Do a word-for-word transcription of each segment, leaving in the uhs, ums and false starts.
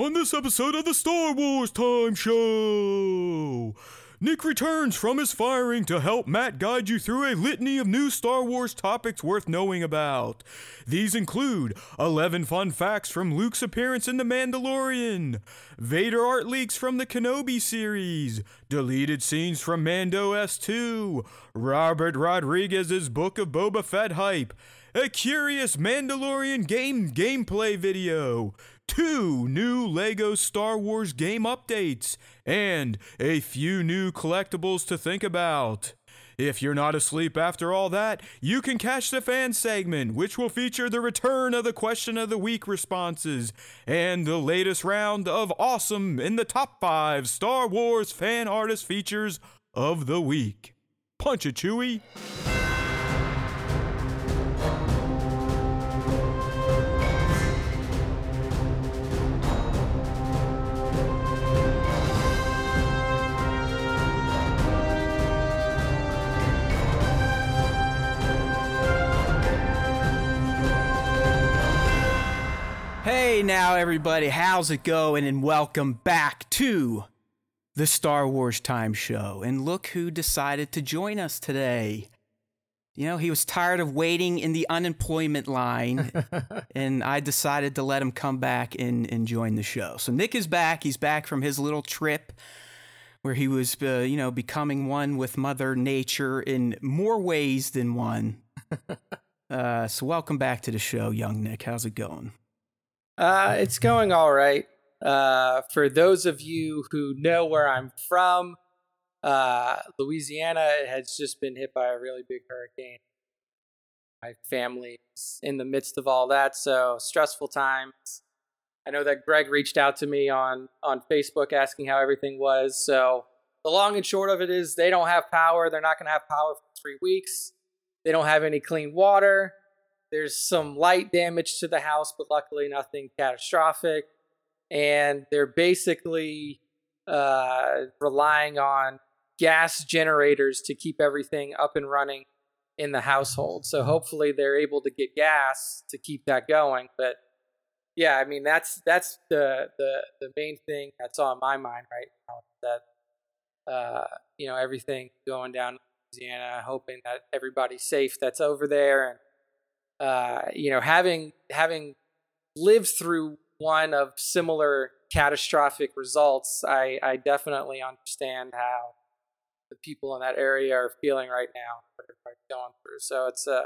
On this episode of the Star Wars Time Show, Nick returns from his firing to help Matt guide you through a litany of new Star Wars topics worth knowing about. These include eleven fun facts from Luke's appearance in The Mandalorian, Vader art leaks from the Kenobi series, deleted scenes from Mando S two, Robert Rodriguez's Book of Boba Fett hype, a curious Mandalorian game gameplay video, two new Lego Star Wars game updates, and a few new collectibles to think about. If you're not asleep after all that, you can catch the fan segment, which will feature the return of the question of the week responses and the latest round of awesome in the top five Star Wars fan artist features of the week. Punch it, Chewie. Hey now everybody, how's it going, and welcome back to the Star Wars Time Show. And look who decided to join us today. You know, he was tired of waiting in the unemployment line, and I decided to let him come back and, and join the show. So Nick is back. He's back from his little trip where he was, uh, you know, becoming one with Mother Nature in more ways than one. Uh, so welcome back to the show, young Nick. How's it going? Uh, it's going all right. Uh, for those of you who know where I'm from, uh, Louisiana has just been hit by a really big hurricane. My family is in the midst of all that, so stressful times. I know that Greg reached out to me on, on Facebook asking how everything was. So the long and short of it is they don't have power. They're not going to have power for three weeks. They don't have any clean water. There's some light damage to the house, but luckily nothing catastrophic. And they're basically uh, relying on gas generators to keep everything up and running in the household. So hopefully they're able to get gas to keep that going. But yeah, I mean, that's that's the the, the main thing that's on my mind right now. That, uh, you know, everything going down in Louisiana, hoping that everybody's safe that's over there. And Uh, you know, having having lived through one of similar catastrophic results, I, I definitely understand how the people in that area are feeling right now, what they're going through. So it's a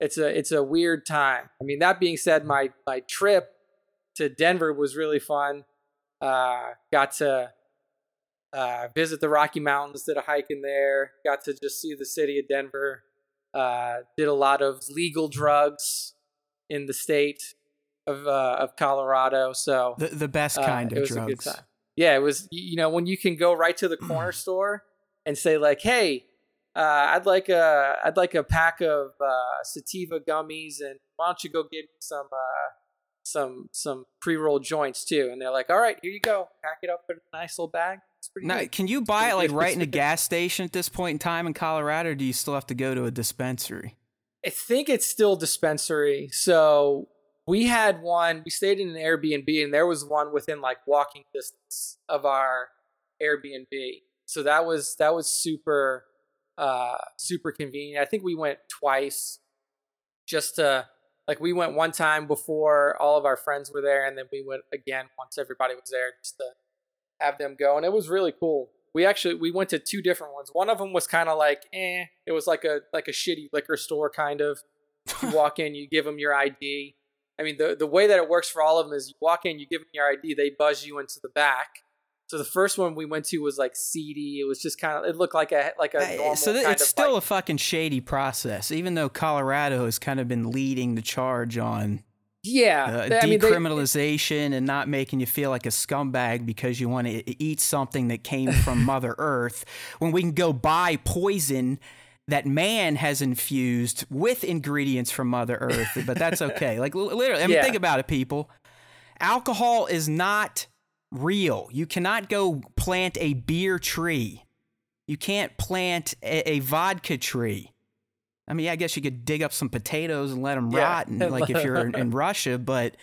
it's a it's a weird time. I mean, that being said, my my trip to Denver was really fun. Uh, got to uh, visit the Rocky Mountains, did a hike in there, got to just see the city of Denver. Uh, did a lot of legal drugs in the state of uh, of Colorado. So the, the best kind uh, of it was drugs. A good time. Yeah, it was, you know, when you can go right to the corner store and say like, "Hey, uh, I'd like a I'd like a pack of uh, sativa gummies, and why don't you go get me some uh, some some pre-roll joints too?" And they're like, "All right, here you go. Pack it up in a nice little bag." Now, good. Can you buy it like right in a gas station at this point in time in Colorado, or do you still have to go to a dispensary? I think it's still dispensary. So we had one, we stayed in an Airbnb, and there was one within like walking distance of our Airbnb. So that was that was super uh super convenient. I think we went twice, just to like we went one time before all of our friends were there, and then we went again once everybody was there, just to have them go. And it was really cool. We actually we went to two different ones. One of them was kind of like eh it was like a like a shitty liquor store kind of. You walk in, you give them your I D. I mean, the the way that it works for all of them is you walk in, you give them your I D, they buzz you into the back. So the first one we went to was like seedy. It was just kind of, it looked like a like a normal, so th- kind it's of still like, a fucking shady process, even though Colorado has kind of been leading the charge on Yeah, uh, I mean, decriminalization they, and not making you feel like a scumbag because you want to eat something that came from Mother Earth, when we can go buy poison that man has infused with ingredients from Mother Earth. But that's okay. Like literally, I mean, yeah. Think about it, people. Alcohol is not real. You cannot go plant a beer tree. You can't plant a, a vodka tree. I mean, I guess you could dig up some potatoes and let them yeah. rot, and, like if you're in, in Russia, but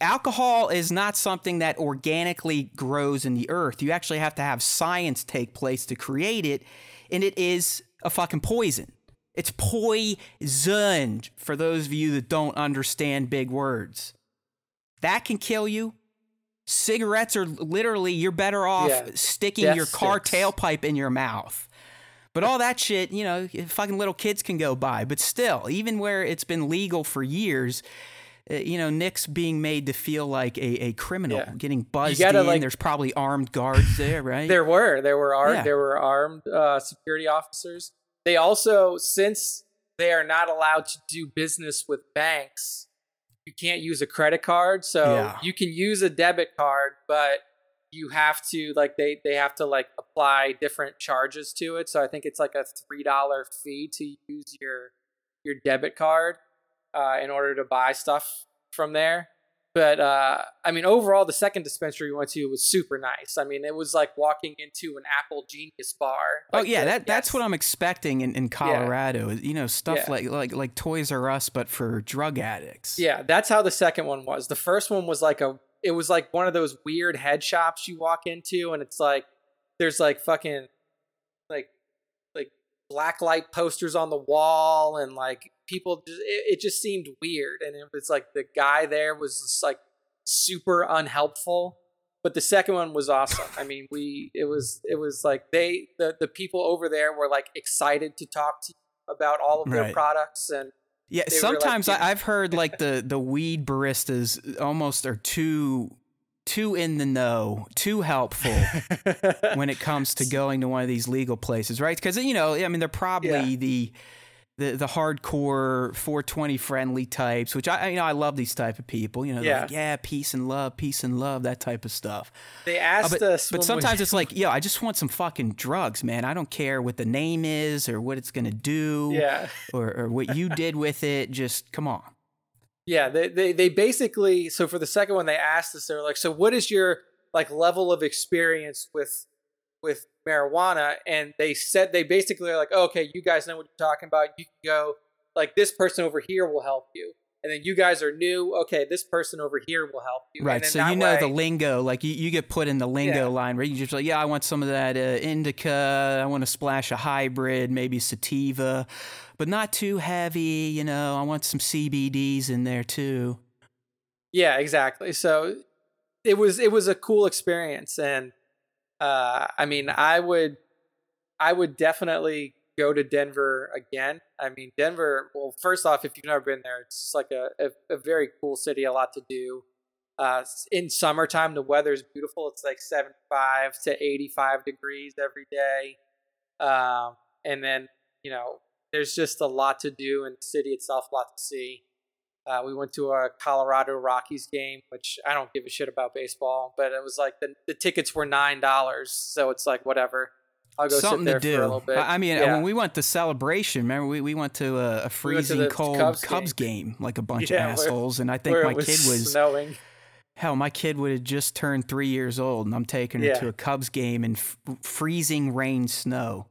alcohol is not something that organically grows in the earth. You actually have to have science take place to create it, and it is a fucking poison. It's poisoned, for those of you that don't understand big words. That can kill you. Cigarettes are literally, you're better off yeah. sticking Death your car sticks. tailpipe in your mouth. But all that shit, you know, fucking little kids can go by. But still, even where it's been legal for years, you know, Nick's being made to feel like a, a criminal, yeah. getting buzzed gotta, in. Like, there's probably armed guards there, right? There were. There were armed, yeah. there were armed uh, security officers. They also, since they are not allowed to do business with banks, you can't use a credit card. So yeah. you can use a debit card, but you have to like they, they have to like apply different charges to it. So I think it's like a three dollar fee to use your your debit card uh, in order to buy stuff from there. But uh, I mean, overall, the second dispensary we went to was super nice. I mean, it was like walking into an Apple Genius bar. Like, oh yeah, that, that's yes. what I'm expecting in, in Colorado. Yeah. You know, stuff yeah. like like like Toys R Us, but for drug addicts. Yeah, that's how the second one was. The first one was like a, it was like one of those weird head shops you walk into, and it's like there's like fucking like like blacklight posters on the wall, and like. People, it just seemed weird, and it was like the guy there was just like super unhelpful. But the second one was awesome. I mean, we it was it was like they the the people over there were like excited to talk to you about all of their right. products, and yeah. Sometimes like, I've heard like the the weed baristas almost are too too in the know, too helpful when it comes to going to one of these legal places, right? Because you know, I mean, they're probably yeah. the The, the hardcore four twenty friendly types, which I you know I love these type of people. You know, yeah, like, yeah peace and love, peace and love, that type of stuff. They asked uh, but, us, but sometimes we... it's like, yo, I just want some fucking drugs, man. I don't care what the name is or what it's gonna do, yeah, or, or what you did with it. Just come on. Yeah, they, they they basically. So for the second one, they asked us. They were like, so what is your like level of experience with with marijuana? And they said, they basically are like, oh, okay, you guys know what you're talking about, you can go like this person over here will help you, and then you guys are new, okay, this person over here will help you, right? And then so you know way, the lingo, like you, you get put in the lingo yeah. line where you just like, yeah, I want some of that uh, indica, I want to splash a hybrid, maybe sativa, but not too heavy, you know, I want some C B Ds in there too. Yeah, exactly. So it was it was a cool experience, and Uh, I mean, I would, I would definitely go to Denver again. I mean, Denver, well, first off, if you've never been there, it's just like a, a, a very cool city, a lot to do. Uh, in summertime, the weather is beautiful. It's like seventy-five to eighty-five degrees every day. Um, and then, you know, there's just a lot to do in the city itself, a lot to see. Uh, we went to a Colorado Rockies game, which I don't give a shit about baseball, but it was like the, the tickets were nine dollars, so it's like whatever. I'll go Something sit there to do. for a little bit. I mean, yeah. when we went to Celebration, remember we, we went to a, a freezing we to cold Cubs, Cubs game. game, like a bunch yeah, of assholes, where, and I think my was kid was snowing. Hell, my kid would have just turned three years old, and I'm taking her yeah. to a Cubs game in f- freezing rain snow.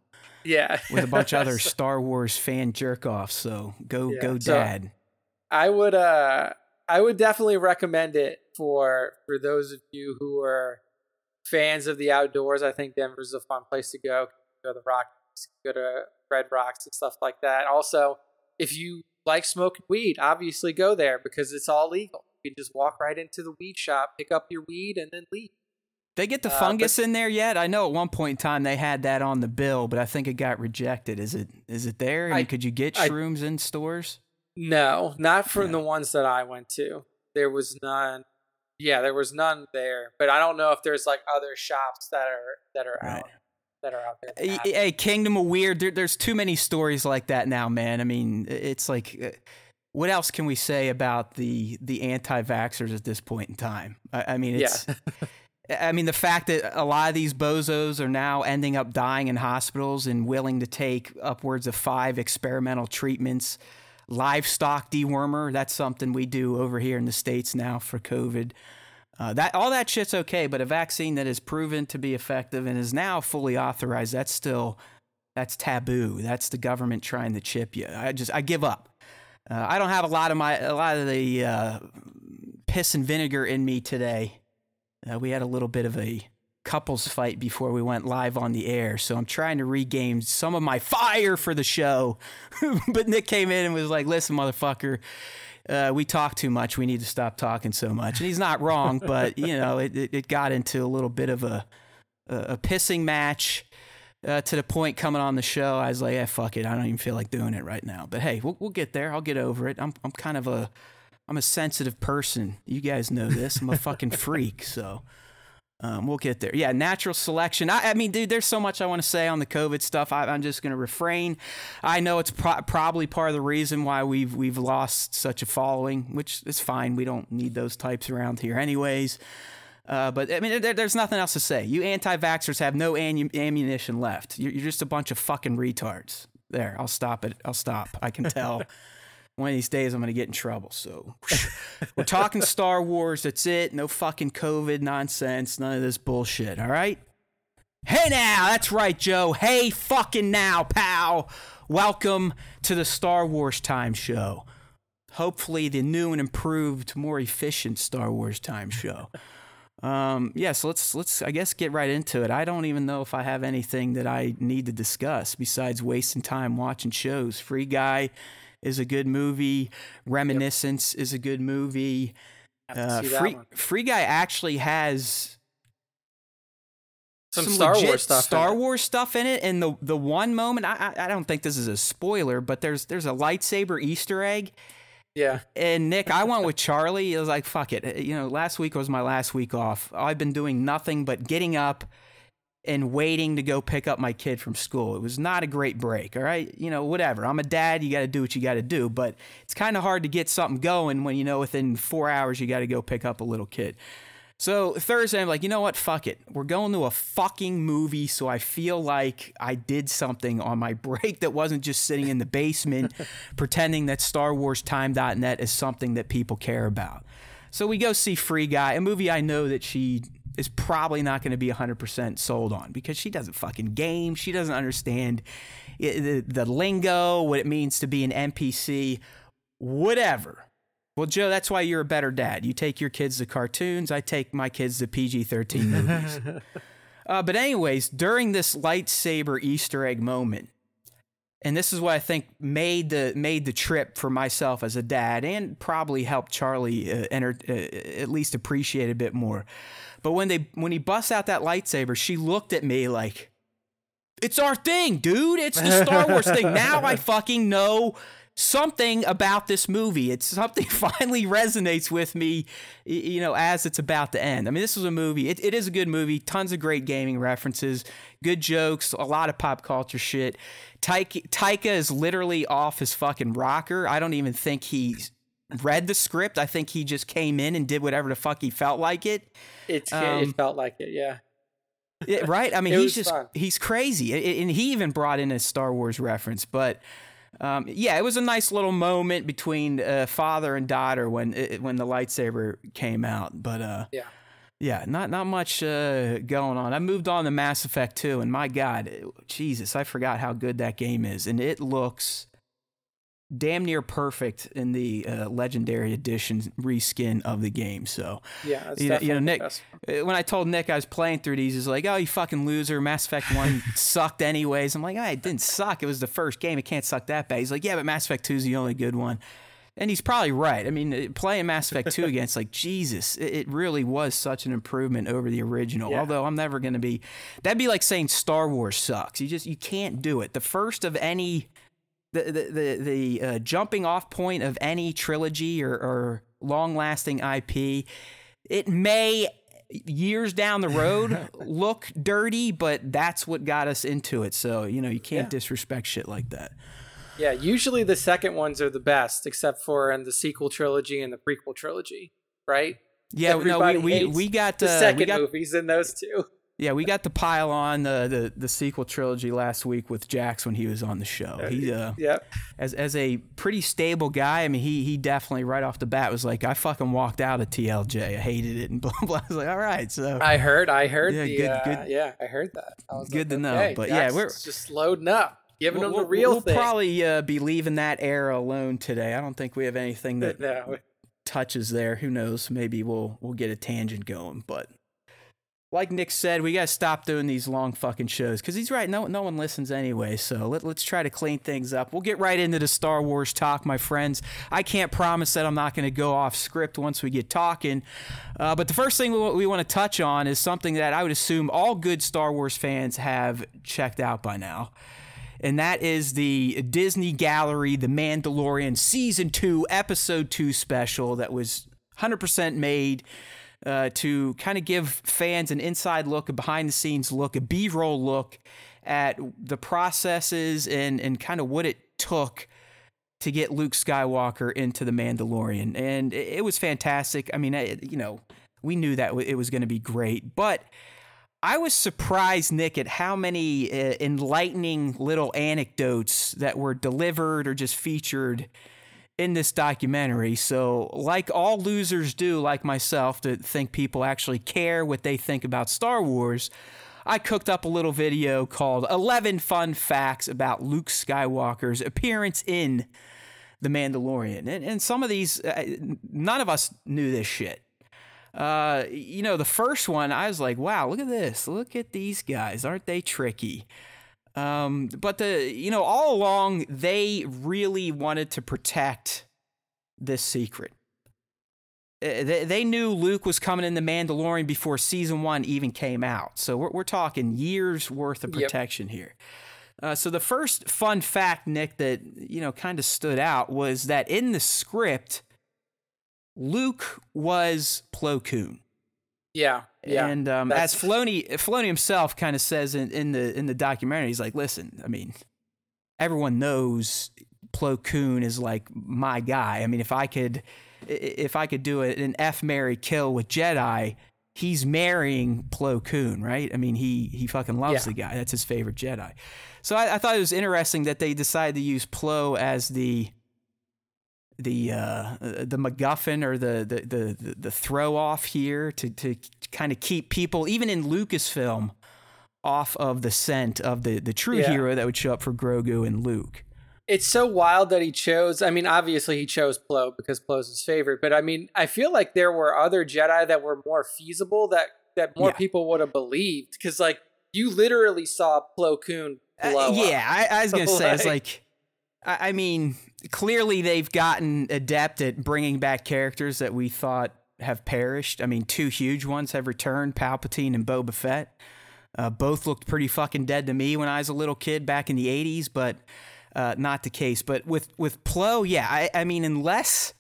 Yeah, with a bunch of other so, Star Wars fan jerk-offs. So go, yeah, go, Dad. So, I would uh I would definitely recommend it for for those of you who are fans of the outdoors. I think Denver's a fun place to go. Go to the Rockies, go to Red Rocks and stuff like that. Also, if you like smoking weed, obviously go there because it's all legal. You can just walk right into the weed shop, pick up your weed, and then leave. They get the uh, fungus but, in there yet? I know at one point in time they had that on the bill, but I think it got rejected. Is it is it there? And I, could you get shrooms I, in stores? No, not from yeah. the ones that I went to. There was none. Yeah, there was none there. But I don't know if there's like other shops that are that are right. out that are out there. Hey, hey Kingdom of Weird. There, there's too many stories like that now, man. I mean, it's like, what else can we say about the the anti-vaxxers at this point in time? I, I mean, it's. Yeah. I mean, the fact that a lot of these bozos are now ending up dying in hospitals and willing to take upwards of five experimental treatments. Livestock dewormer, that's something we do over here in the States now for COVID. Uh, that all that shit's okay, but a vaccine that is proven to be effective and is now fully authorized, that's still, that's taboo. That's the government trying to chip you. I just, I give up. Uh, I don't have a lot of my, a lot of the uh, piss and vinegar in me today. Uh, we had a little bit of a couples fight before we went live on the air, so I'm trying to regain some of my fire for the show. But Nick came in and was like, listen, motherfucker, uh, we talk too much. We need to stop talking so much. And he's not wrong, but, you know, it, it got into a little bit of a, a, a pissing match. Uh, to the point coming on the show, I was like, yeah, fuck it. I don't even feel like doing it right now. But hey, we'll, we'll get there. I'll get over it. I'm I'm kind of a, I'm a sensitive person. You guys know this. I'm a fucking freak. So um, we'll get there. Yeah, natural selection. I, I mean, dude, there's so much I want to say on the COVID stuff. I, I'm just going to refrain. I know it's pro- probably part of the reason why we've we've lost such a following, which is fine. We don't need those types around here anyways. Uh, but, I mean, there, there's nothing else to say. You anti-vaxxers have no an- ammunition left. You're, you're just a bunch of fucking retards. There, I'll stop it. I'll stop. I can tell. One of these days I'm going to get in trouble. So we're talking Star Wars. That's it. No fucking COVID nonsense. None of this bullshit. All right? Hey, now. That's right, Joe. Hey, fucking now, pal. Welcome to the Star Wars Time Show. Hopefully the new and improved, more efficient Star Wars Time Show. Um, yeah, so let's, let's, I guess, get right into it. I don't even know if I have anything that I need to discuss besides wasting time watching shows. Free Guy is a good movie. Reminiscence yep. is a good movie. Uh, Free, Free Guy actually has some, some Star Wars stuff Star Wars stuff in it. And the, the one moment, I, I, I don't think this is a spoiler, but there's, there's a lightsaber Easter egg. Yeah. And Nick, I went with Charlie. It was like, fuck it. You know, last week was my last week off. I've been doing nothing but getting up and waiting to go pick up my kid from school. It was not a great break. All right. You know, whatever. I'm a dad. You got to do what you got to do. But it's kind of hard to get something going when, you know, within four hours, you got to go pick up a little kid. So Thursday, I'm like, you know what? Fuck it. We're going to a fucking movie. So I feel like I did something on my break that wasn't just sitting in the basement pretending that Star Wars Time dot net is something that people care about. So we go see Free Guy, a movie I know that she is probably not going to be one hundred percent sold on because she doesn't fucking game. She doesn't understand the, the lingo, what it means to be an N P C, whatever. Well, Joe, that's why you're a better dad. You take your kids to cartoons. I take my kids to P G thirteen movies. uh, but anyways, during this lightsaber Easter egg moment, and this is what I think made the made the trip for myself as a dad and probably helped Charlie uh, enter, uh, at least appreciate a bit more. But when they when he busts out that lightsaber, she looked at me like, it's our thing, dude. It's the Star Wars thing. Now I fucking know something about this movie. It's something finally resonates with me, you know, as it's about to end. I mean, this was a movie. It, it is a good movie. Tons of great gaming references, good jokes, a lot of pop culture shit. Taika, Taika is literally off his fucking rocker. I don't even think he read the script. I think he just came in and did whatever the fuck he felt like it. It, um, it felt like it, yeah. It, right? I mean, he's just, fun. He's crazy. It, and he even brought in a Star Wars reference, but Um, yeah, it was a nice little moment between uh, father and daughter when it, when the lightsaber came out. But uh, yeah, yeah, not not much uh, going on. I moved on to Mass Effect two, and my God, it, Jesus, I forgot how good that game is, and it looks damn near perfect in the uh, Legendary Edition reskin of the game. So yeah, you know, you know, Nick, when I told Nick I was playing through these, he's like, "Oh, you fucking loser! Mass Effect one sucked anyways." I'm like, "Oh, it didn't suck. It was the first game. It can't suck that bad." He's like, "Yeah, but Mass Effect two is the only good one," and he's probably right. I mean, playing Mass Effect two against like Jesus, it really was such an improvement over the original. Yeah. Although I'm never going to be, that'd be like saying Star Wars sucks. You just you can't do it. The first of any. The the the, the uh, jumping off point of any trilogy or, or long lasting I P, it may years down the road look dirty, but that's what got us into it. So you know you can't yeah. disrespect shit like that. Yeah, usually the second ones are the best, except for in the sequel trilogy and the prequel trilogy, right? Yeah, Everybody no, we we, we got the uh, second got, movies in those two. Yeah, we got to pile on the, the, the sequel trilogy last week with Jax when he was on the show. He, uh, yep. as as a pretty stable guy, I mean, he he definitely right off the bat was like, I fucking walked out of T L J. I hated it and blah, blah. I was like, all right. So I heard, I heard. Yeah, the, good, uh, good, yeah I heard that. I was good like, to know. Okay, but Jax yeah, we're just loading up, giving we'll, them the real we'll thing. We'll probably uh, be leaving that era alone today. I don't think we have anything that no. touches there. Who knows? Maybe we'll we'll get a tangent going. But like Nick said, we got to stop doing these long fucking shows because he's right. No, no one listens anyway. So let, let's try to clean things up. We'll get right into the Star Wars talk, my friends. I can't promise that I'm not going to go off script once we get talking. Uh, but the first thing we, we want to touch on is something that I would assume all good Star Wars fans have checked out by now. And that is the Disney Gallery, The Mandalorian Season two, Episode two special that was one hundred percent made Uh, to kind of give fans an inside look, a behind-the-scenes look, a B-roll look at the processes and, and kind of what it took to get Luke Skywalker into The Mandalorian. And it, it was fantastic. I mean, I, you know, we knew that it was going to be great. But I was surprised, Nick, at how many uh, enlightening little anecdotes that were delivered or just featured in this documentary. So like all losers do, like myself, that think people actually care what they think about Star Wars, I cooked up a little video called eleven Fun Facts About Luke Skywalker's Appearance in The Mandalorian. And, and some of these, uh, none of us knew this shit. Uh, you know, the first one, I was like, wow, look at this. Look at these guys. Aren't they tricky? Um, but the, you know, all along they really wanted to protect this secret. They, they knew Luke was coming in The Mandalorian before season one even came out. So we're, we're talking years worth of protection yep. here. Uh, so the first fun fact, Nick, that, you know, kind of stood out was that in the script, Luke was Plo Koon. Yeah, yeah. And um, as Filoni, Filoni himself kind of says in, in the in the documentary, he's like, listen, I mean, everyone knows Plo Koon is like my guy. I mean, if I could, if I could do an F, marry, kill with Jedi, he's marrying Plo Koon, right? I mean, he he fucking loves yeah. the guy. That's his favorite Jedi. So I, I thought it was interesting that they decided to use Plo as the the uh, the MacGuffin or the the the, the throw off here to, to kind of keep people, even in Lucasfilm, off of the scent of the, the true yeah. hero that would show up for Grogu and Luke. It's so wild that he chose. I mean, obviously he chose Plo because Plo's his favorite, but I mean, I feel like there were other Jedi that were more feasible that, that more yeah. people would have believed because, like, you literally saw Plo Koon blow uh, yeah, up. I, I was so going to say, like, it's like, I, I mean... clearly, they've gotten adept at bringing back characters that we thought have perished. I mean, two huge ones have returned, Palpatine and Boba Fett. Uh, both looked pretty fucking dead to me when I was a little kid back in the eighties, but uh, not the case. But with, with Plo, yeah, I, I mean, unless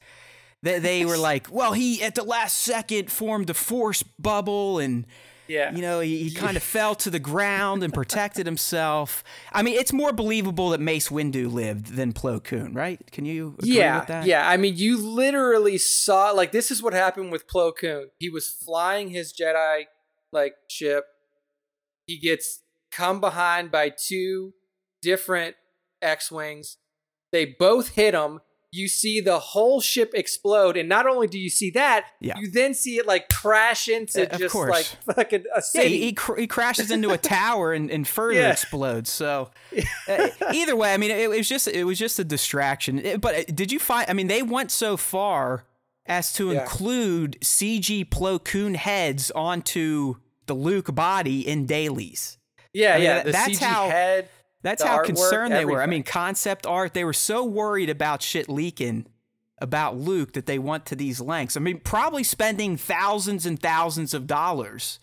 they, they were like, well, he at the last second formed a force bubble and... yeah, you know, he, he kind of fell to the ground and protected himself. I mean, it's more believable that Mace Windu lived than Plo Koon, right? Can you agree yeah, with that? Yeah, I mean, you literally saw, like, this is what happened with Plo Koon. He was flying his Jedi, like, ship. He gets come behind by two different X-Wings. They both hit him. You see the whole ship explode, and not only do you see that, yeah. you then see it, like, crash into uh, just, course. like, fucking a city. Yeah, he, he, cr- he crashes into a tower and, and further yeah. explodes, so... Uh, either way, I mean, it, it was just it was just a distraction. It, but did you find... I mean, they went so far as to yeah. include C G Plo Koon heads onto the Luke body in dailies. Yeah, I mean, yeah, the that's C G how, head... That's how concerned they were. I mean, concept art, they were so worried about shit leaking about Luke that they went to these lengths. I mean, probably spending thousands and thousands of dollars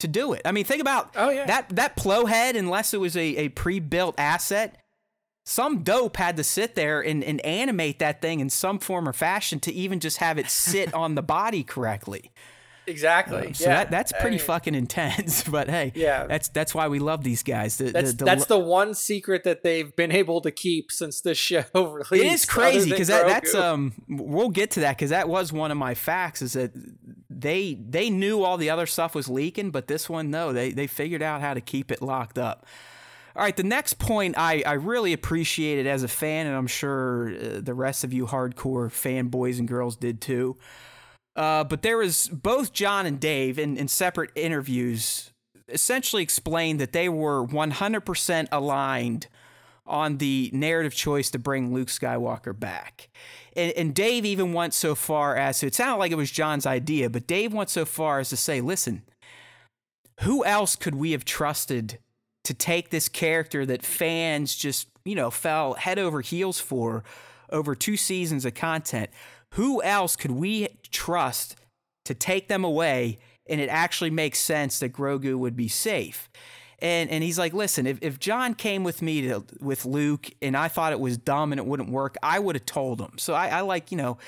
to do it. I mean, think about oh, yeah. that that Plo head, unless it was a, a pre-built asset, some dope had to sit there and, and animate that thing in some form or fashion to even just have it sit on the body correctly. Exactly. Um, so yeah. that, that's pretty I mean, fucking intense. But hey, yeah. that's that's why we love these guys. The, that's the, the, that's the one secret that they've been able to keep since this show released. It is crazy because that, that's um. We'll get to that because that was one of my facts is that they they knew all the other stuff was leaking, but this one no, they they figured out how to keep it locked up. All right, the next point I, I really appreciated as a fan, and I'm sure uh, the rest of you hardcore fanboys and girls did too. Uh, but there was both John and Dave in, in separate interviews essentially explained that they were one hundred percent aligned on the narrative choice to bring Luke Skywalker back. And, and Dave even went so far as to, it sounded like it was John's idea, but Dave went so far as to say, listen, who else could we have trusted to take this character that fans just, you know, fell head over heels for over two seasons of content? Who else could we trust to take them away, and it actually makes sense that Grogu would be safe? And and he's like, listen, if, if John came with me to, with Luke and I thought it was dumb and it wouldn't work, I would have told him. So I, I like, you know,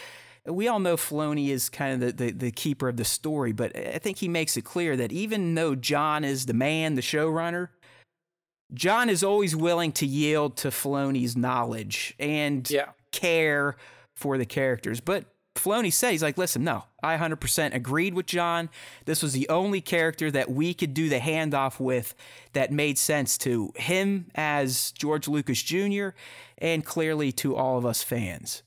we all know Filoni is kind of the, the, the keeper of the story, but I think he makes it clear that even though John is the man, the showrunner, John is always willing to yield to Filoni's knowledge and yeah. care for the characters. But Filoni said, he's like, listen, no, I one hundred percent agreed with John. This was the only character that we could do the handoff with that made sense to him as George Lucas Junior and clearly to all of us fans.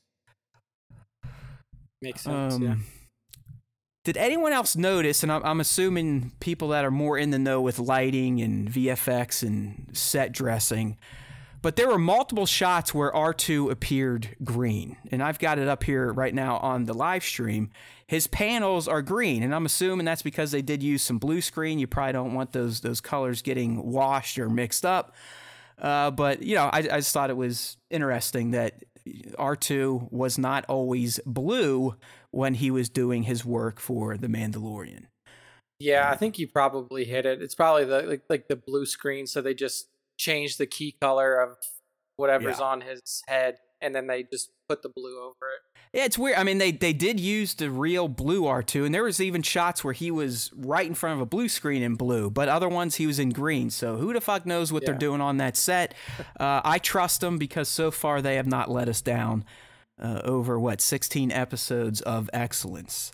Makes sense, um, yeah. Did anyone else notice, and I'm, I'm assuming people that are more in the know with lighting and V F X and set dressing, but there were multiple shots where R two appeared green. And I've got it up here right now on the live stream. His panels are green, and I'm assuming that's because they did use some blue screen. You probably don't want those those colors getting washed or mixed up. Uh, but, you know, I, I just thought it was interesting that R two was not always blue when he was doing his work for The Mandalorian. Yeah, I think you probably hit it. It's probably the like, like the blue screen, so they just change the key color of whatever's yeah. on his head, and then they just put the blue over it. Yeah, it's weird. I mean, they they did use the real blue R two, and there was even shots where he was right in front of a blue screen in blue, but other ones he was in green. So who the fuck knows what yeah. they're doing on that set? uh, I trust them because so far they have not let us down uh, over, what, sixteen episodes of excellence.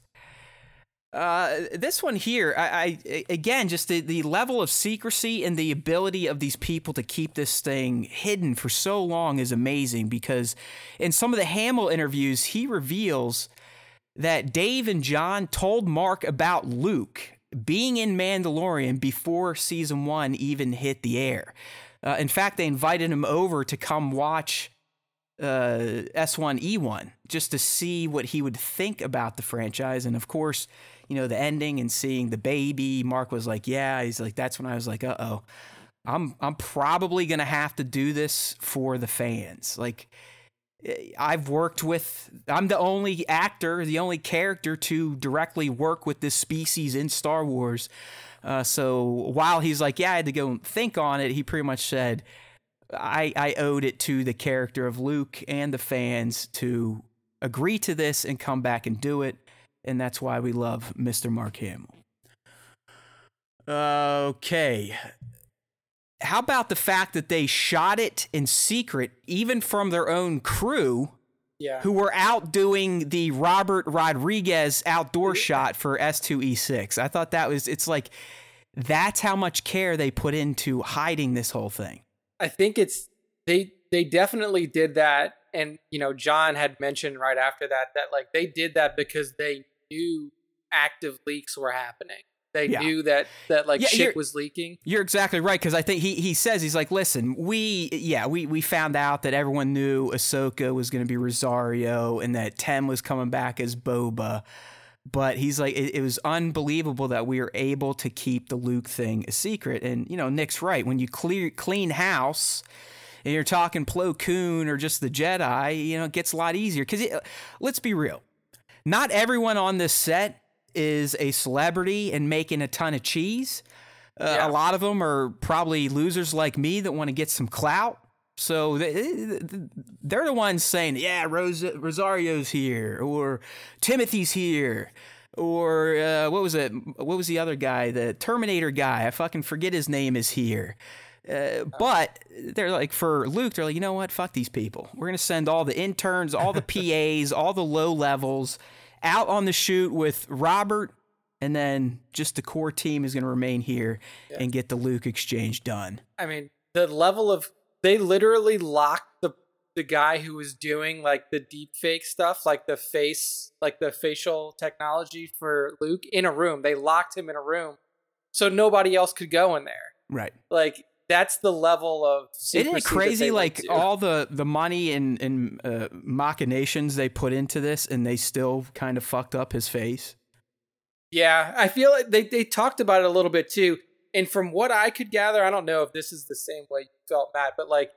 Uh, this one here, I, I again, just the, the level of secrecy and the ability of these people to keep this thing hidden for so long is amazing, because in some of the Hamill interviews, he reveals that Dave and John told Mark about Luke being in Mandalorian before season one even hit the air. Uh, in fact, they invited him over to come watch uh, S one E one just to see what he would think about the franchise. And of course, you know, the ending and seeing the baby, Mark was like, yeah, he's like, that's when I was like, uh-oh, I'm I'm probably going to have to do this for the fans. Like, I've worked with, I'm the only actor, the only character to directly work with this species in Star Wars. Uh, so while he's like, yeah, I had to go think on it, he pretty much said, I, I owed it to the character of Luke and the fans to agree to this and come back and do it. And that's why we love Mister Mark Hamill. Okay. How about the fact that they shot it in secret, even from their own crew, yeah. who were out doing the Robert Rodriguez outdoor shot for S two E six? I thought that was, it's like, that's how much care they put into hiding this whole thing. I think it's, they, they definitely did that. And, you know, John had mentioned right after that, that like they did that because they knew active leaks were happening. They yeah. knew that that like yeah, shit was leaking. You're exactly right, because I think he he says, he's like, listen, we yeah we we found out that everyone knew Ahsoka was going to be Rosario and that Tem was coming back as Boba, but he's like, it, it was unbelievable that we were able to keep the Luke thing a secret. And you know, Nick's right, when you clear clean house and you're talking Plo Koon or just the Jedi, you know, it gets a lot easier. Because let's be real, not everyone on this set is a celebrity and making a ton of cheese. Uh, yeah. A lot of them are probably losers like me that want to get some clout. So they, they're the ones saying, yeah, Ros- Rosario's here, or Timothy's here, or uh, what was it? What was the other guy? The Terminator guy. I fucking forget his name is here. Uh, but they're like, for Luke, they're like, you know what? Fuck these people. We're going to send all the interns, all the P As, all the low levels out on the shoot with Robert. And then just the core team is going to remain here yeah. and get the Luke exchange done. I mean, the level of, they literally locked the, the guy who was doing like the deep fake stuff, like the face, like the facial technology for Luke in a room. They locked him in a room so nobody else could go in there. Right. Like, that's the level of super isn't it crazy like do. all the the money and and uh, machinations they put into this, and they still kind of fucked up his face. Yeah, I feel like they they talked about it a little bit too, and from what I could gather, I don't know if this is the same way you felt, Matt, but like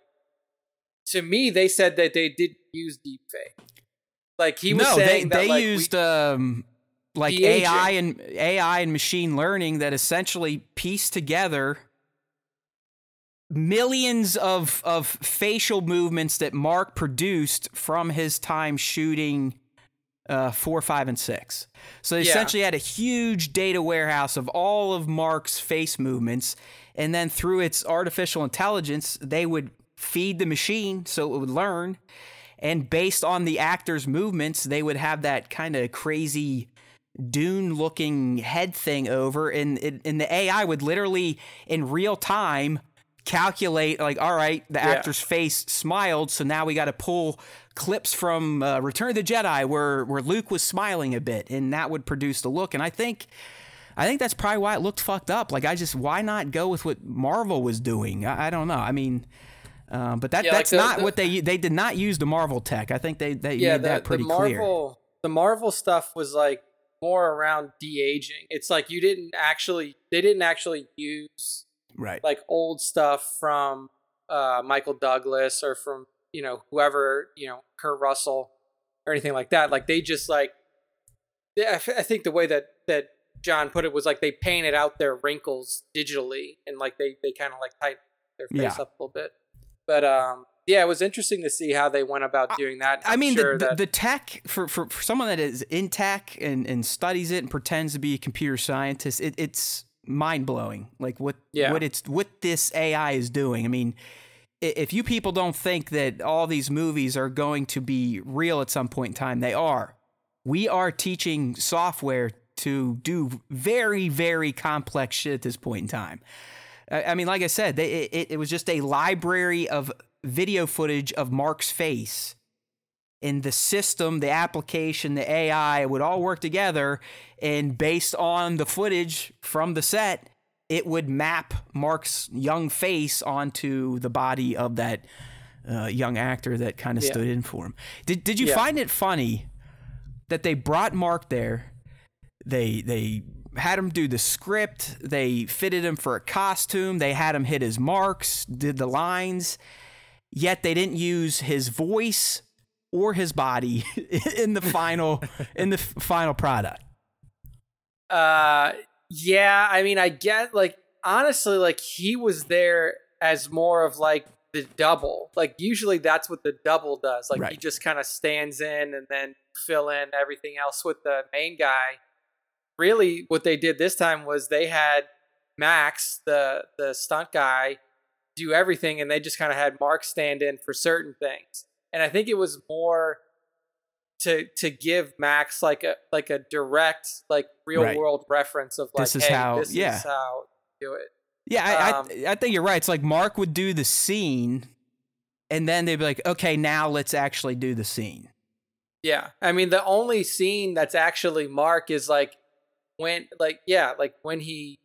to me, they said that they didn't use deepfake. Like he was no, saying they, that they like, used we, um like A I agent. and A I and machine learning that essentially pieced together millions of of facial movements that Mark produced from his time shooting uh, four, five, and six. So they yeah. essentially had a huge data warehouse of all of Mark's face movements, and then through its artificial intelligence, they would feed the machine so it would learn, and based on the actor's movements, they would have that kind of crazy Dune-looking head thing over, and and the A I would literally in real time calculate like, all right, the yeah. actor's face smiled, so now we got to pull clips from uh, Return of the Jedi where where Luke was smiling a bit, and that would produce the look. And I think I think that's probably why it looked fucked up. Like I just why not go with what Marvel was doing? I, I don't know. I mean. Um, but that yeah, that's like the, not the, what they they did not use the Marvel tech. I think they they yeah, made the, that pretty the Marvel, clear. The Marvel stuff was like more around de-aging. It's like you didn't actually they didn't actually use right like old stuff from uh, Michael Douglas or from you know whoever you know Kurt Russell or anything like that. Like they just like I, f- I think the way that that John put it was like they painted out their wrinkles digitally and like they they kind of like tightened their face yeah. up a little bit. But um, yeah, it was interesting to see how they went about doing that. I I'm mean, sure the, that- the tech for, for, for someone that is in tech and, and studies it and pretends to be a computer scientist, it, it's mind blowing. Like what yeah. what it's what this A I is doing. I mean, if you people don't think that all these movies are going to be real at some point in time, they are. We are teaching software to do very, very complex shit at this point in time. I mean, like I said, they, it, it was just a library of video footage of Mark's face, and the system, the application, the A I would all work together, and based on the footage from the set, it would map Mark's young face onto the body of that uh, young actor that kind of yeah. stood in for him. Did Did you yeah. find it funny that they brought Mark there? They they. had him do the script, they fitted him for a costume, they had him hit his marks, did the lines, yet they didn't use his voice or his body in the final in the final product. Uh yeah, I mean I get like honestly like he was there as more of like the double. Like usually that's what the double does. Like right. he just kind of stands in and then fill in everything else with the main guy. Really, what they did this time was they had Max, the the stunt guy, do everything, and they just kind of had Mark stand in for certain things. And I think it was more to to give Max like a like a direct like real right. world reference of like this is hey, how this yeah. is how you do it. Yeah, um, I, I I think you're right. It's like Mark would do the scene, and then they'd be like, okay, now let's actually do the scene. Yeah, I mean the only scene that's actually Mark is like. When like yeah like when he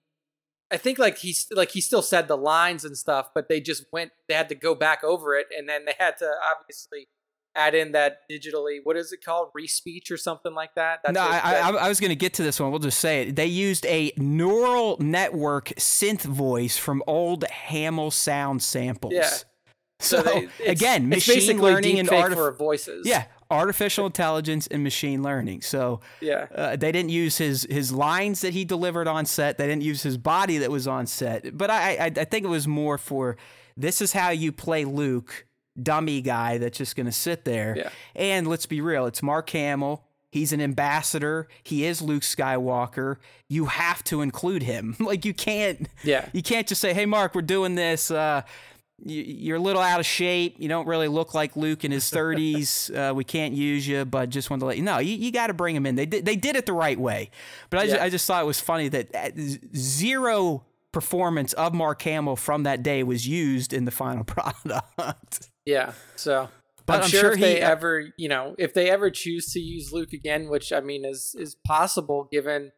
I think like he's like he still said the lines and stuff, but they just went they had to go back over it, and then they had to obviously add in that digitally what is it called re-speech or something like that. That's no I, I I was gonna get to this one. We'll just say it. They used a neural network synth voice from old Hamill sound samples. Yeah. So, so they, it's, again, it's machine learning and artif- for voices. Yeah. Artificial intelligence and machine learning. So yeah, uh, they didn't use his his lines that he delivered on set. They didn't use his body that was on set. But I I, I think it was more for this is how you play Luke, dummy guy that's just going to sit there. Yeah. And let's be real, it's Mark Hamill. He's an ambassador. He is Luke Skywalker. You have to include him. Like you can't. Yeah. You can't just say, hey, Mark, we're doing this. Uh, You're a little out of shape. You don't really look like Luke in his thirties. Uh, we can't use you, but just wanted to let you know. You, you got to bring him in. They did, they did it the right way. But I, yeah. just, I just thought it was funny that zero performance of Mark Hamill from that day was used in the final product. Yeah. So, but I'm, I'm sure, sure if he, they uh, ever, you know, if they ever choose to use Luke again, which I mean is is possible given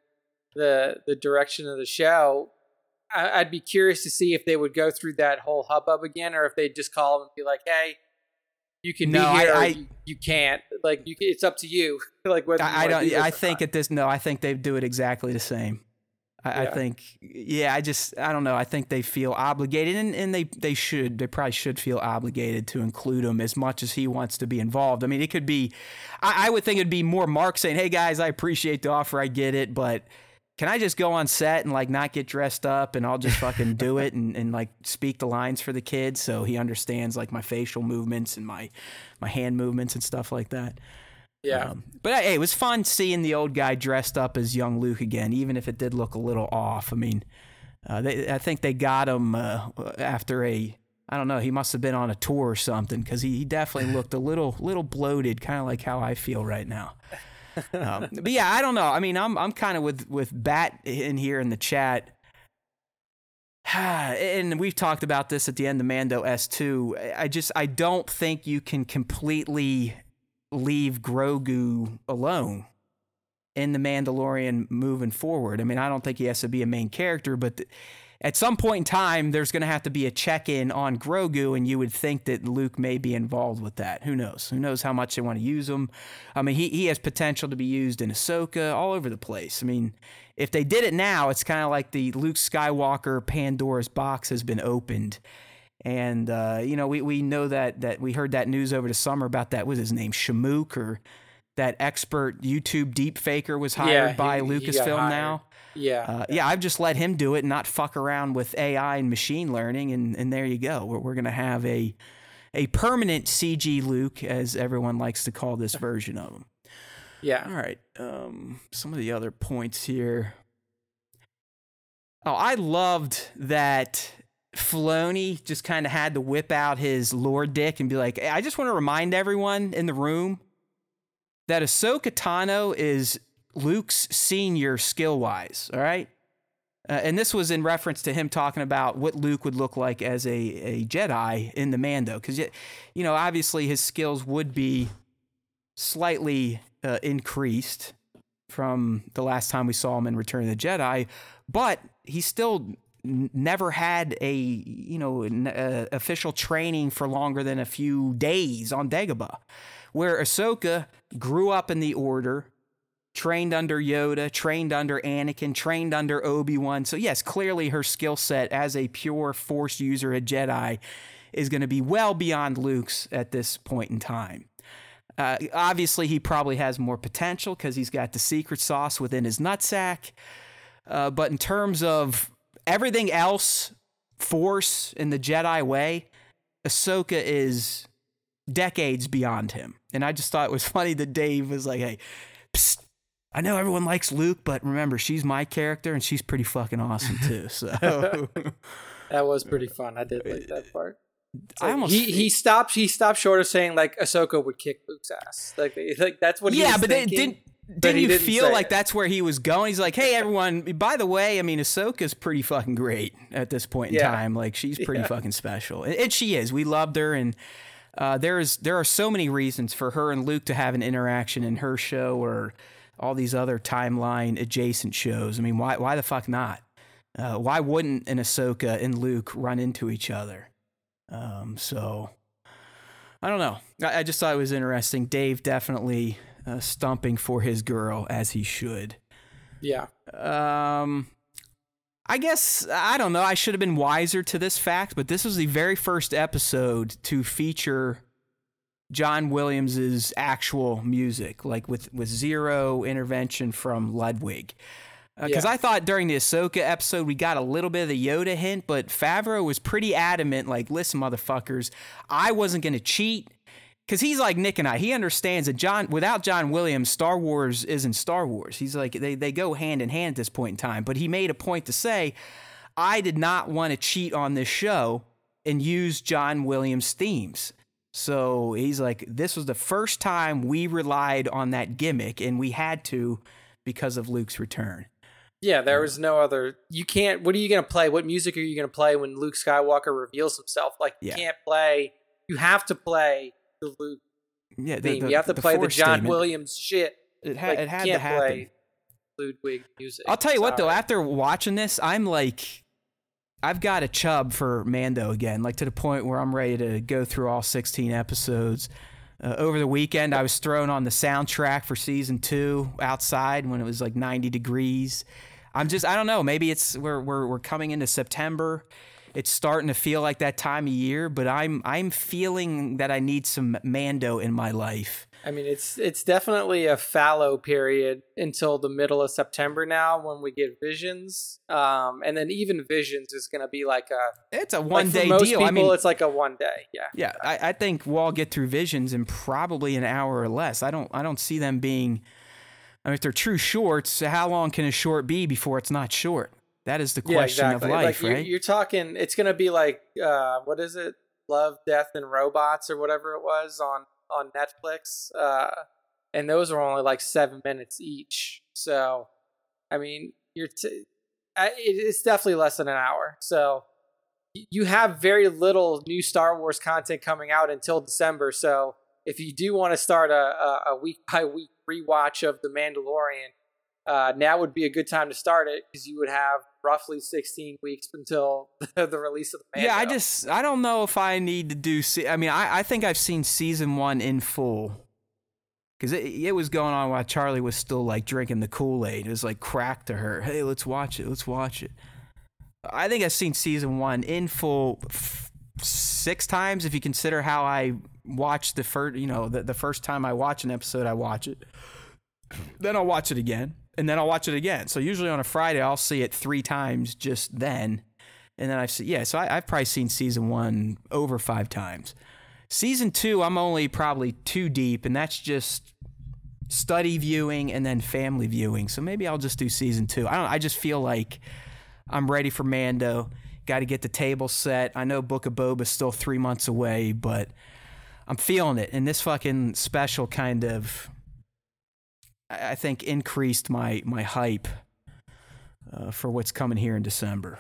the the direction of the show. I'd be curious to see if they would go through that whole hubbub again, or if they'd just call them and be like, "Hey, you can no, be here. I, I, or you, you can't. Like, you, it's up to you." Like, whether I, I don't. Do I think not. At this, no, I think they do it exactly the same. I, yeah. I think, yeah. I just, I don't know. I think they feel obligated, and, and they they should. They probably should feel obligated to include him as much as he wants to be involved. I mean, it could be. I, I would think it'd be more Mark saying, "Hey guys, I appreciate the offer. I get it, but can I just go on set and like not get dressed up and I'll just fucking do it and, and like speak the lines for the kid so he understands like my facial movements and my, my hand movements and stuff like that." Yeah. Um, but hey, it was fun seeing the old guy dressed up as young Luke again, even if it did look a little off. I mean, uh, they, I think they got him uh, after a, I don't know, he must have been on a tour or something because he, he definitely looked a little, little bloated, kind of like how I feel right now. um, but yeah, I don't know. I mean, I'm I'm kind of with, with Bat in here in the chat. And we've talked about this at the end of Mando S two. I just, I don't think you can completely leave Grogu alone in The Mandalorian moving forward. I mean, I don't think he has to be a main character, but th- at some point in time, there's going to have to be a check-in on Grogu, and you would think that Luke may be involved with that. Who knows? Who knows how much they want to use him? I mean, he, he has potential to be used in Ahsoka, all over the place. I mean, if they did it now, it's kind of like the Luke Skywalker Pandora's box has been opened. And, uh, you know, we, we know that, that we heard that news over the summer about that, what was his name, Shamook, or that expert YouTube deepfaker was hired yeah, he, by Lucasfilm now. Yeah. Uh, yeah, I've just let him do it and not fuck around with A I and machine learning, and, and there you go. We're, we're going to have a a permanent C G Luke, as everyone likes to call this version of him. Yeah. All right. Um, some of the other points here. Oh, I loved that Filoni just kind of had to whip out his lore dick and be like, "Hey, I just want to remind everyone in the room that Ahsoka Tano is Luke's senior skill-wise, all right?" Uh, and this was in reference to him talking about what Luke would look like as a, a Jedi in the Mando, because, you know, obviously his skills would be slightly uh, increased from the last time we saw him in Return of the Jedi, but he still n- never had a, you know, n- uh, official training for longer than a few days on Dagobah, where Ahsoka grew up in the Order, trained under Yoda, trained under Anakin, trained under Obi-Wan. So yes, clearly her skill set as a pure Force user, a Jedi, is going to be well beyond Luke's at this point in time. Uh, obviously, he probably has more potential because he's got the secret sauce within his nutsack. Uh, but in terms of everything else, Force in the Jedi way, Ahsoka is decades beyond him. And I just thought it was funny that Dave was like, "Hey, psst, I know everyone likes Luke, but remember, she's my character, and she's pretty fucking awesome too." So that was pretty fun. I did like that part. Like I almost he he stopped he stopped short of saying like Ahsoka would kick Luke's ass. Like like that's what. He yeah, was but thinking, didn't but didn't you didn't feel like it. That's where he was going? He's like, "Hey, everyone. By the way, I mean, Ahsoka's pretty fucking great at this point in yeah. time. Like, she's pretty yeah. fucking special, and she is. We loved her, and uh, there is there are so many reasons for her and Luke to have an interaction in her show or all these other timeline adjacent shows. I mean, why why the fuck not? Uh, why wouldn't an Ahsoka and Luke run into each other? Um, so, I don't know. I, I just thought it was interesting. Dave definitely uh, stumping for his girl, as he should. Yeah. Um, I guess, I don't know, I should have been wiser to this fact, but this was the very first episode to feature John Williams's actual music, like with, with zero intervention from Ludwig. Because uh, yeah. I thought during the Ahsoka episode, we got a little bit of the Yoda hint, but Favreau was pretty adamant, like, "Listen, motherfuckers, I wasn't going to cheat." Because he's like Nick and I. He understands that John, without John Williams, Star Wars isn't Star Wars. He's like, they, they go hand in hand at this point in time. But he made a point to say, "I did not want to cheat on this show and use John Williams' themes." So he's like, this was the first time we relied on that gimmick, and we had to because of Luke's return. Yeah, there was no other. You can't. What are you going to play? What music are you going to play when Luke Skywalker reveals himself? Like, you yeah. can't play. You have to play the Luke yeah, the, theme. The, you have to the play the John statement. Williams shit. It, ha- like, it had you can't to happen. Play Ludwig music. I'll tell you Sorry. what, though, after watching this, I'm like, I've got a chub for Mando again, like to the point where I'm ready to go through all sixteen episodes. Uh, over the weekend, I was thrown on the soundtrack for season two outside when it was like ninety degrees. I'm just, I don't know. Maybe it's we're we're we're coming into September. It's starting to feel like that time of year, but I'm I'm feeling that I need some Mando in my life. I mean, it's it's definitely a fallow period until the middle of September now when we get Visions, um, and then even Visions is going to be like a it's a one like day most deal. People, I mean, it's like a one day. Yeah, yeah. I, I think we'll all get through Visions in probably an hour or less. I don't I don't see them being. I mean, if they're true shorts, how long can a short be before it's not short? That is the question yeah, exactly. of life, like, right? You're, you're talking, it's going to be like, uh, what is it? Love, Death, and Robots or whatever it was on, on Netflix. Uh, and those were only like seven minutes each. So, I mean, you're t- I, it's definitely less than an hour. So you have very little new Star Wars content coming out until December. So if you do want to start a, a week-by-week rewatch of The Mandalorian, Uh, now would be a good time to start it because you would have roughly sixteen weeks until the, the release of the Mando. Yeah, I just, I don't know if I need to do, se- I mean, I, I think I've seen season one in full because it, it was going on while Charlie was still like drinking the Kool-Aid. It was like crack to her. Hey, let's watch it. Let's watch it. I think I've seen season one in full f- six times if you consider how I watched the first, you know, the, the first time I watch an episode, I watch it. Then I'll watch it again. And then I'll watch it again. So usually on a Friday, I'll see it three times just then. And then I've seen, yeah, so I, I've probably seen season one over five times. Season two, I'm only probably two deep, and that's just study viewing and then family viewing. So maybe I'll just do season two. I don't I just feel like I'm ready for Mando. Got to get the table set. I know Book of Boba's still three months away, but I'm feeling it. And this fucking special kind of... I think increased my my hype uh, for what's coming here in December.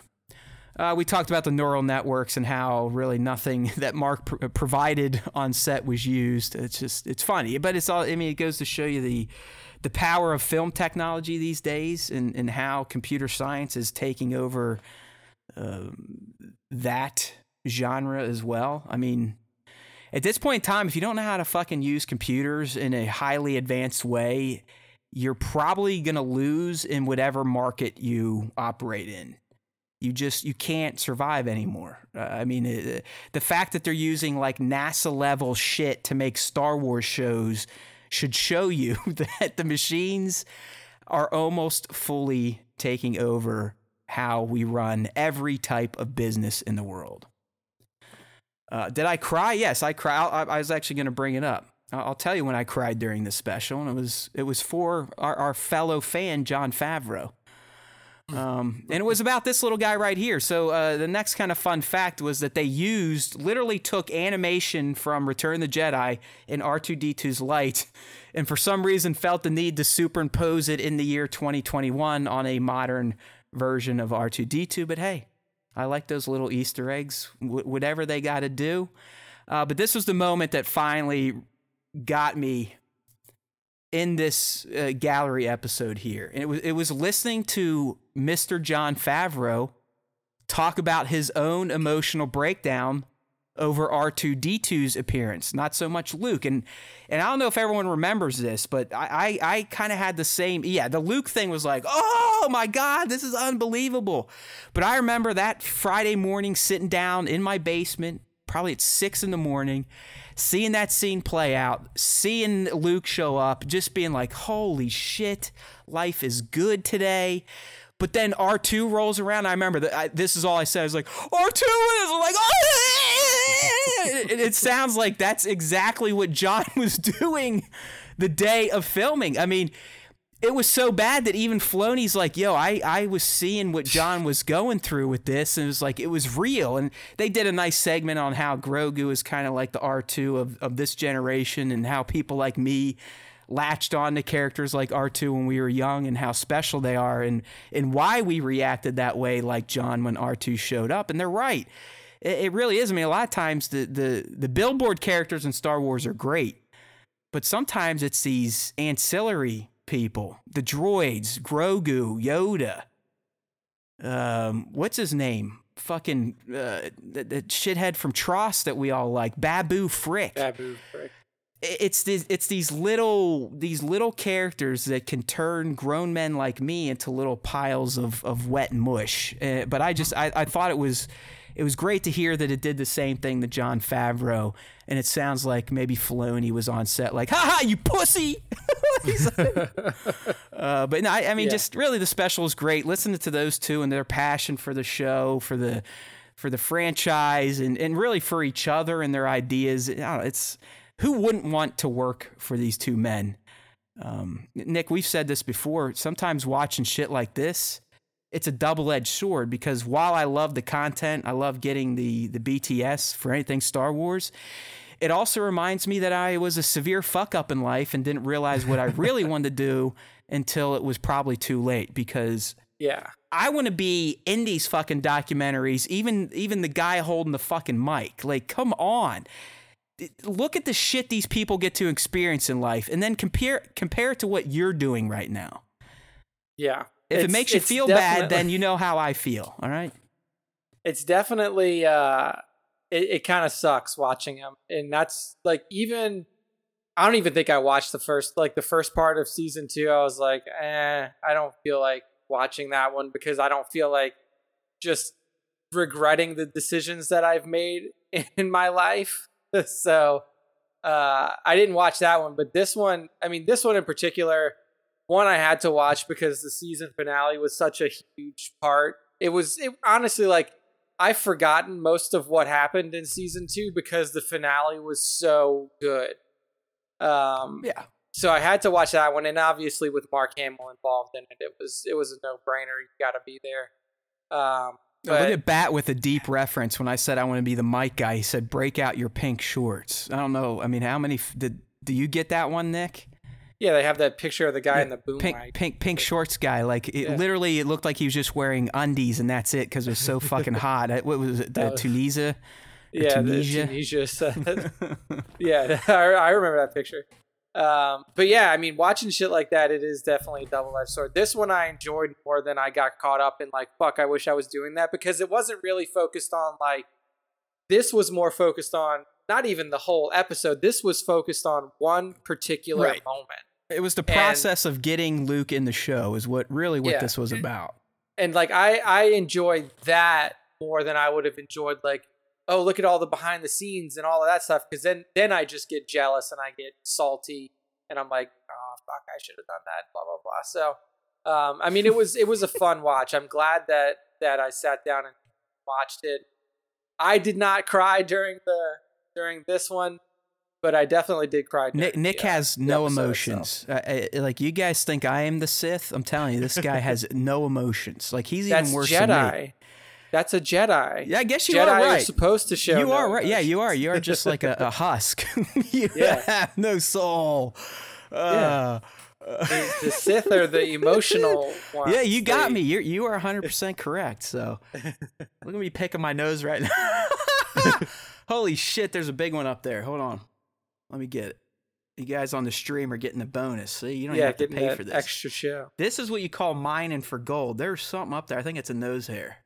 Uh, we talked about the neural networks and how really nothing that Mark pr- provided on set was used. It's just it's funny, but it's all. I mean, it goes to show you the the power of film technology these days, and, and how computer science is taking over uh, that genre as well. I mean. At this point in time, if you don't know how to fucking use computers in a highly advanced way, you're probably going to lose in whatever market you operate in. You just, you can't survive anymore. Uh, I mean, it, the fact that they're using like NASA level shit to make Star Wars shows should show you that the machines are almost fully taking over how we run every type of business in the world. Uh, did I cry? Yes, I cried. I, I was actually going to bring it up. I'll tell you when I cried during this special, and it was it was for our, our fellow fan, Jon Favreau. Um, and it was about this little guy right here. So uh, the next kind of fun fact was that they used, literally took animation from Return of the Jedi in R two D two's light, and for some reason felt the need to superimpose it in the year twenty twenty-one on a modern version of R two D two, but hey. I like those little Easter eggs, wh- whatever they got to do. Uh, but this was the moment that finally got me in this uh, gallery episode here. And it was, it was listening to Mister Jon Favreau talk about his own emotional breakdown over R two D two's appearance, not so much Luke. And and I don't know if everyone remembers this, but I, I, I kind of had the same... Yeah, the Luke thing was like, oh my God, this is unbelievable. But I remember that Friday morning sitting down in my basement, probably at six in the morning, seeing that scene play out, seeing Luke show up, just being like, holy shit, life is good today. But then R two rolls around. I remember that I, this is all I said. I was like, R two is like, oh! it, it sounds like that's exactly what John was doing the day of filming. I mean, it was so bad that even Filoni's like, yo, I, I was seeing what John was going through with this. And it was like, it was real. And they did a nice segment on how Grogu is kind of like the R two of, of this generation and how people like me latched on to characters like R two when we were young and how special they are and and why we reacted that way like John when R two showed up. And they're right. It, it really is. I mean, a lot of times the, the, the billboard characters in Star Wars are great, but sometimes it's these ancillary people, the droids, Grogu, Yoda, um, what's his name? Fucking uh, the, the shithead from Tross that we all like, Babu Frick. Babu Frick. It's these, it's these little these little characters that can turn grown men like me into little piles of, of wet mush. Uh, but I just I, I thought it was it was great to hear that it did the same thing to Jon Favreau, and it sounds like maybe Filoni was on set like, ha ha, you pussy. uh, but no, I, I mean, yeah. just really the special is great. Listening to those two and their passion for the show, for the for the franchise, and, and really for each other and their ideas. I don't know, it's. Who wouldn't want to work for these two men? Um, Nick, we've said this before. Sometimes watching shit like this, it's a double-edged sword, because while I love the content, I love getting the the B T S for anything Star Wars, it also reminds me that I was a severe fuck-up in life and didn't realize what I really wanted to do until it was probably too late, because... Yeah, I want to be in these fucking documentaries, even even the guy holding the fucking mic. Like, come on. Look at the shit these people get to experience in life, and then compare compare it to what you're doing right now. Yeah. If it makes you feel bad, then you know how I feel. All right. It's definitely, uh, it, it kind of sucks watching them. And that's like, even, I don't even think I watched the first, like the first part of season two. I was like, eh, I don't feel like watching that one, because I don't feel like just regretting the decisions that I've made in my life. So uh, I didn't watch that one, but this one, I mean, this one in particular, one I had to watch because the season finale was such a huge part. It was it, honestly like I've forgotten most of what happened in season two because the finale was so good. Um, yeah. So I had to watch that one. And obviously with Mark Hamill involved in it, it was, it was a no brainer. You got to be there. Um, But, look at Bat with a deep reference when I said I want to be the mic guy. He said, break out your pink shorts. I don't know. I mean, how many f- – did do you get that one, Nick? Yeah, they have that picture of the guy yeah, in the boom pink, mic. Pink pink shorts guy. Like, it yeah. literally it looked like he was just wearing undies, and that's it, because it was so fucking hot. What was it, the Tunisia? Yeah, Tunisia? the Tunisia. Said, yeah, I, I remember that picture. Um, but, yeah, I mean, watching shit like that, it is definitely a double-edged sword. This one I enjoyed more than I got caught up in, like, fuck, I wish I was doing that, because it wasn't really focused on, like, this was more focused on, not even the whole episode, this was focused on one particular right. moment. It was the process and, of getting Luke in the show is what really what yeah. this was about. And, like, I, I enjoyed that more than I would have enjoyed, like, oh, look at all the behind the scenes and all of that stuff. Because then, then I just get jealous and I get salty and I'm like, oh, fuck, I should have done that, blah, blah, blah. So, um, I mean, it was it was a fun watch. I'm glad that that I sat down and watched it. I did not cry during the during this one, but I definitely did cry. Nick, the, Nick uh, has no emotions. Uh, I, like, you guys think I am the Sith? I'm telling you, this guy has no emotions. Like, he's That's even worse Jedi. than me. That's a Jedi. Yeah, I guess you Jedi are right. Are supposed to show. You are no right. Emotions. Yeah, you are. You are just like a, a husk. you yeah. have no soul. Uh, yeah. uh, the, the Sith are the emotional ones. Yeah, you got they... me. You you are one hundred percent correct. So look at me picking my nose right now. Holy shit! There's a big one up there. Hold on. Let me get it. You guys on the stream are getting the bonus. See, you don't yeah, even have to pay for this extra show. This is what you call mining for gold. There's something up there. I think it's a nose hair.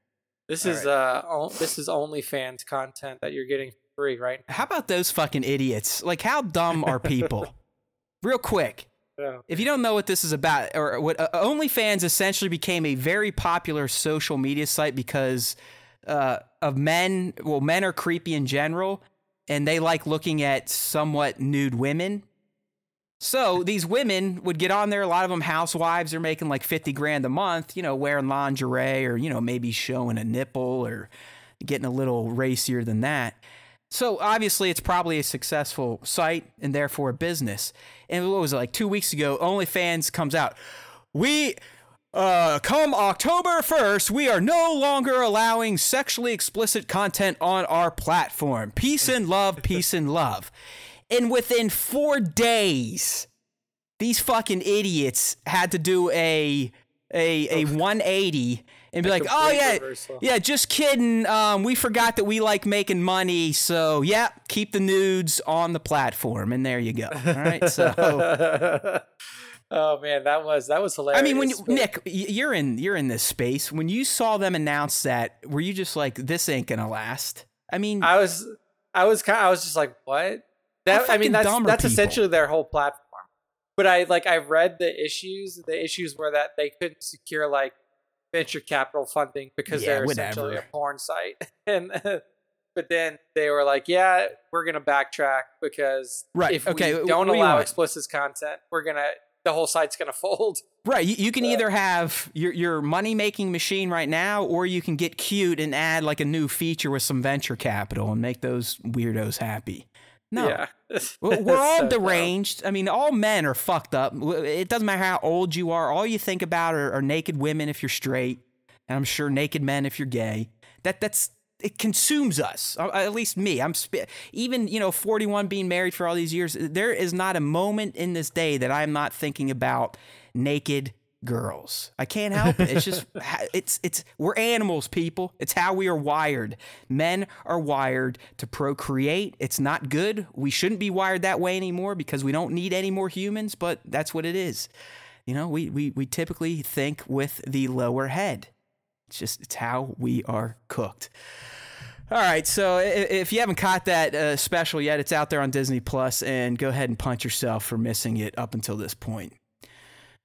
This All is right. uh, o- this is OnlyFans content that you're getting free, right? How about those fucking idiots? Like, how dumb are people? Real quick, yeah. if you don't know what this is about, or what uh, OnlyFans essentially became a very popular social media site because uh, of men. Well, men are creepy in general, and they like looking at somewhat nude women. So these women would get on there. A lot of them housewives are making like fifty grand a month, you know, wearing lingerie or, you know, maybe showing a nipple or getting a little racier than that. So obviously it's probably a successful site and therefore a business. And what was it, like two weeks ago, OnlyFans comes out. We uh, come October first, we are no longer allowing sexually explicit content on our platform. Peace and love, peace and love. And within four days, these fucking idiots had to do a a a one eighty and be like, "Oh yeah, reversal. yeah, just kidding. Um, we forgot that we like making money, so yeah, keep the nudes on the platform." And there you go. All right, so Oh man, that was that was hilarious. I mean, when you, Nick, you're in you're in this space. When you saw them announce that, were you just like, "This ain't gonna last"? I mean, I was, I was kind, I was just like, "What?" That I mean, that's that's people. essentially their whole platform. But I like I read the issues. The issues were that they couldn't secure like venture capital funding because yeah, they're whatever. essentially a porn site. And but then they were like, "Yeah, we're gonna backtrack because right. if okay. we don't what allow do explicit content, we're gonna." The whole site's going to fold. Right. You, you can uh, either have your, your money-making machine right now, or you can get cute and add like a new feature with some venture capital and make those weirdos happy. No. Yeah. We're all so deranged. Dumb. I mean, all men are fucked up. It doesn't matter how old you are. All you think about are, are naked women if you're straight, and I'm sure naked men if you're gay. That that's it consumes us, at least me. I'm sp- even, you know, forty-one being married for all these years. There is not a moment in this day that I'm not thinking about naked girls. I can't help it. It's just, it's, it's, we're animals, people. It's how we are wired. Men are wired to procreate. It's not good. We shouldn't be wired that way anymore because we don't need any more humans, but that's what it is. You know, we, we, we typically think with the lower head. It's just, it's how we are cooked. All right, so if you haven't caught that uh, special yet, it's out there on Disney Plus, and go ahead and punch yourself for missing it up until this point.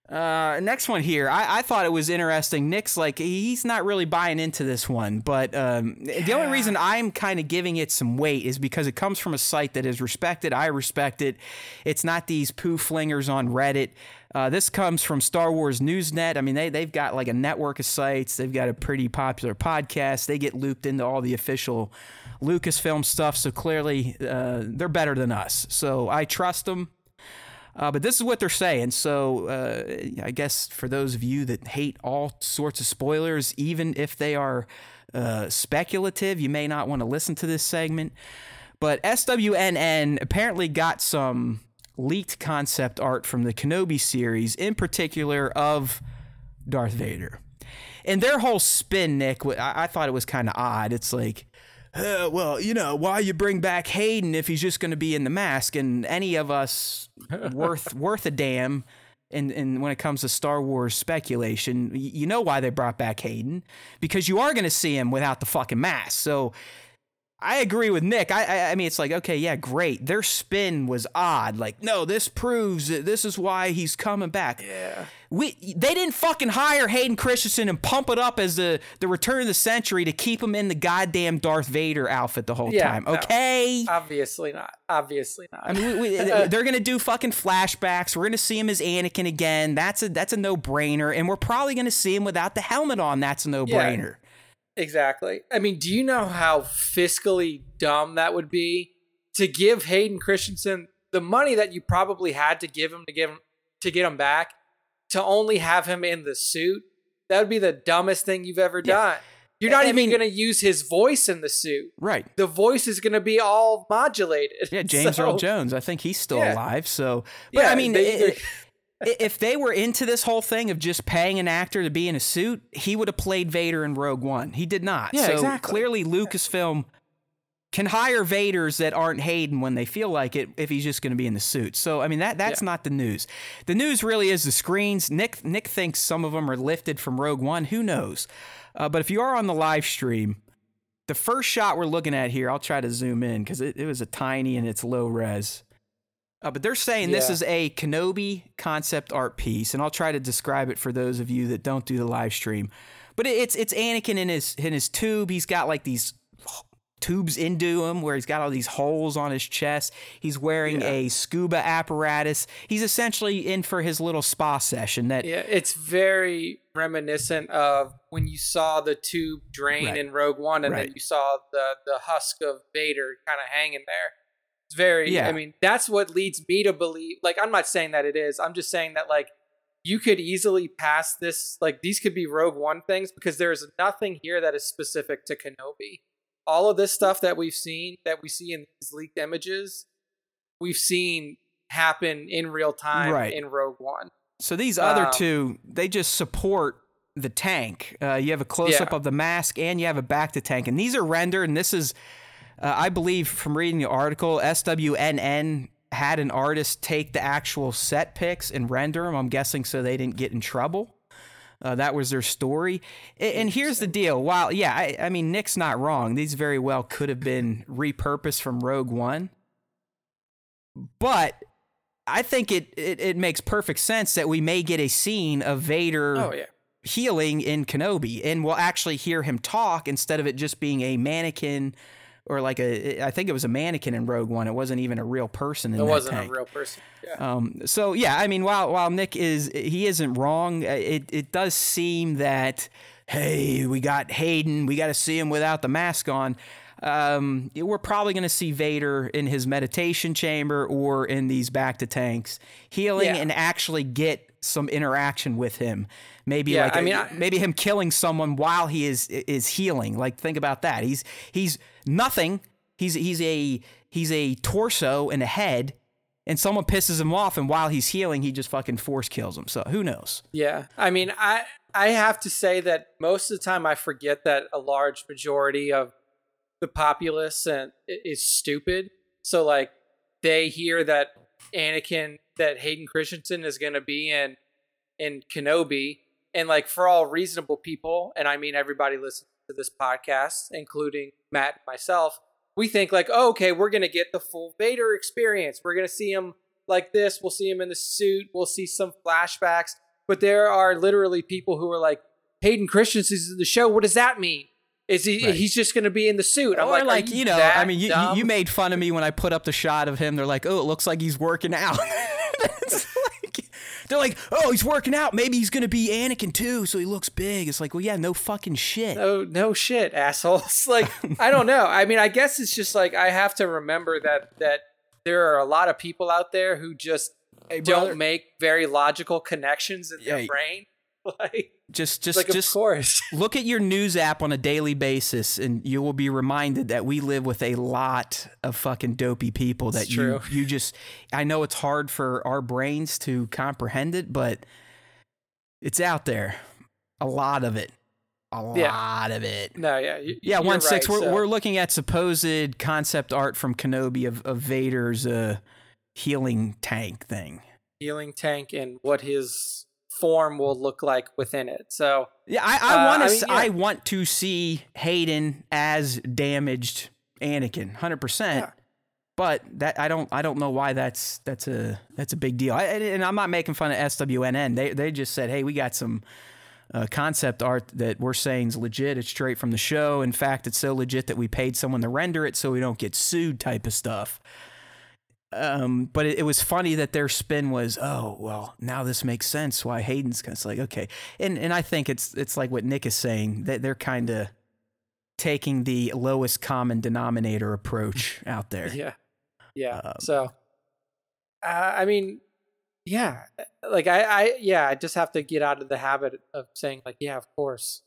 Uh, next one here, I, I thought it was interesting. Nick's like, he's not really buying into this one, but um, yeah. the only reason I'm kind of giving it some weight is because it comes from a site that is respected. I respect it. It's not these poo flingers on Reddit. Uh, this comes from Star Wars Newsnet. I mean, they, they've got like a network of sites. They've got a pretty popular podcast. They get looped into all the official Lucasfilm stuff. So clearly uh, they're better than us. So I trust them. Uh, but this is what they're saying. So uh, I guess for those of you that hate all sorts of spoilers, even if they are uh, speculative, you may not want to listen to this segment. But S W N N apparently got some leaked concept art from the Kenobi series, in particular of Darth Vader. And their whole spin, Nick, I, I thought it was kind of odd. It's like, Uh, well, you know, why you bring back Hayden if he's just going to be in the mask? And any of us worth worth a damn, and and when it comes to Star Wars speculation, you know why they brought back Hayden, because you are going to see him without the fucking mask. So I agree with Nick. I, I I mean, it's like, okay, yeah, great. Their spin was odd. Like, no, this proves that this is why he's coming back. Yeah. We they didn't fucking hire Hayden Christensen and pump it up as the, the return of the century to keep him in the goddamn Darth Vader outfit the whole yeah, time. Okay. No, obviously not. Obviously not. I mean, we, we, they're gonna do fucking flashbacks. We're gonna see him as Anakin again. That's a that's a no brainer. And we're probably gonna see him without the helmet on. That's a no brainer. Yeah. Exactly. I mean, do you know how fiscally dumb that would be to give Hayden Christensen the money that you probably had to give him to give him to get him back, to only have him in the suit? That would be the dumbest thing you've ever yeah. done. You're not I even mean, going to use his voice in the suit. Right. The voice is going to be all modulated. Yeah, James so, Earl Jones. I think he's still yeah. alive. So, but yeah, I mean, they, it, if they were into this whole thing of just paying an actor to be in a suit, he would have played Vader in Rogue One. He did not. Yeah, so exactly. Clearly Lucasfilm can hire Vaders that aren't Hayden when they feel like it, if he's just going to be in the suit. So, I mean, that that's yeah. not the news. The news really is the screens. Nick, Nick thinks some of them are lifted from Rogue One. Who knows? Uh, but if you are on the live stream, the first shot we're looking at here, I'll try to zoom in because it, it was a tiny and it's low res. Uh, but they're saying yeah. this is a Kenobi concept art piece, and I'll try to describe it for those of you that don't do the live stream. But it's it's Anakin in his in his tube. He's got like these tubes into him where he's got all these holes on his chest. He's wearing yeah. a scuba apparatus. He's essentially in for his little spa session. That yeah, it's very reminiscent of when you saw the tube drain right. in Rogue One, and right. then you saw the the husk of Vader kind of hanging there. Very yeah. I mean, that's what leads me to believe, like, I'm not saying that it is, I'm just saying that, like, you could easily pass this, like, these could be Rogue One things, because there's nothing here that is specific to Kenobi. All of this stuff that we've seen, that we see in these leaked images, we've seen happen in real time right. in Rogue One. So these other um, two, they just support the tank. Uh, you have a close-up yeah. of the mask, and you have a back to tank, and these are rendered, and this is Uh, I believe from reading the article, S W N N had an artist take the actual set pics and render them, I'm guessing, so they didn't get in trouble. Uh, that was their story. And, and here's the deal. While, yeah, I, I mean, Nick's not wrong. These very well could have been repurposed from Rogue One. But I think it, it, it makes perfect sense that we may get a scene of Vader oh, yeah. healing in Kenobi. And we'll actually hear him talk instead of it just being a mannequin or like a, I think it was a mannequin in Rogue One. It wasn't even a real person. In it that wasn't tank. a real person. Yeah. Um, so, yeah, I mean, while while Nick is, he isn't wrong, it, it does seem that, hey, we got Hayden, we got to see him without the mask on. Um, we're probably going to see Vader in his meditation chamber or in these back to tanks healing yeah. and actually get some interaction with him. Maybe yeah, like I a, mean, I, maybe him killing someone while he is is healing. Like, think about that. He's he's nothing. He's he's a he's a torso and a head, and someone pisses him off, and while he's healing, he just fucking force kills him. So who knows? Yeah, I mean, I I have to say that most of the time I forget that a large majority of the populace and is stupid. So like they hear that Anakin, that Hayden Christensen is going to be in, in Kenobi. And like for all reasonable people, and I mean, everybody listening to this podcast, including Matt and myself, we think like, oh, okay, we're going to get the full Vader experience. We're going to see him like this. We'll see him in the suit. We'll see some flashbacks, but there are literally people who are like, Hayden Christensen's in the show. What does that mean? Is he? Right. He's just going to be in the suit. I'm or like, like you, you know, I mean, you, you made fun of me when I put up the shot of him. They're like, oh, it looks like he's working out. It's like, they're like, oh, he's working out. Maybe he's going to be Anakin too, so he looks big. It's like, well, yeah, no fucking shit. No, no shit, assholes. Like, I don't know. I mean, I guess it's just like I have to remember that that there are a lot of people out there who just hey, don't make very logical connections in yeah. their brain. Like, just just like just of course. Look at your news app on a daily basis and you will be reminded that we live with a lot of fucking dopey people that you, you just I know it's hard for our brains to comprehend it, but it's out there. A lot of it. A lot yeah. of it. No, yeah. You, yeah, one right, six. We're so. we're looking at supposed concept art from Kenobi of, of Vader's uh, healing tank thing. Healing tank and what his form will look like within it. So yeah, I, I uh, want to. I, mean, yeah. I want to see Hayden as damaged Anakin, one hundred percent. Yeah. But that I don't. I don't know why that's that's a that's a big deal. I, and I'm not making fun of S W N N. They they just said, hey, we got some uh, concept art that we're saying is legit. It's straight from the show. In fact, it's so legit that we paid someone to render it so we don't get sued. Type of stuff. Um, but it, it was funny that their spin was, oh, well, now this makes sense why Hayden's kind of like, okay. And and I think it's it's like what Nick is saying, that they're kind of taking the lowest common denominator approach out there. Yeah. Yeah. Um, so, uh, I mean, yeah, like I, I, yeah, I just have to get out of the habit of saying like, yeah, of course.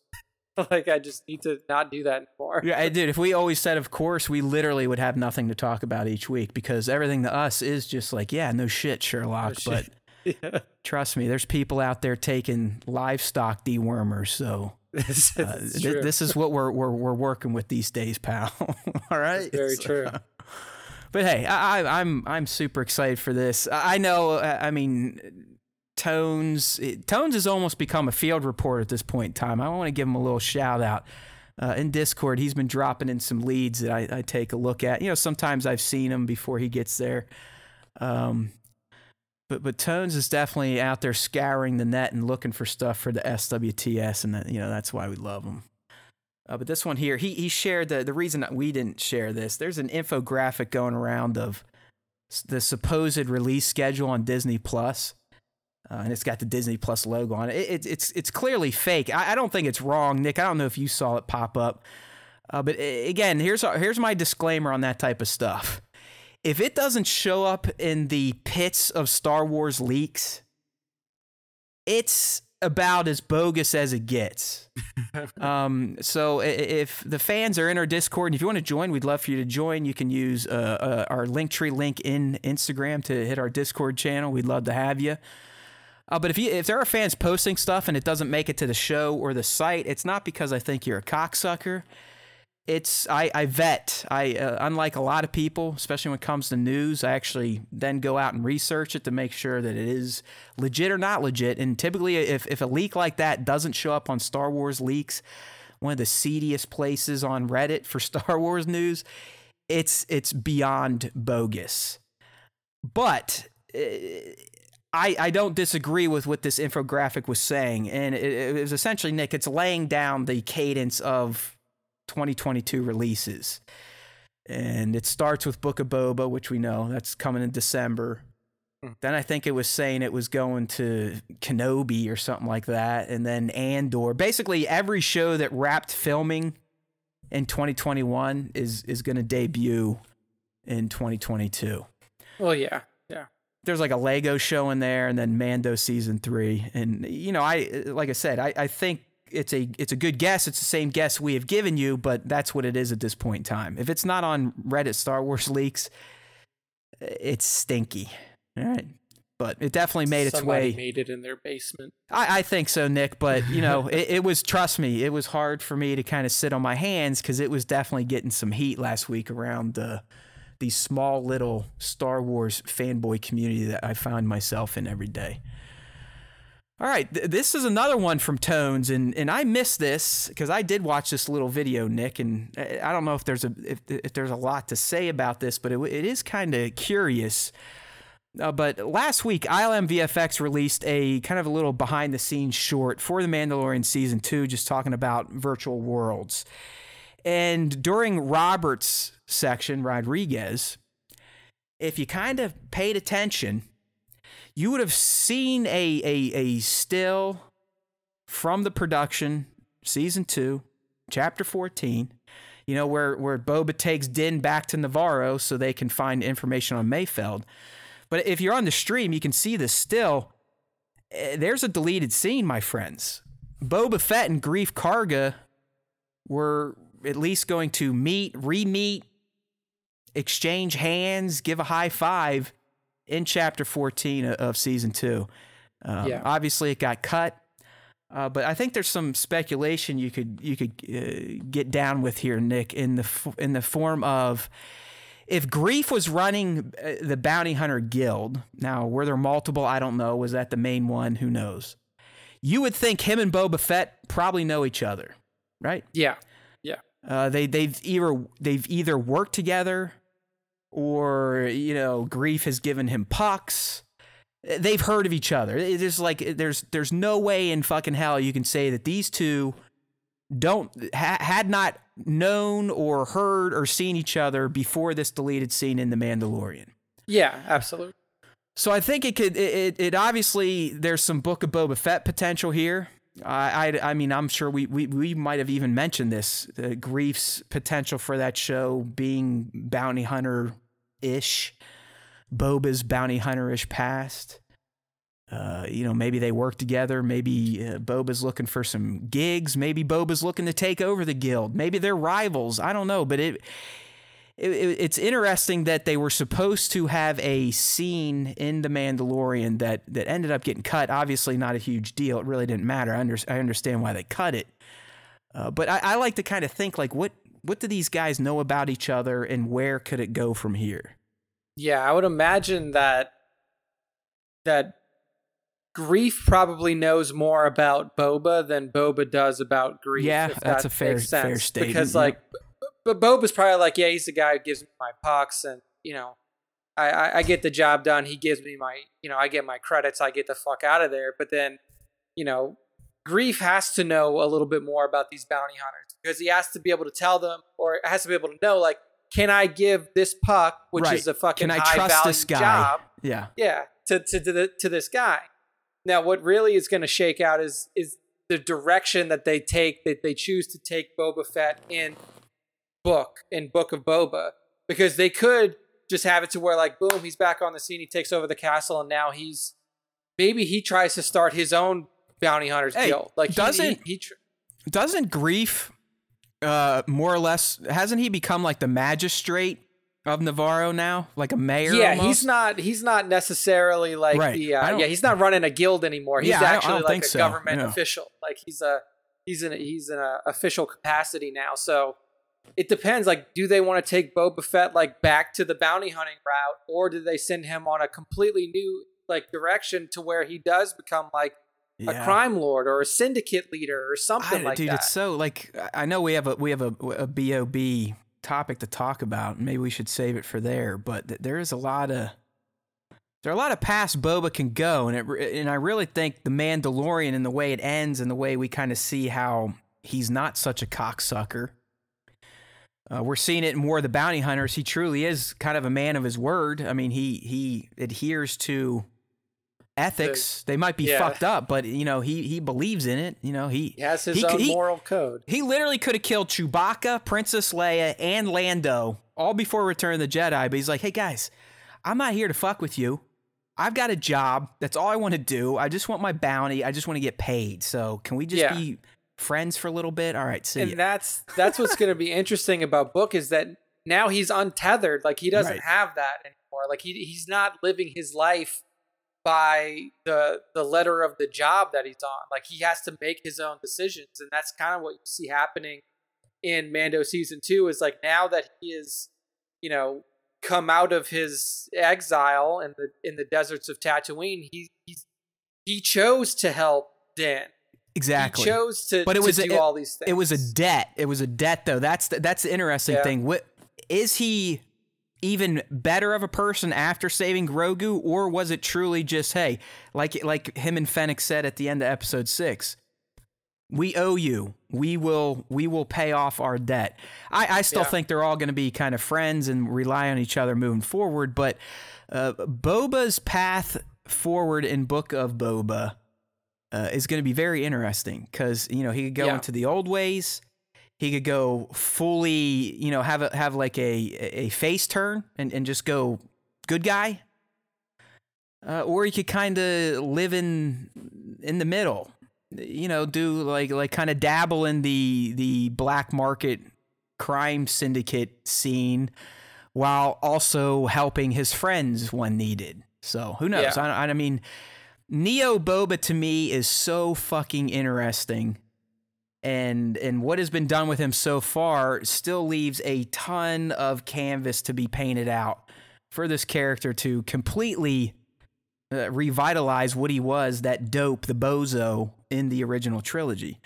Like, I just need to not do that anymore. Yeah, dude, if we always said, of course, we literally would have nothing to talk about each week because everything to us is just like, yeah, no shit, Sherlock. No shit. But yeah. Trust me, there's people out there taking livestock dewormers. So this, uh, is th- this is what we're, we're we're working with these days, pal. All right. That's very so, true. But hey, I, I, I'm I'm super excited for this. I know. I mean. Tones it, Tones has almost become a field reporter at this point in time. I want to give him a little shout out uh, in Discord. He's been dropping in some leads that I, I take a look at. You know, sometimes I've seen him before he gets there. Um, but but Tones is definitely out there scouring the net and looking for stuff for the S W T S, and that, you know, that's why we love him. Uh, but this one here, he he shared the the reason that we didn't share this. There's an infographic going around of the supposed release schedule on Disney Plus. Uh, and it's got the Disney Plus logo on it. it, it it's it's clearly fake. I, I don't think it's wrong, Nick. I don't know if you saw it pop up. Uh, but it, again, here's here's my disclaimer on that type of stuff. If it doesn't show up in the pits of Star Wars leaks, it's about as bogus as it gets. um, so if the fans are in our Discord, and if you want to join, we'd love for you to join. You can use uh, uh, our Linktree link in Instagram to hit our Discord channel. We'd love to have you. Uh, but if you, if there are fans posting stuff and it doesn't make it to the show or the site, it's not because I think you're a cocksucker. It's I, I vet. I uh, unlike a lot of people, especially when it comes to news, I actually then go out and research it to make sure that it is legit or not legit. And typically, if, if a leak like that doesn't show up on Star Wars Leaks, one of the seediest places on Reddit for Star Wars news, it's it's beyond bogus. But uh, I, I don't disagree with what this infographic was saying. And it, it was essentially, Nick, it's laying down the cadence of twenty twenty-two releases, and it starts with Book of Boba, which we know that's coming in December. Mm. Then I think it was saying it was going to Kenobi or something like that, and then Andor. Basically, every show that wrapped filming in twenty twenty-one is is going to debut in twenty twenty-two. Well, yeah, yeah. There's like a Lego show in there, and then Mando season three, and you know, I like I said, I I think. It's a it's a good guess. It's the same guess we have given you, but that's what it is at this point in time. If it's not on Reddit Star Wars Leaks, it's stinky. All right. But it definitely made its Somebody way. Somebody made it in their basement. I, I think so, Nick. But, you know, it, it was, trust me, it was hard for me to kind of sit on my hands because it was definitely getting some heat last week around the, the small little Star Wars fanboy community that I find myself in every day. All right, th- this is another one from Tones, and, and I missed this because I did watch this little video, Nick, and I don't know if there's a if, if there's a lot to say about this, but it, it is kind of curious. Uh, but last week, I L M V F X released a kind of a little behind-the-scenes short for The Mandalorian Season two, just talking about virtual worlds. And during Robert's section, Rodriguez, if you kind of paid attention, you would have seen a, a a still from the production, season two, chapter fourteen, you know, where, where Boba takes Din back to Navarro so they can find information on Mayfeld. But if you're on the stream, you can see this still. There's a deleted scene, my friends. Boba Fett and Greef Karga were at least going to meet, re-meet, exchange hands, give a high five in chapter fourteen of season two. Um, yeah. Obviously it got cut, uh, but I think there's some speculation you could you could uh, get down with here, Nick, in the f- in the form of if Greef was running uh, the Bounty Hunter Guild. Now, were there multiple? I don't know. Was that the main one? Who knows? You would think him and Boba Fett probably know each other, right? Yeah, yeah. Uh, they they've either they've either worked together, or, you know, Greef has given him pucks. They've heard of each other. It's just like there's there's no way in fucking hell you can say that these two don't ha- had not known or heard or seen each other before this deleted scene in The Mandalorian. Yeah, absolutely. So I think it could. It, it obviously there's some Book of Boba Fett potential here. I, I, I mean, I'm sure we, we, we might have even mentioned this uh, Grief's potential for that show being bounty hunter ish, Boba's bounty hunter-ish past. Uh, you know, maybe they work together. Maybe uh, Boba's looking for some gigs. Maybe Boba's looking to take over the guild. Maybe they're rivals. I don't know, but it, it it's interesting that they were supposed to have a scene in The Mandalorian that that ended up getting cut. Obviously, not a huge deal. It really didn't matter. I, under, I understand why they cut it, uh, but I, I like to kind of think like, what what do these guys know about each other, and where could it go from here? Yeah, I would imagine that that Greef probably knows more about Boba than Boba does about Greef. Yeah, if that's that a fair, makes sense. fair statement. Because, like, but Boba's probably like, yeah, he's the guy who gives me my pucks, and, you know, I, I, I get the job done. He gives me my, you know, I get my credits. I get the fuck out of there. But then, you know, Greef has to know a little bit more about these bounty hunters because he has to be able to tell them, or has to be able to know, like, can I give this puck, which right. is a fucking high-value job? Can I trust this guy? Job, yeah, yeah, to to to, the, to this guy. Now, what really is going to shake out is is the direction that they take, that they choose to take Boba Fett in book in Book of Boba, because they could just have it to where, like, boom, he's back on the scene, he takes over the castle, and now he's maybe he tries to start his own bounty hunters hey, guild. Like, doesn't he, he, he tr- doesn't Greef? Uh, more or less, hasn't he become like the magistrate of Navarro now, like a mayor? Yeah, almost? he's not. He's not necessarily like right. the. Uh, yeah, he's not running a guild anymore. He's yeah, actually I don't, I don't like a so. government no. official. Like he's a he's in a, he's in an official capacity now. So it depends. Like, do they want to take Boba Fett like back to the bounty hunting route, or do they send him on a completely new like direction to where he does become like yeah. a crime lord or a syndicate leader or something I, like dude, that? Dude, it's so like I know we have a we have a, a B O B topic to talk about. Maybe we should save it for there. But th- there is a lot of there are a lot of paths Boba can go, and it and I really think the Mandalorian and the way it ends and the way we kind of see how he's not such a cocksucker. Uh, we're seeing it in War of the Bounty Hunters. He truly is kind of a man of his word. I mean, he he adheres to ethics. They might be yeah. fucked up, but you know he he believes in it. You know he, he has his he, own he, moral code. He literally could have killed Chewbacca, Princess Leia, and Lando all before Return of the Jedi. But he's like, hey guys, I'm not here to fuck with you. I've got a job. That's all I want to do. I just want my bounty. I just want to get paid. So can we just yeah. be friends for a little bit? All right, see and ya. that's that's what's going to be interesting about Book is that now he's untethered. Like he doesn't right. have that anymore. Like he he's not living his life by the the letter of the job that he's on. Like he has to make his own decisions, and that's kind of what you see happening in Mando season two. Is like now that he is, you know, come out of his exile in the in the deserts of Tatooine, he he, he chose to help Din. Exactly. He chose to, but it to was do a, all these things. It was a debt. It was a debt, though. That's the, that's the interesting yeah. thing. What, is he even better of a person after saving Grogu, or was it truly just, hey, like like him and Fennec said at the end of episode six, we owe you. We will we will pay off our debt. I, I still yeah. think they're all going to be kind of friends and rely on each other moving forward, but uh, Boba's path forward in Book of Boba Uh, is going to be very interesting because, you know, he could go yeah. into the old ways. He could go fully, you know, have a, have like a, a face turn and, and just go good guy. Uh, or he could kind of live in in the middle, you know, do like like kind of dabble in the the black market crime syndicate scene while also helping his friends when needed. So who knows? Yeah. I, I mean... Neo Boba to me is so fucking interesting, and and what has been done with him so far still leaves a ton of canvas to be painted out for this character to completely uh, revitalize what he was, that dope, the bozo in the original trilogy.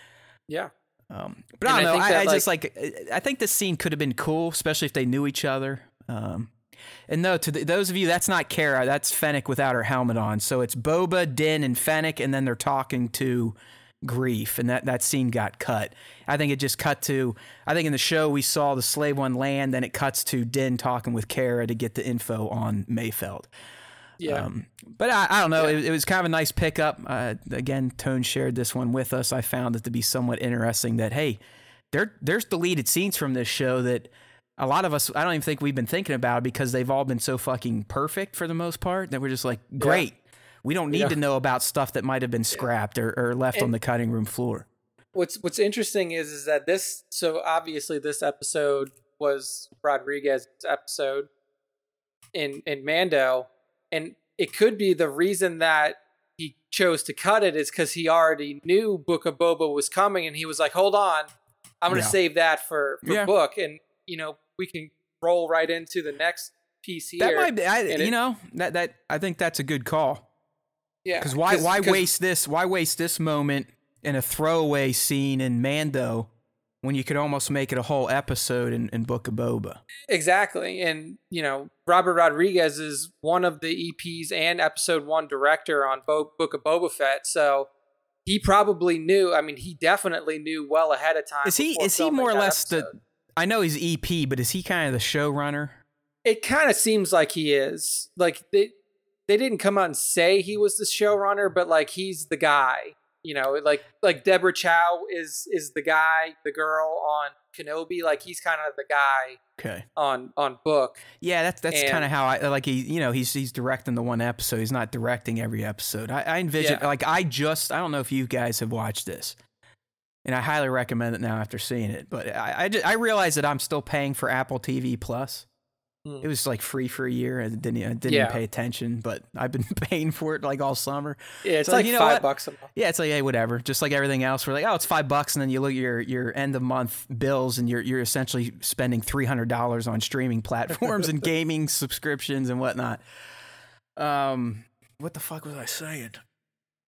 Yeah. Um, but I don't and know, I, I, I like- just like, I think this scene could have been cool, especially if they knew each other. Um And no, to the, those of you, that's not Kara. That's Fennec without her helmet on. So it's Boba, Din, and Fennec, and then they're talking to Greef, and that, that scene got cut. I think it just cut to, I think in the show we saw the Slave One land, then it cuts to Din talking with Kara to get the info on Mayfeld. Yeah. Um, but I, I don't know. Yeah. It, it was kind of a nice pickup. Uh, again, Tone shared this one with us. I found it to be somewhat interesting that, hey, there there's deleted scenes from this show that a lot of us, I don't even think we've been thinking about it because they've all been so fucking perfect for the most part that we're just like, great. Yeah. We don't need yeah. to know about stuff that might have been scrapped yeah. or, or left and on the cutting room floor. What's What's interesting is is that this, so obviously this episode was Rodriguez's episode in, in Mando, and it could be the reason that he chose to cut it is because he already knew Book of Boba was coming, and he was like, hold on, I'm going to yeah. save that for, for yeah. Book. And, you know, we can roll right into the next piece here. That might be, I, you it, know, that, that I think that's a good call. Yeah. Because why, Cause, why cause, waste this? Why waste this moment in a throwaway scene in Mando when you could almost make it a whole episode in, in Book of Boba? Exactly. And, you know, Robert Rodriguez is one of the E Ps and episode one director on Bo- Book of Boba Fett. So he probably knew. I mean, he definitely knew well ahead of time. Is he is he more or less episode. the... I know he's E P, but is he kind of the showrunner? It kind of seems like he is. Like they, they didn't come out and say he was the showrunner, but like he's the guy. You know, like like Deborah Chow is is the guy, the girl on Kenobi. Like he's kind of the guy. Okay. On on Book. Yeah, that's that's kind of how I like. He, you know, he's he's directing the one episode. He's not directing every episode. I, I envision yeah. like I just I don't know if you guys have watched this. And I highly recommend it now after seeing it. But I, I, just, I realize that I'm still paying for Apple T V Plus. It was like free for a year. I didn't, I didn't yeah. even pay attention, but I've been paying for it like all summer. Yeah, it's so like, like you know five what? bucks a month. Yeah, it's like, hey, whatever. Just like everything else, we're like, oh, it's five bucks, and then you look at your your end of month bills, and you're you're essentially spending three hundred dollars on streaming platforms and gaming subscriptions and whatnot. Um, what the fuck was I saying?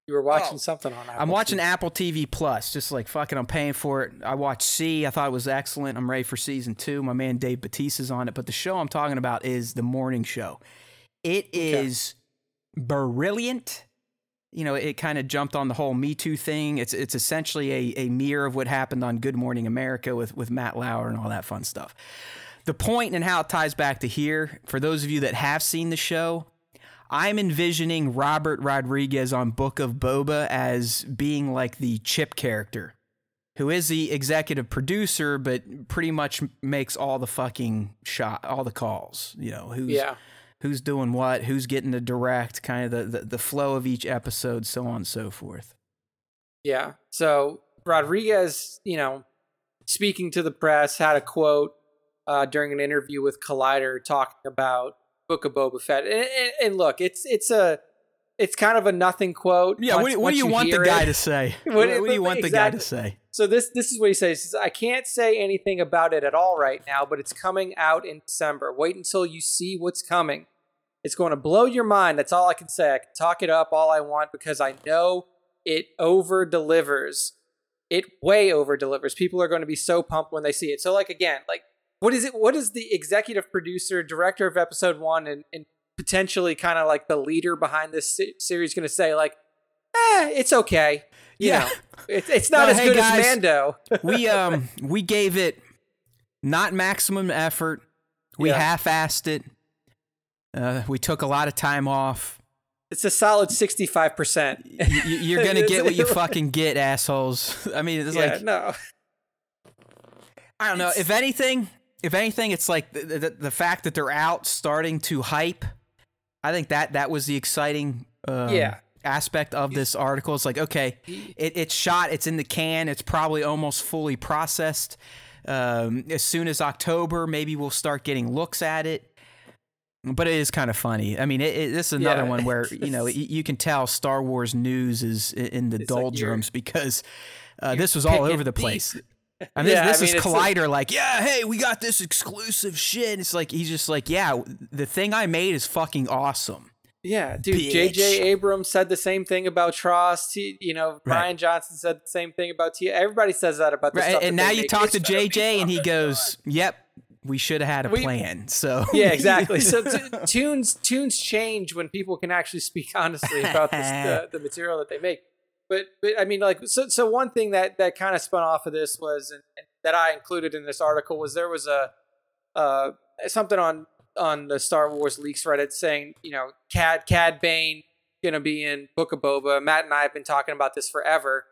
You were watching oh, something on Apple. I'm watching T V. Apple T V Plus, just like fucking I'm paying for it. I watched C. I thought it was excellent. I'm ready for season two. My man Dave Bautista's on it. But the show I'm talking about is The Morning Show. It is okay. brilliant. You know, it kind of jumped on the whole Me Too thing. It's it's essentially a, a mirror of what happened on Good Morning America with, with Matt Lauer and all that fun stuff. The point and how it ties back to here, for those of you that have seen the show, I'm envisioning Robert Rodriguez on Book of Boba as being like the Chip character, who is the executive producer, but pretty much makes all the fucking shot, all the calls. You know, who's yeah. who's doing what, who's getting to direct, kind of the, the, the flow of each episode, so on and so forth. Yeah. So Rodriguez, you know, speaking to the press, had a quote uh, during an interview with Collider talking about Book of Boba Fett, and, and, and look, it's it's a it's kind of a nothing quote. Yeah, once, what, what do you, you want the guy it, to say? What, what, what do you want exactly. the guy to say? So this this is what he says. He says, I can't say anything about it at all right now, but it's coming out in December. Wait until you see what's coming. It's going to blow your mind. That's all I can say. I can talk it up all I want because I know it over delivers. It way over delivers. People are going to be so pumped when they see it. So like again, like. What is it? What is the executive producer, director of episode one, and, and potentially kind of like the leader behind this si- series going to say? Like, eh, it's okay. You yeah, know, it, it's not uh, as hey good guys, as Mando. we um we gave it not maximum effort. We yeah. half-assed it. Uh, we took a lot of time off. It's a solid sixty-five percent. You're gonna get what you fucking get, assholes. I mean, it's yeah, like no. I don't know. It's, if anything. If anything, it's like the, the, the fact that they're out starting to hype. I think that that was the exciting um, yeah. aspect of this article. It's like, okay, it, it's shot. It's in the can. It's probably almost fully processed. Um, as soon as October, maybe we'll start getting looks at it. But it is kind of funny. I mean, it, it, this is another yeah. one where, you know, you, you can tell Star Wars news is in the it's doldrums like because uh, this was all over the place. Deep. I mean, yeah, this, this I mean, is Collider, like, like, yeah, hey, we got this exclusive shit. It's like, he's just like, yeah, the thing I made is fucking awesome. Yeah, dude, bitch. J J Abrams said the same thing about Tross. He, you know, right. Brian Johnson said the same thing about Tia. Everybody says that about this right. stuff. And now you make. talk it's to J J and he goes, God. yep, we should have had a we, plan. So yeah, exactly. So t- tunes tunes change when people can actually speak honestly about this, the, the material that they make. But, but I mean, like, so, so one thing that, that kind of spun off of this was, and, and that I included in this article was there was a, uh, something on, on the Star Wars Leaks Reddit saying, you know, Cad, Cad Bane going to be in Book of Boba. Matt and I have been talking about this forever.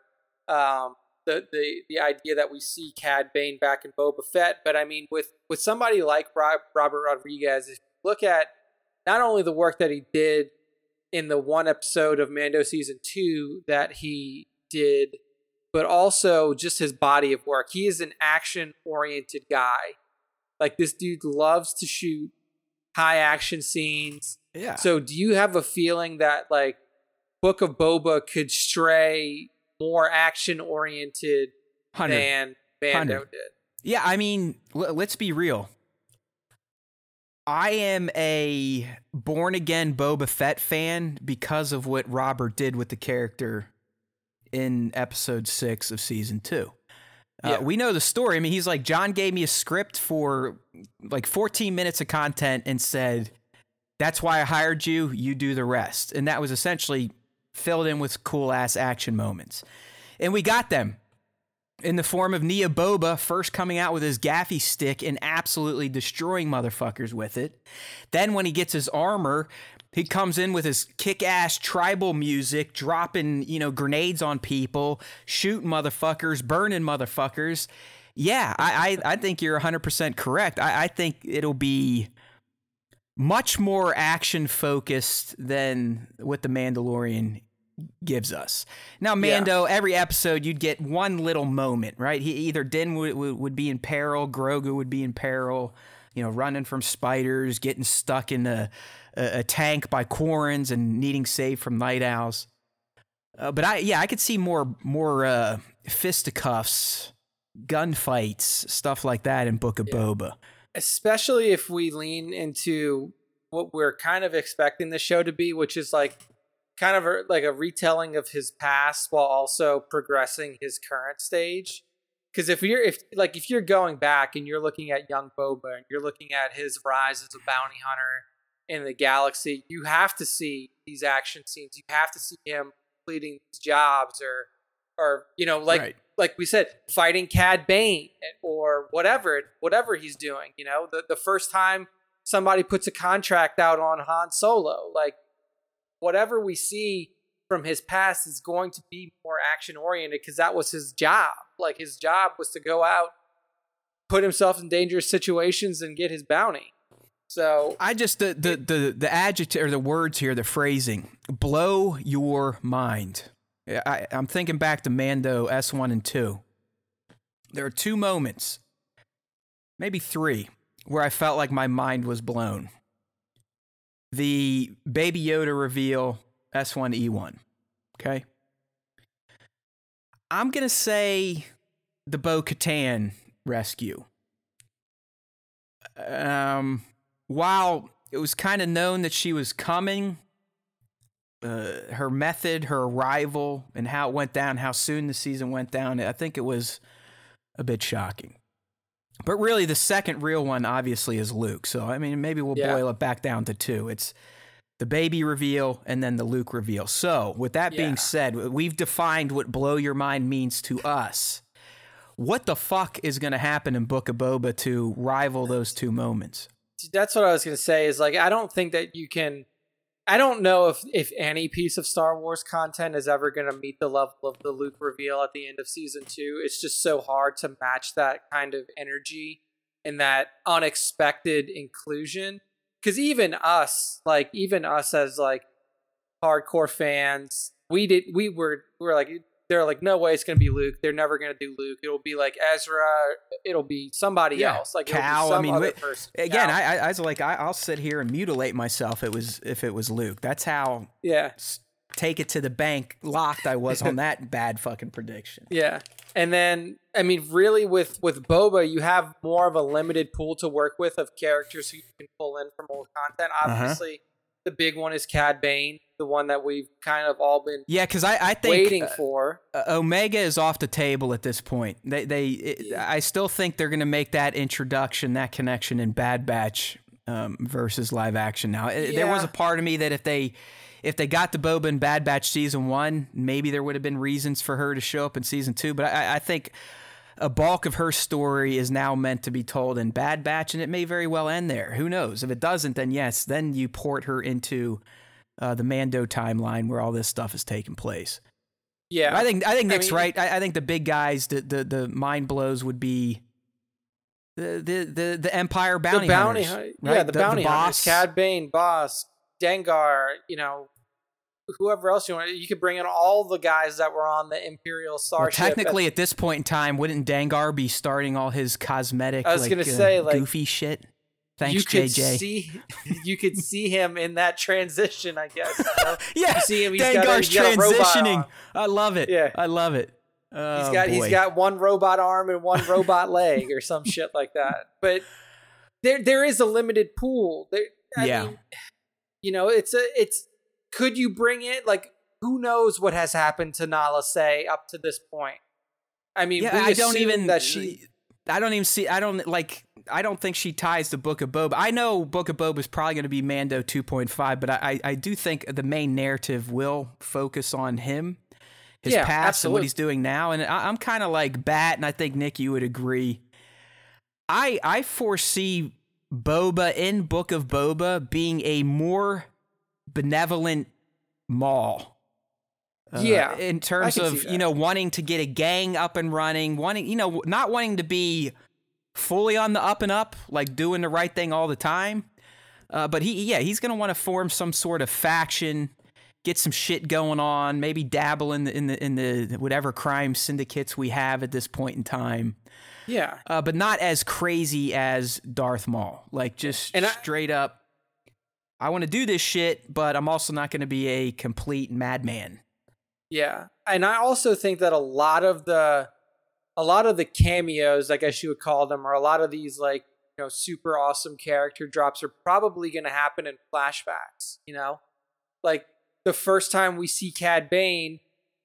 Um, the, the, the idea that we see Cad Bane back in Boba Fett. But I mean, with, with somebody like Rob, Robert Rodriguez, if you look at not only the work that he did in the one episode of Mando season two that he did, but also just his body of work. He is an action oriented guy. Like this dude loves to shoot high action scenes. Yeah. So do you have a feeling that like Book of Boba could stray more action oriented than Mando did? Yeah. I mean, l- let's be real. I am a born-again Boba Fett fan because of what Robert did with the character in episode six of season two. Yeah. Uh, we know the story. I mean, he's like, John gave me a script for like fourteen minutes of content and said, that's why I hired you. You do the rest. And that was essentially filled in with cool-ass action moments. And we got them in the form of Nia Boba first coming out with his gaffy stick and absolutely destroying motherfuckers with it. Then when he gets his armor, he comes in with his kick-ass tribal music, dropping, you know, grenades on people, shooting motherfuckers, burning motherfuckers. Yeah, I I, I think you're one hundred percent correct. I, I think it'll be much more action-focused than what The Mandalorian is. Gives us now Mando yeah. every episode you'd get one little moment, right? He either Din would, would be in peril, Grogu would be in peril, you know, running from spiders, getting stuck in a, a, a tank by Quarrens and needing saved from Night Owls. Uh, but I, yeah, I could see more, more uh, fisticuffs, gunfights, stuff like that in Book of yeah. Boba. Especially if we lean into what we're kind of expecting the show to be, which is like kind of a, like a retelling of his past while also progressing his current stage. Because if you're if like if you're going back and you're looking at young Boba and you're looking at his rise as a bounty hunter in the galaxy, you have to see these action scenes. You have to see him completing these jobs, or or you know, like right. like we said, fighting Cad Bane or whatever whatever he's doing. You know, the the first time somebody puts a contract out on Han Solo, like whatever we see from his past is going to be more action oriented, because that was his job. Like his job was to go out, put himself in dangerous situations and get his bounty. So I just, the, the, the, the adjective or the words here, the phrasing, blow your mind. I, I'm thinking back to Mando S one and two. There are two moments, maybe three, where I felt like my mind was blown. The Baby Yoda reveal, S one E one. Okay. I'm going to say the Bo-Katan rescue. Um, while it was kind of known that she was coming, uh, her method, her arrival, and how it went down, how soon the season went down, I think it was a bit shocking. But really, the second real one, obviously, is Luke. So, I mean, maybe we'll yeah. boil it back down to two. It's the baby reveal, and then the Luke reveal. So, with that yeah. being said, we've defined what blow your mind means to us. What the fuck is going to happen in Book of Boba to rival those two moments? That's what I was going to say, is like, I don't think that you can... I don't know if, if any piece of Star Wars content is ever going to meet the level of the Luke reveal at the end of season two. It's just so hard to match that kind of energy and that unexpected inclusion. Because even us, like even us as like hardcore fans, we did we were we were like they're like, no way it's gonna be Luke. They're never gonna do Luke. It'll be like Ezra. It'll be somebody yeah. else. Like Cal. It'll be some I mean, other we, person. Again, Cal. I I was like I, I'll sit here and mutilate myself. It was if it was Luke. That's how yeah. Take it to the bank locked I was on that bad fucking prediction. Yeah. And then, I mean, really with, with Boba, you have more of a limited pool to work with of characters who you can pull in from old content. Obviously, uh-huh. the big one is Cad Bane, the one that we've kind of all been yeah, because I, I think waiting uh, for. Omega is off the table at this point. They they it, yeah. I still think they're going to make that introduction, that connection in Bad Batch um, versus live action now. It, yeah. There was a part of me that if they... If they got to Boba in Bad Batch season one, maybe there would have been reasons for her to show up in season two. But I, I think a bulk of her story is now meant to be told in Bad Batch, and it may very well end there. Who knows? If it doesn't, then yes, then you port her into uh, the Mando timeline where all this stuff is taking place. Yeah, I think I think Nick's I mean, right. I, I think the big guys, the the, the mind blows would be the the the, the Empire bounty, the bounty hunters, right? Yeah, the, the bounty the hunters, Cad Bane, Boss. Dengar, you know, whoever else you want. You could bring in all the guys that were on the Imperial Star well, ship. Technically, at, at this point in time, wouldn't Dengar be starting all his cosmetic, I was like, gonna say, uh, like, goofy shit? Thanks, you could J J. See, you could see him in that transition, I guess. You know? yeah, you see him, he's Dengar's got a, transitioning. I love it. Yeah. I love it. Oh, he's got boy. He's got one robot arm and one robot leg or some shit like that. But there there is a limited pool. There, I yeah. mean... You know, it's a, it's, could you bring it? Like, who knows what has happened to Nala Say up to this point? I mean, yeah, I don't even, that she, I don't even see, I don't like, I don't think she ties the Book of Boba. I know Book of Boba is probably going to be Mando two point five, but I, I do think the main narrative will focus on him, his yeah, past absolutely. and what he's doing now. And I, I'm kind of like Bat, and I think Nick, you would agree. I, I foresee Boba in Book of Boba being a more benevolent Maul. Uh, yeah. In terms of, you know, wanting to get a gang up and running, wanting, you know, not wanting to be fully on the up and up, like doing the right thing all the time. Uh, but he, yeah, he's going to want to form some sort of faction, get some shit going on, maybe dabble in the, in the, in the, whatever crime syndicates we have at this point in time. Yeah. Uh, but not as crazy as Darth Maul. Like, just and straight I, up, I want to do this shit, but I'm also not going to be a complete madman. Yeah. And I also think that a lot of the, a lot of the cameos, I guess you would call them, or a lot of these, like, you know, super awesome character drops are probably going to happen in flashbacks, you know? Like, the first time we see Cad Bane,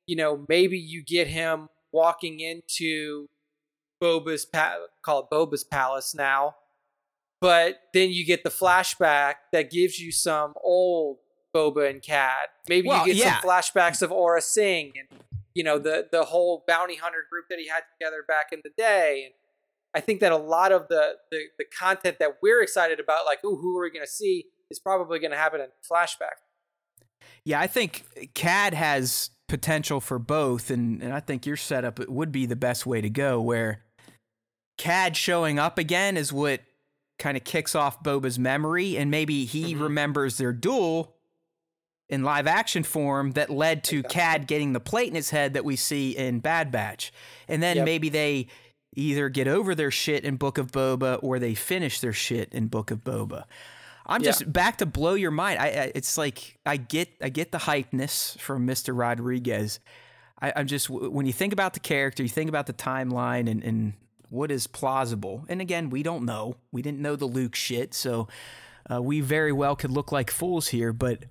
you know, maybe you get him walking into Boba's pal- call it Boba's palace now, but then you get the flashback that gives you some old Boba and Cad. Maybe well, you get yeah. some flashbacks of Aura Singh and, you know, the the whole bounty hunter group that he had together back in the day. And I think that a lot of the the, the content that we're excited about, like, ooh, who are we going to see, is probably going to happen in flashback. Yeah, I think Cad has potential for both, and, and I think your setup would be the best way to go, where Cad showing up again is what kind of kicks off Boba's memory, and maybe he mm-hmm. remembers their duel in live action form that led to exactly. Cad getting the plate in his head that we see in Bad Batch. And then yep. maybe they either get over their shit in Book of Boba or they finish their shit in Book of Boba. I'm just yeah. back to blow your mind. I, I it's like I get I get the hypeness from Mister Rodriguez. I, I'm just when you think about the character, you think about the timeline and, and what is plausible. And again, we don't know. We didn't know the Luke shit, so uh, we very well could look like fools here. But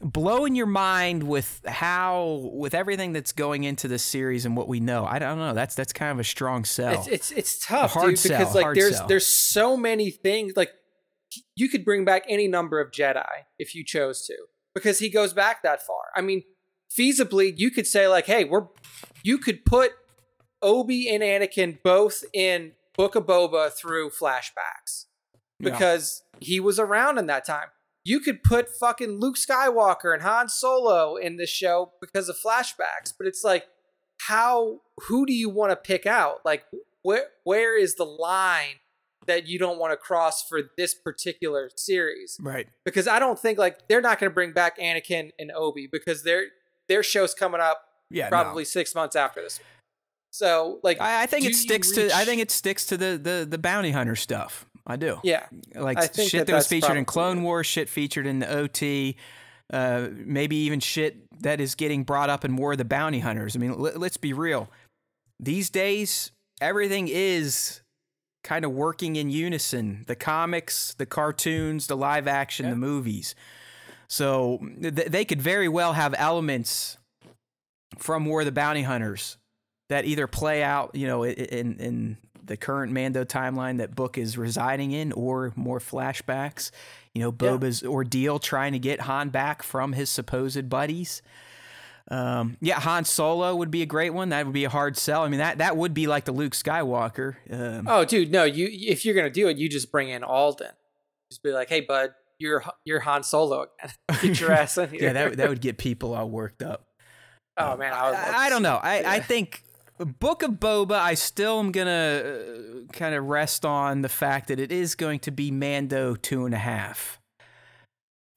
blowing your mind with how with everything that's going into this series and what we know, I don't know. That's that's kind of a strong sell. It's it's, it's tough, hard dude, sell, because like hard there's sell. there's so many things like. You could bring back any number of Jedi if you chose to, because he goes back that far. I mean, feasibly, you could say like, hey, we're, you could put Obi and Anakin both in Book of Boba through flashbacks because yeah. he was around in that time. You could put fucking Luke Skywalker and Han Solo in this show because of flashbacks, but it's like, how, who do you want to pick out? Like, where, where is the line that you don't want to cross for this particular series? Right. Because I don't think like they're not going to bring back Anakin and Obi because their their show's coming up yeah, probably no. six months after this. So like, I, I think it sticks reach... to, I think it sticks to the, the, the bounty hunter stuff. I do. Yeah. Like I think shit that, that was featured in Clone Wars, shit featured in the O T, uh, maybe even shit that is getting brought up in War of the Bounty Hunters. I mean, let, let's be real. These days, everything is kind of working in unison, the comics, the cartoons, the live action, yeah. the movies. So th- they could very well have elements from War of the Bounty Hunters that either play out, you know, in, in the current Mando timeline that Book is residing in, or more flashbacks, you know, Boba's yeah. ordeal trying to get Han back from his supposed buddies. Um, yeah, Han Solo would be a great one. That would be a hard sell. I mean, that, that would be like the Luke Skywalker. Um, oh, dude, no. You if you're gonna do it, you just bring in Alden. Just be like, hey, bud, you're you're Han Solo again. Get your ass in here. Yeah, that that would get people all worked up. Oh um, man, I, would I, I don't know. I, yeah. I think Book of Boba. I still am gonna uh, kind of rest on the fact that it is going to be Mando two and a half.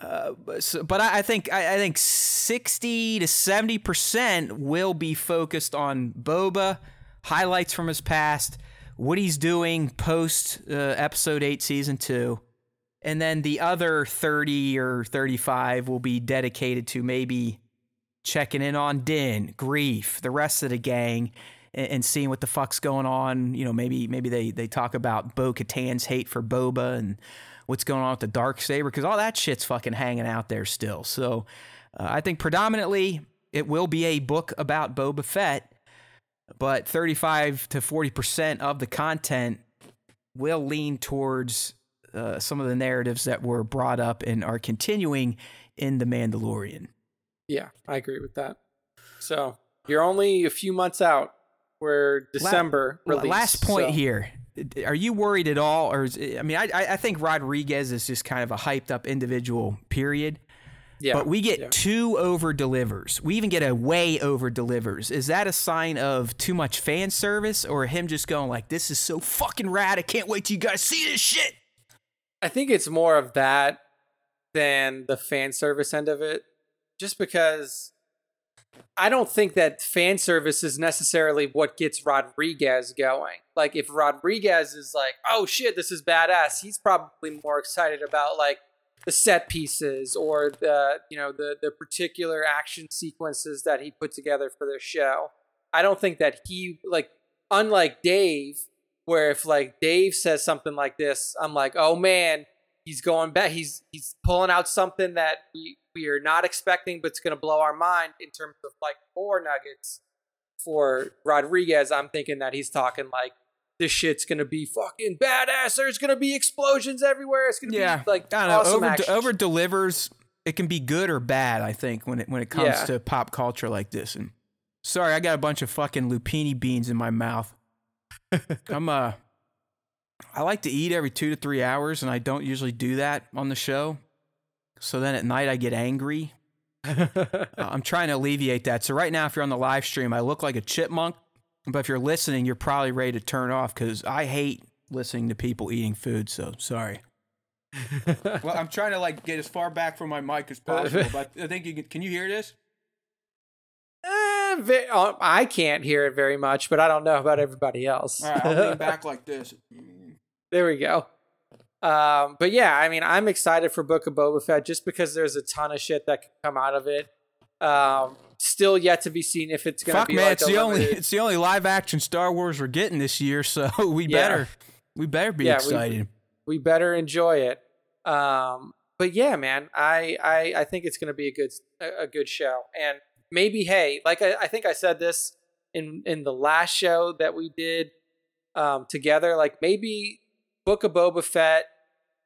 Uh, but, so, but I, I think I, I think sixty to seventy percent will be focused on Boba, highlights from his past, what he's doing post uh, episode eight, season two, and then the other thirty or thirty-five will be dedicated to maybe checking in on Din, Greef, the rest of the gang, and, and seeing what the fuck's going on. You know, maybe maybe they they talk about Bo-Katan's hate for Boba and what's going on with the Darksaber, because all that shit's fucking hanging out there still. So uh, I think predominantly it will be a book about Boba Fett, but thirty-five to forty percent of the content will lean towards uh, some of the narratives that were brought up and are continuing in The Mandalorian. Yeah, I agree with that. So you're only a few months out where December La- release. Last point so. here. Are you worried at all? Or is it, I mean, I I think Rodriguez is just kind of a hyped up individual, period. Yeah. But we get yeah. two over delivers. We even get a way over delivers. Is that a sign of too much fan service, or him just going like, this is so fucking rad, I can't wait till you guys see this shit? I think it's more of that than the fan service end of it. Just because I don't think that fan service is necessarily what gets Rodriguez going. Like, if Rodriguez is like, oh shit, this is badass, he's probably more excited about like the set pieces or the, you know, the the particular action sequences that he put together for the show. I don't think that he, like, unlike Dave, where if like Dave says something like this, I'm like, oh man, he's going back. He's he's pulling out something that we, we are not expecting, but it's going to blow our mind in terms of like lore nuggets. For Rodriguez, I'm thinking that he's talking like, this shit's going to be fucking badass. There's going to be explosions everywhere. It's going to yeah. be like, I don't awesome know, over, d- over delivers. It can be good or bad, I think, when it when it comes yeah. to pop culture like this. And sorry, I got a bunch of fucking lupini beans in my mouth. I'm uh, I like to eat every two to three hours, and I don't usually do that on the show. So then at night I get angry. uh, I'm trying to alleviate that. So right now, if you're on the live stream, I look like a chipmunk. But if you're listening, you're probably ready to turn off because I hate listening to people eating food. So sorry. Well, I'm trying to like get as far back from my mic as possible. But I think you can. Can you hear this? Uh, I can't hear it very much, but I don't know about everybody else. All right, I'll lean back like this. There we go. Um, but yeah, I mean, I'm excited for Book of Boba Fett just because there's a ton of shit that could come out of it. Um, still yet to be seen if it's going to be. Fuck man, like it's the only it's the only live action Star Wars we're getting this year, so we yeah. better we better be yeah, excited. We, we better enjoy it. Um, but yeah, man, I I, I think it's going to be a good a, a good show, and maybe hey, like I, I think I said this in in the last show that we did um, together, like maybe Book of Boba Fett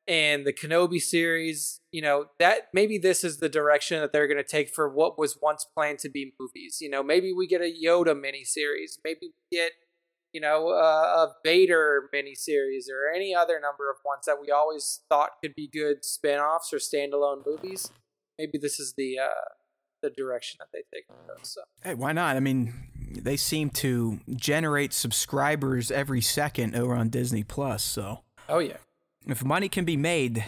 and the Kenobi series, you know, that maybe this is the direction that they're going to take for what was once planned to be movies. You know, maybe we get a Yoda miniseries, maybe we get, you know, uh, a Vader miniseries, or any other number of ones that we always thought could be good spin-offs or standalone movies. Maybe this is the uh, the direction that they take those, so. Hey, why not? I mean, they seem to generate subscribers every second over on Disney Plus, so. Oh yeah. If money can be made,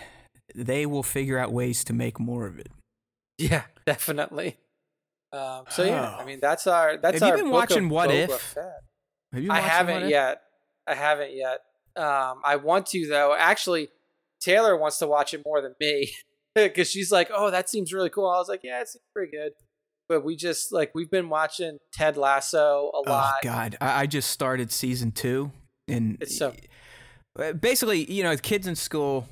they will figure out ways to make more of it. Yeah, definitely. Um, so yeah, oh. I mean, that's our that's Have our. You been Book watching What If? Have you I haven't What yet. If? I haven't yet. Um, I want to though. Actually, Taylor wants to watch it more than me because she's like, "Oh, that seems really cool." I was like, "Yeah, it seems pretty good." But we just like we've been watching Ted Lasso a lot. Oh God, I, I just started season two, and it's so. Basically, you know, kids in school,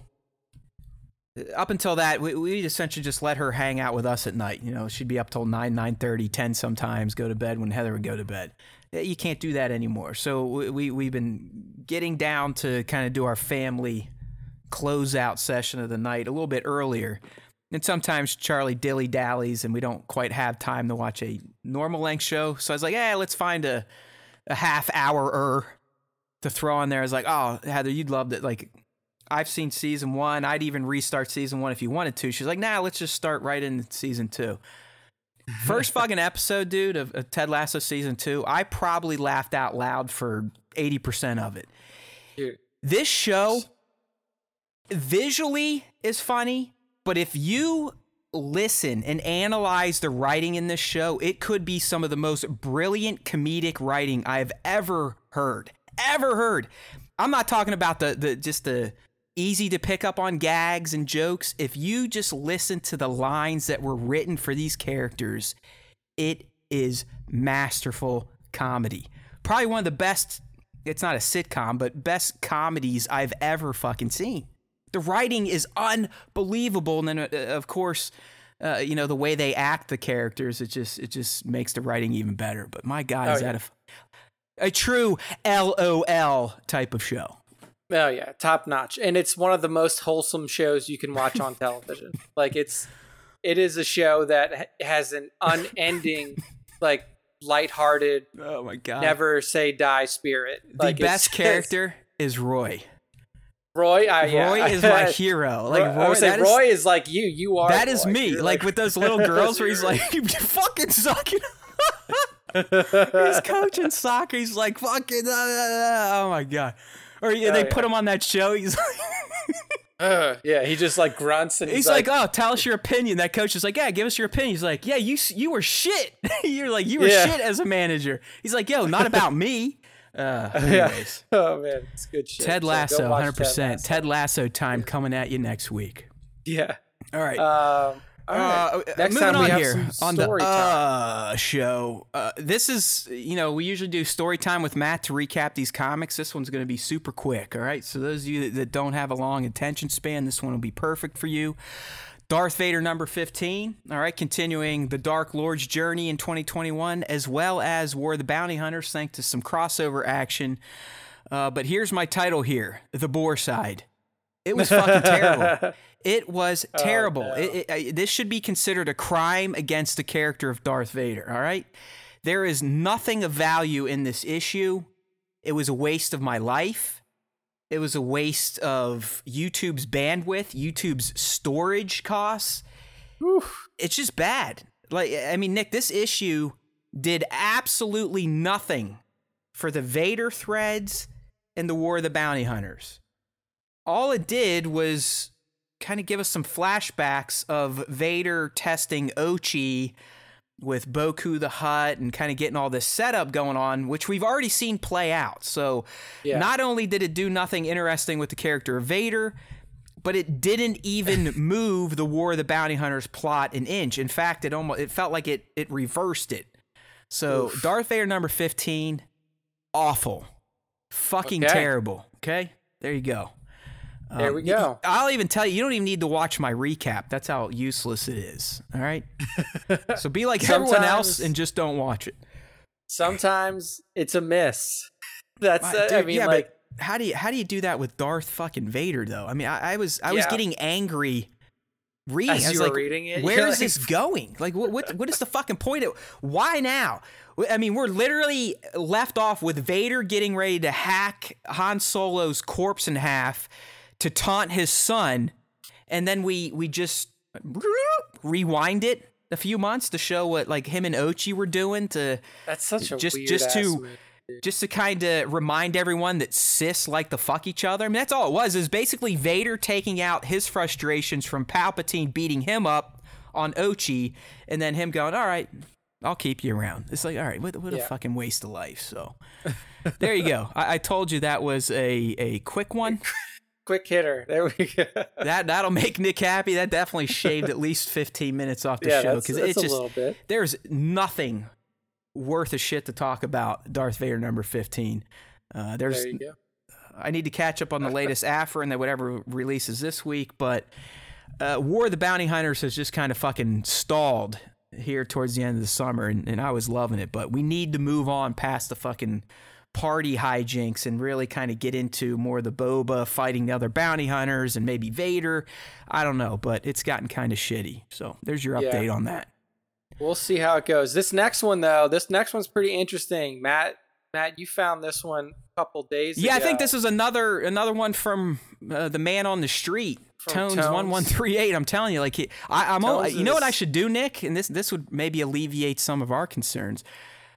up until that, we, we essentially just let her hang out with us at night. You know, she'd be up till nine, nine thirty, ten sometimes, go to bed when Heather would go to bed. You can't do that anymore. So we, we, we've been getting down to kind of do our family closeout session of the night a little bit earlier. And sometimes Charlie dilly-dallies and we don't quite have time to watch a normal length show. So I was like, yeah, hey, let's find a, a half hour-er to throw on there. Is like, oh, Heather, you'd love that. Like, I've seen season one. I'd even restart season one if you wanted to. She's like, nah, let's just start right in season two. First fucking episode, dude, of, of Ted Lasso season two, I probably laughed out loud for eighty percent of it. Dude. This show visually is funny, but if you listen and analyze the writing in this show, it could be some of the most brilliant comedic writing I've ever heard. ever heard. I'm not talking about the, the just the easy to pick up on gags and jokes. If you just listen to the lines that were written for these characters, it is masterful comedy. Probably one of the best, it's not a sitcom, but best comedies I've ever fucking seen. The writing is unbelievable. And then, uh, of course, uh, you know, the way they act the characters, it just it just makes the writing even better. But my God, oh, is yeah. that a... A true LOL type of show. Oh, yeah. Top notch. And it's one of the most wholesome shows you can watch on television. Like, it's, it is a show that has an unending, like, lighthearted, oh my God, never say die spirit. Like, the best character is Roy. Roy, I, yeah. Roy is my hero. Like Roy, I would say Roy is, is like you. You are. That is Roy. Me. Like, like, with those little girls where he's like, you fucking suck it up. He's coaching soccer. He's like, fucking, uh, oh my God. Or yeah, oh, they yeah. put him on that show. He's like, uh. Yeah, he just like grunts and he's, he's like, like, "Oh, tell us your opinion." That coach is like, "Yeah, give us your opinion." He's like, "Yeah, you you were shit." You're like, "You were yeah. shit as a manager." He's like, "Yo, not about me." Uh, anyways. Yeah. Oh man, it's good shit. Ted Lasso, so one hundred percent. Ted Lasso. Ted Lasso time coming at you next week. Yeah. All right. Um, all uh, right. Next moving time on we have here some on the uh, show. Uh, this is, you know, we usually do story time with Matt to recap these comics. This one's going to be super quick. All right. So those of you that, that don't have a long attention span, this one will be perfect for you. Darth Vader number fifteen, all right, continuing the Dark Lord's journey in twenty twenty-one, as well as War of the Bounty Hunters, thanks to some crossover action. Uh, but here's my title here, The Boar Side. It was fucking terrible. It was terrible. Oh, no. it, it, I, this should be considered a crime against the character of Darth Vader, all right? There is nothing of value in this issue. It was a waste of my life. It was a waste of YouTube's bandwidth, YouTube's storage costs. Oof. It's just bad. Like, I mean, Nick, this issue did absolutely nothing for the Vader threads and the War of the Bounty Hunters. All it did was kind of give us some flashbacks of Vader testing Ochi with Boku the Hutt and kind of getting all this setup going on, which we've already seen play out. So yeah. Not only did it do nothing interesting with the character of Vader, but it didn't even move the War of the Bounty Hunters plot an inch. In fact, it almost it felt like it it reversed it. So Oof. Darth Vader number fifteen, awful. Fucking okay. Terrible. Okay? There you go. Um, there we go. I'll even tell you, you don't even need to watch my recap. That's how useless it is. All right. So be like everyone else and just don't watch it. Sometimes it's a miss. That's wow, a, dude, I mean, yeah, like, but how do you how do you do that with Darth fucking Vader though? I mean, I, I was I yeah. was getting angry reading. As I was you like, were reading it, where is like, this going? Like, what what what is the fucking point? Of, why now? I mean, we're literally left off with Vader getting ready to hack Han Solo's corpse in half to taunt his son, and then we we just rewind it a few months to show what like him and Ochi were doing to that's such a just weird just ass to movie, just to kind of remind everyone that sis like to fuck each other. I mean, that's all it was, is basically Vader taking out his frustrations from Palpatine beating him up on Ochi, and then him going, "All right, I'll keep you around." It's like, all right, what, what yeah. a fucking waste of life. So there you go. I, I told you that was a a quick one. Quick hitter. There we go. That that'll make Nick happy. That definitely shaved at least fifteen minutes off the yeah, show, because it's just there's nothing worth a shit to talk about. Darth Vader number fifteen. Uh, there's. There you go. I need to catch up on the latest Afrin that whatever releases this week, but uh, War of the Bounty Hunters has just kind of fucking stalled here towards the end of the summer, and, and I was loving it, but we need to move on past the fucking party hijinks and really kind of get into more of the Boba fighting the other bounty hunters and maybe Vader. I don't know, but it's gotten kind of shitty. So there's your update yeah. on that. We'll see how it goes. This next one, though, this next one's pretty interesting. Matt, Matt, you found this one a couple days yeah, ago. Yeah, I think this is another another one from uh, the man on the street, Tones, Tones one one three eight. I'm telling you, like he, I, I'm, all, you know what I should do, Nick? And this this would maybe alleviate some of our concerns.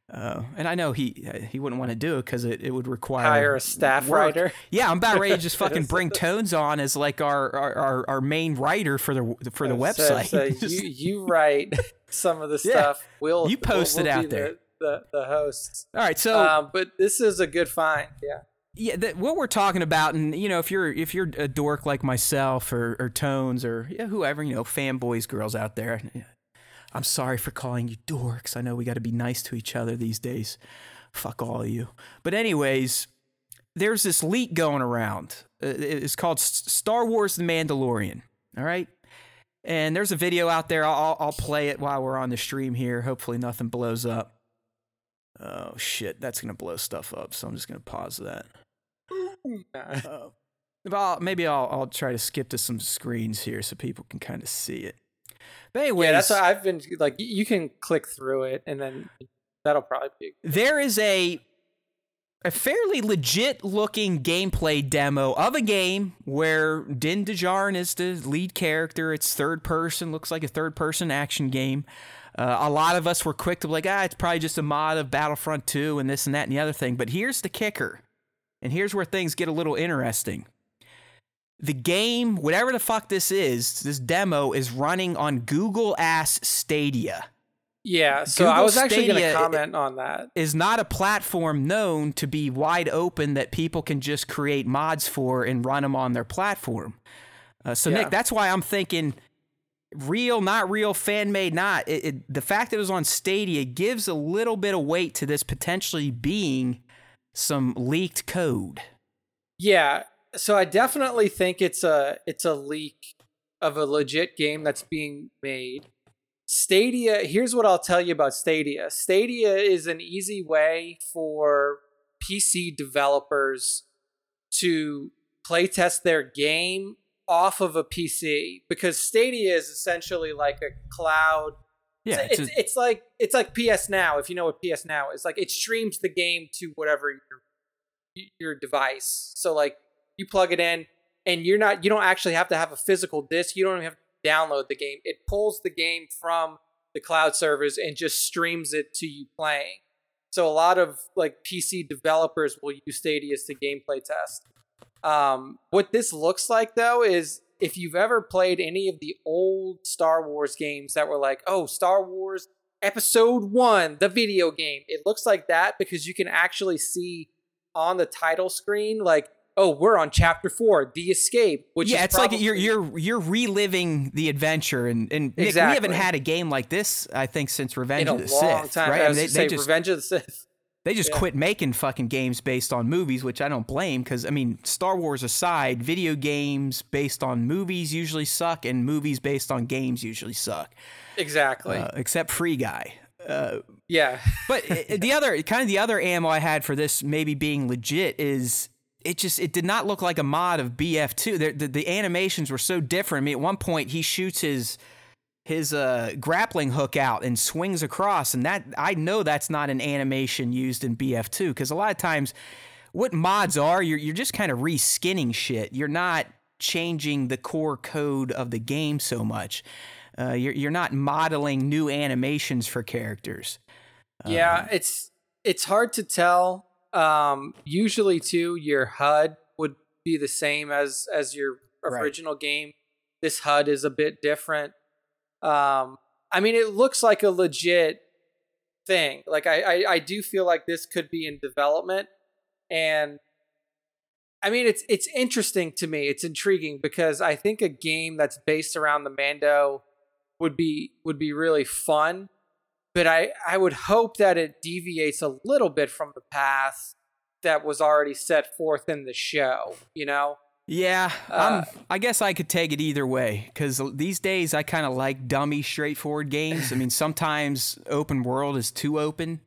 Uh, and I know he he wouldn't want to do it because it, it would require hire a staff work. Writer. Yeah, I'm about ready to just fucking bring Tones on as like our our, our main writer for the for the so, website. So just, you you write some of the stuff. Yeah, we'll you post we'll, it we'll out there. The, the the hosts. All right, so um, but this is a good find. Yeah, yeah. That, what we're talking about, and you know, if you're if you're a dork like myself or or Tones or yeah, whoever, you know, fanboys, girls out there. Yeah. I'm sorry for calling you dorks. I know we got to be nice to each other these days. Fuck all of you. But anyways, there's this leak going around. It's called Star Wars The Mandalorian. All right? And there's a video out there. I'll, I'll play it while we're on the stream here. Hopefully nothing blows up. Oh, shit. That's going to blow stuff up, so I'm just going to pause that. uh, I'll, maybe I'll, I'll try to skip to some screens here so people can kind of see it. But anyways, yeah, that's what I've been like. You can click through it, and then that'll probably be. There is a a fairly legit looking gameplay demo of a game where Din Djarin is the lead character. It's third person, looks like a third person action game. Uh, a lot of us were quick to be like, ah, it's probably just a mod of Battlefront two and this and that and the other thing. But here's the kicker, and here's where things get a little interesting. the game, whatever the fuck this is, this demo is running on Google-ass Stadia. Yeah, so Google I was actually going to comment on that. Is not a platform known to be wide open that people can just create mods for and run them on their platform. Uh, so, yeah. Nick, that's why I'm thinking real, not real, fan-made, not. It, it, the fact that it was on Stadia gives a little bit of weight to this potentially being some leaked code. Yeah, so I definitely think it's a it's a leak of a legit game that's being made. Stadia, here's what I'll tell you about Stadia. Stadia is an easy way for P C developers to playtest their game off of a P C, because Stadia is essentially like a cloud. Yeah, it's, it's, a, it's like it's like P S Now, if you know what P S Now is. Like, it streams the game to whatever your your device. So like, you plug it in, and you're not you don't actually have to have a physical disc. You don't even have to download the game. It pulls the game from the cloud servers and just streams it to you playing. So a lot of like P C developers will use Stadia to gameplay test. Um, what this looks like, though, is if you've ever played any of the old Star Wars games that were like, oh, Star Wars Episode One, the video game, it looks like that, because you can actually see on the title screen, like, oh, we're on Chapter Four, The Escape. Which yeah, is it's probably- like you're you're you're reliving the adventure, and and Nick, exactly. We haven't had a game like this, I think, since Revenge of the Sith. In a long time, right? I was I mean, they, say they just- Revenge of the Sith. They just yeah. quit making fucking games based on movies, which I don't blame, because, I mean, Star Wars aside, video games based on movies usually suck, and movies based on games usually suck. Exactly. Uh, except Free Guy. Uh, yeah. But the other, kind of the other ammo I had for this maybe being legit is, it just, it did not look like a mod of B F two. The, the, the animations were so different. I mean, at one point, he shoots his... his uh, grappling hook out and swings across, and that I know that's not an animation used in B F two, because a lot of times what mods are, you're you're just kind of reskinning shit. You're not changing the core code of the game so much. Uh, you're you're not modeling new animations for characters. Yeah, um, it's it's hard to tell. Um, usually, too, your H U D would be the same as as your original right. game. This H U D is a bit different. Um, I mean, it looks like a legit thing. Like, I, I, I do feel like this could be in development, and I mean, it's it's interesting to me. It's intriguing, because I think a game that's based around the Mando would be would be really fun. But I, I would hope that it deviates a little bit from the path that was already set forth in the show. You know. Yeah, uh, I guess I could take it either way, because these days I kind of like dummy, straightforward games. I mean, sometimes open world is too open,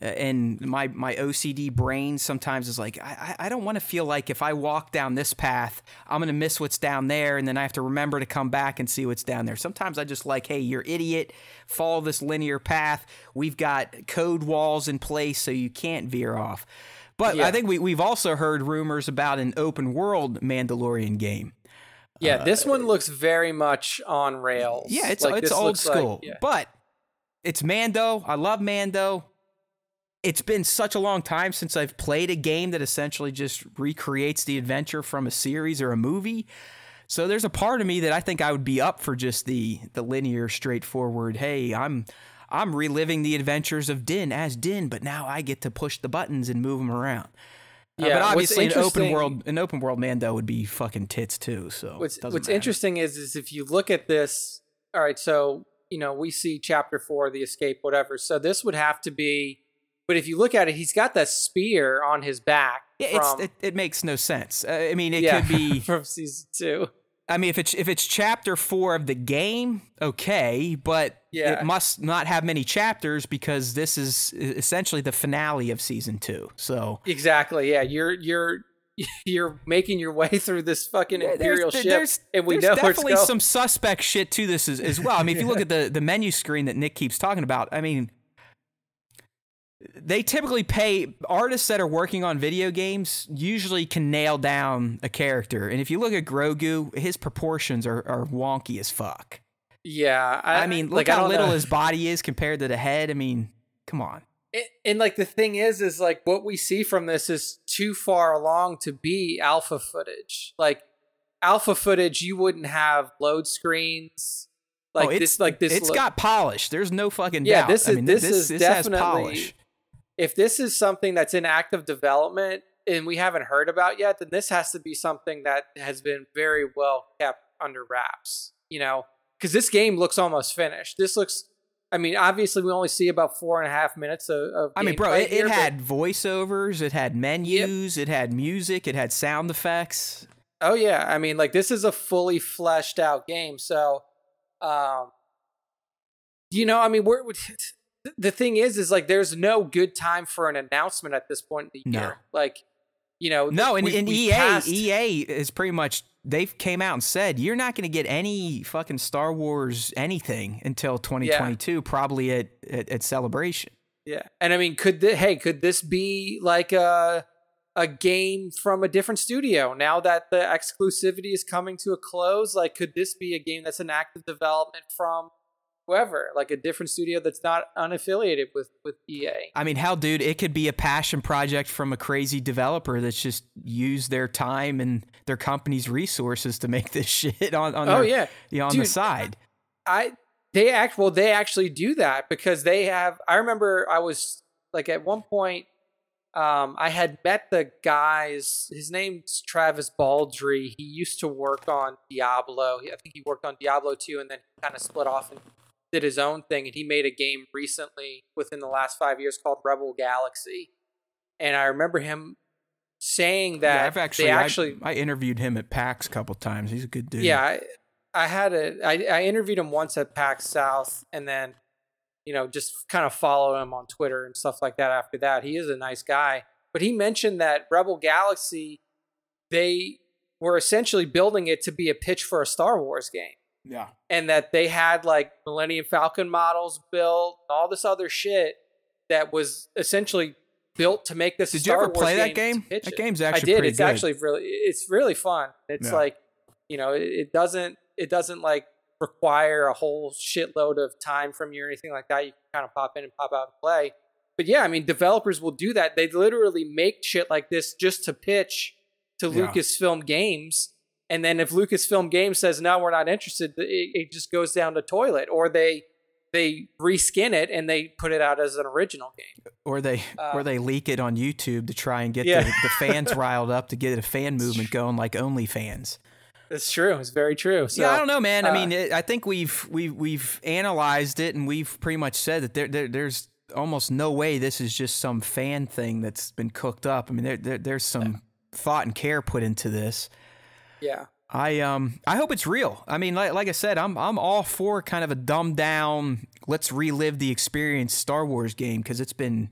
and my, my O C D brain sometimes is like, I, I don't want to feel like if I walk down this path, I'm going to miss what's down there, and then I have to remember to come back and see what's down there. Sometimes I just like, hey, you're an idiot, follow this linear path. We've got code walls in place so you can't veer off. But yeah. I think we, we've also heard rumors about an open-world Mandalorian game. Yeah, uh, this one looks very much on rails. Yeah, it's like, it's old school. Like, yeah. But it's Mando. I love Mando. It's been such a long time since I've played a game that essentially just recreates the adventure from a series or a movie. So there's a part of me that I think I would be up for just the the linear, straightforward, hey, I'm... I'm reliving the adventures of Din as Din, but now I get to push the buttons and move them around. Yeah, uh, but obviously, an open world, an open world Mando would be fucking tits too. So what's what's matter. interesting is is if you look at this. All right, so you know we see Chapter Four, The Escape, whatever. So this would have to be. But if you look at it, he's got that spear on his back. Yeah, from, it's, it, it makes no sense. Uh, I mean, it yeah, could be from season two. I mean, if it's if it's chapter four of the game, okay, but yeah. it must not have many chapters, because this is essentially the finale of season two. So exactly, yeah, you're you're you're making your way through this fucking yeah, imperial there's, ship, there's, and we there's know definitely it's some suspect shit to this as, as well. I mean, if you look at the the menu screen that Nick keeps talking about, I mean, they typically pay artists that are working on video games usually can nail down a character. And if you look at Grogu, his proportions are, are wonky as fuck. Yeah. I, I mean, look like, how little know. his body is compared to the head. I mean, come on. It, and like the thing is, is like what we see from this is too far along to be alpha footage. Like alpha footage, you wouldn't have load screens. Like oh, this, like this. It's lo- got polish. There's no fucking yeah, doubt. This is, I mean, this, this is this definitely. Has polish. If this is something that's in active development and we haven't heard about yet, then this has to be something that has been very well kept under wraps. You know, because this game looks almost finished. This looks. I mean, obviously, we only see about four and a half minutes of. of I mean, bro, it, here, it had voiceovers, it had menus, yep. It had music, it had sound effects. Oh yeah, I mean, like this is a fully fleshed out game. So, um, you know, I mean, we're, we're the thing is, is like there's no good time for an announcement at this point in the no. year. Like, you know, no, and, we, and we E A, passed. E A is pretty much. They've came out and said, you're not going to get any fucking Star Wars anything until twenty twenty-two, yeah. probably at, at, at Celebration. Yeah. And I mean, could this, hey, could this be like a, a game from a different studio now that the exclusivity is coming to a close? Like, could this be a game that's in active development from whoever, like a different studio that's not unaffiliated with, with E A? I mean, hell, dude, it could be a passion project from a crazy developer that's just used their time and their company's resources to make this shit on, on, oh, their, yeah. you know, on dude, the side. I, they act, well, they actually do that because they have, I remember I was like at one point, um, I had met the guys, his name's Travis Baldry. He used to work on Diablo. I think he worked on Diablo two and then kind of split off and did his own thing, and he made a game recently within the last five years called Rebel Galaxy. And I remember him saying that yeah, I've actually, they actually I, I interviewed him at PAX a couple times. He's a good dude. Yeah, I, I had a I, I interviewed him once at PAX South, and then you know just kind of followed him on Twitter and stuff like that. After that, he is a nice guy. But he mentioned that Rebel Galaxy, they were essentially building it to be a pitch for a Star Wars game. Yeah. And that they had like Millennium Falcon models built, all this other shit that was essentially built to make this Did Star you ever Wars play that game? game? That game's actually I did. Pretty it's good. actually really it's really fun. It's yeah. like, you know, it, it doesn't it doesn't like require a whole shitload of time from you or anything like that. You can kind of pop in and pop out and play. But yeah, I mean, developers will do that. They literally make shit like this just to pitch to yeah. Lucasfilm Games. And then if Lucasfilm Games says, no, we're not interested, it, it just goes down the toilet. Or they they reskin it and they put it out as an original game. Or they uh, or they leak it on YouTube to try and get yeah. the, the fans riled up to get a fan movement going like OnlyFans. It's true. It's very true. So, yeah, I don't know, man. I mean, uh, it, I think we've, we've, we've analyzed it and we've pretty much said that there, there there's almost no way this is just some fan thing that's been cooked up. I mean, there, there there's some thought and care put into this. Yeah, I um I hope it's real. I mean, like, like I said, I'm I'm all for kind of a dumbed down, let's relive the experience Star Wars game because it's been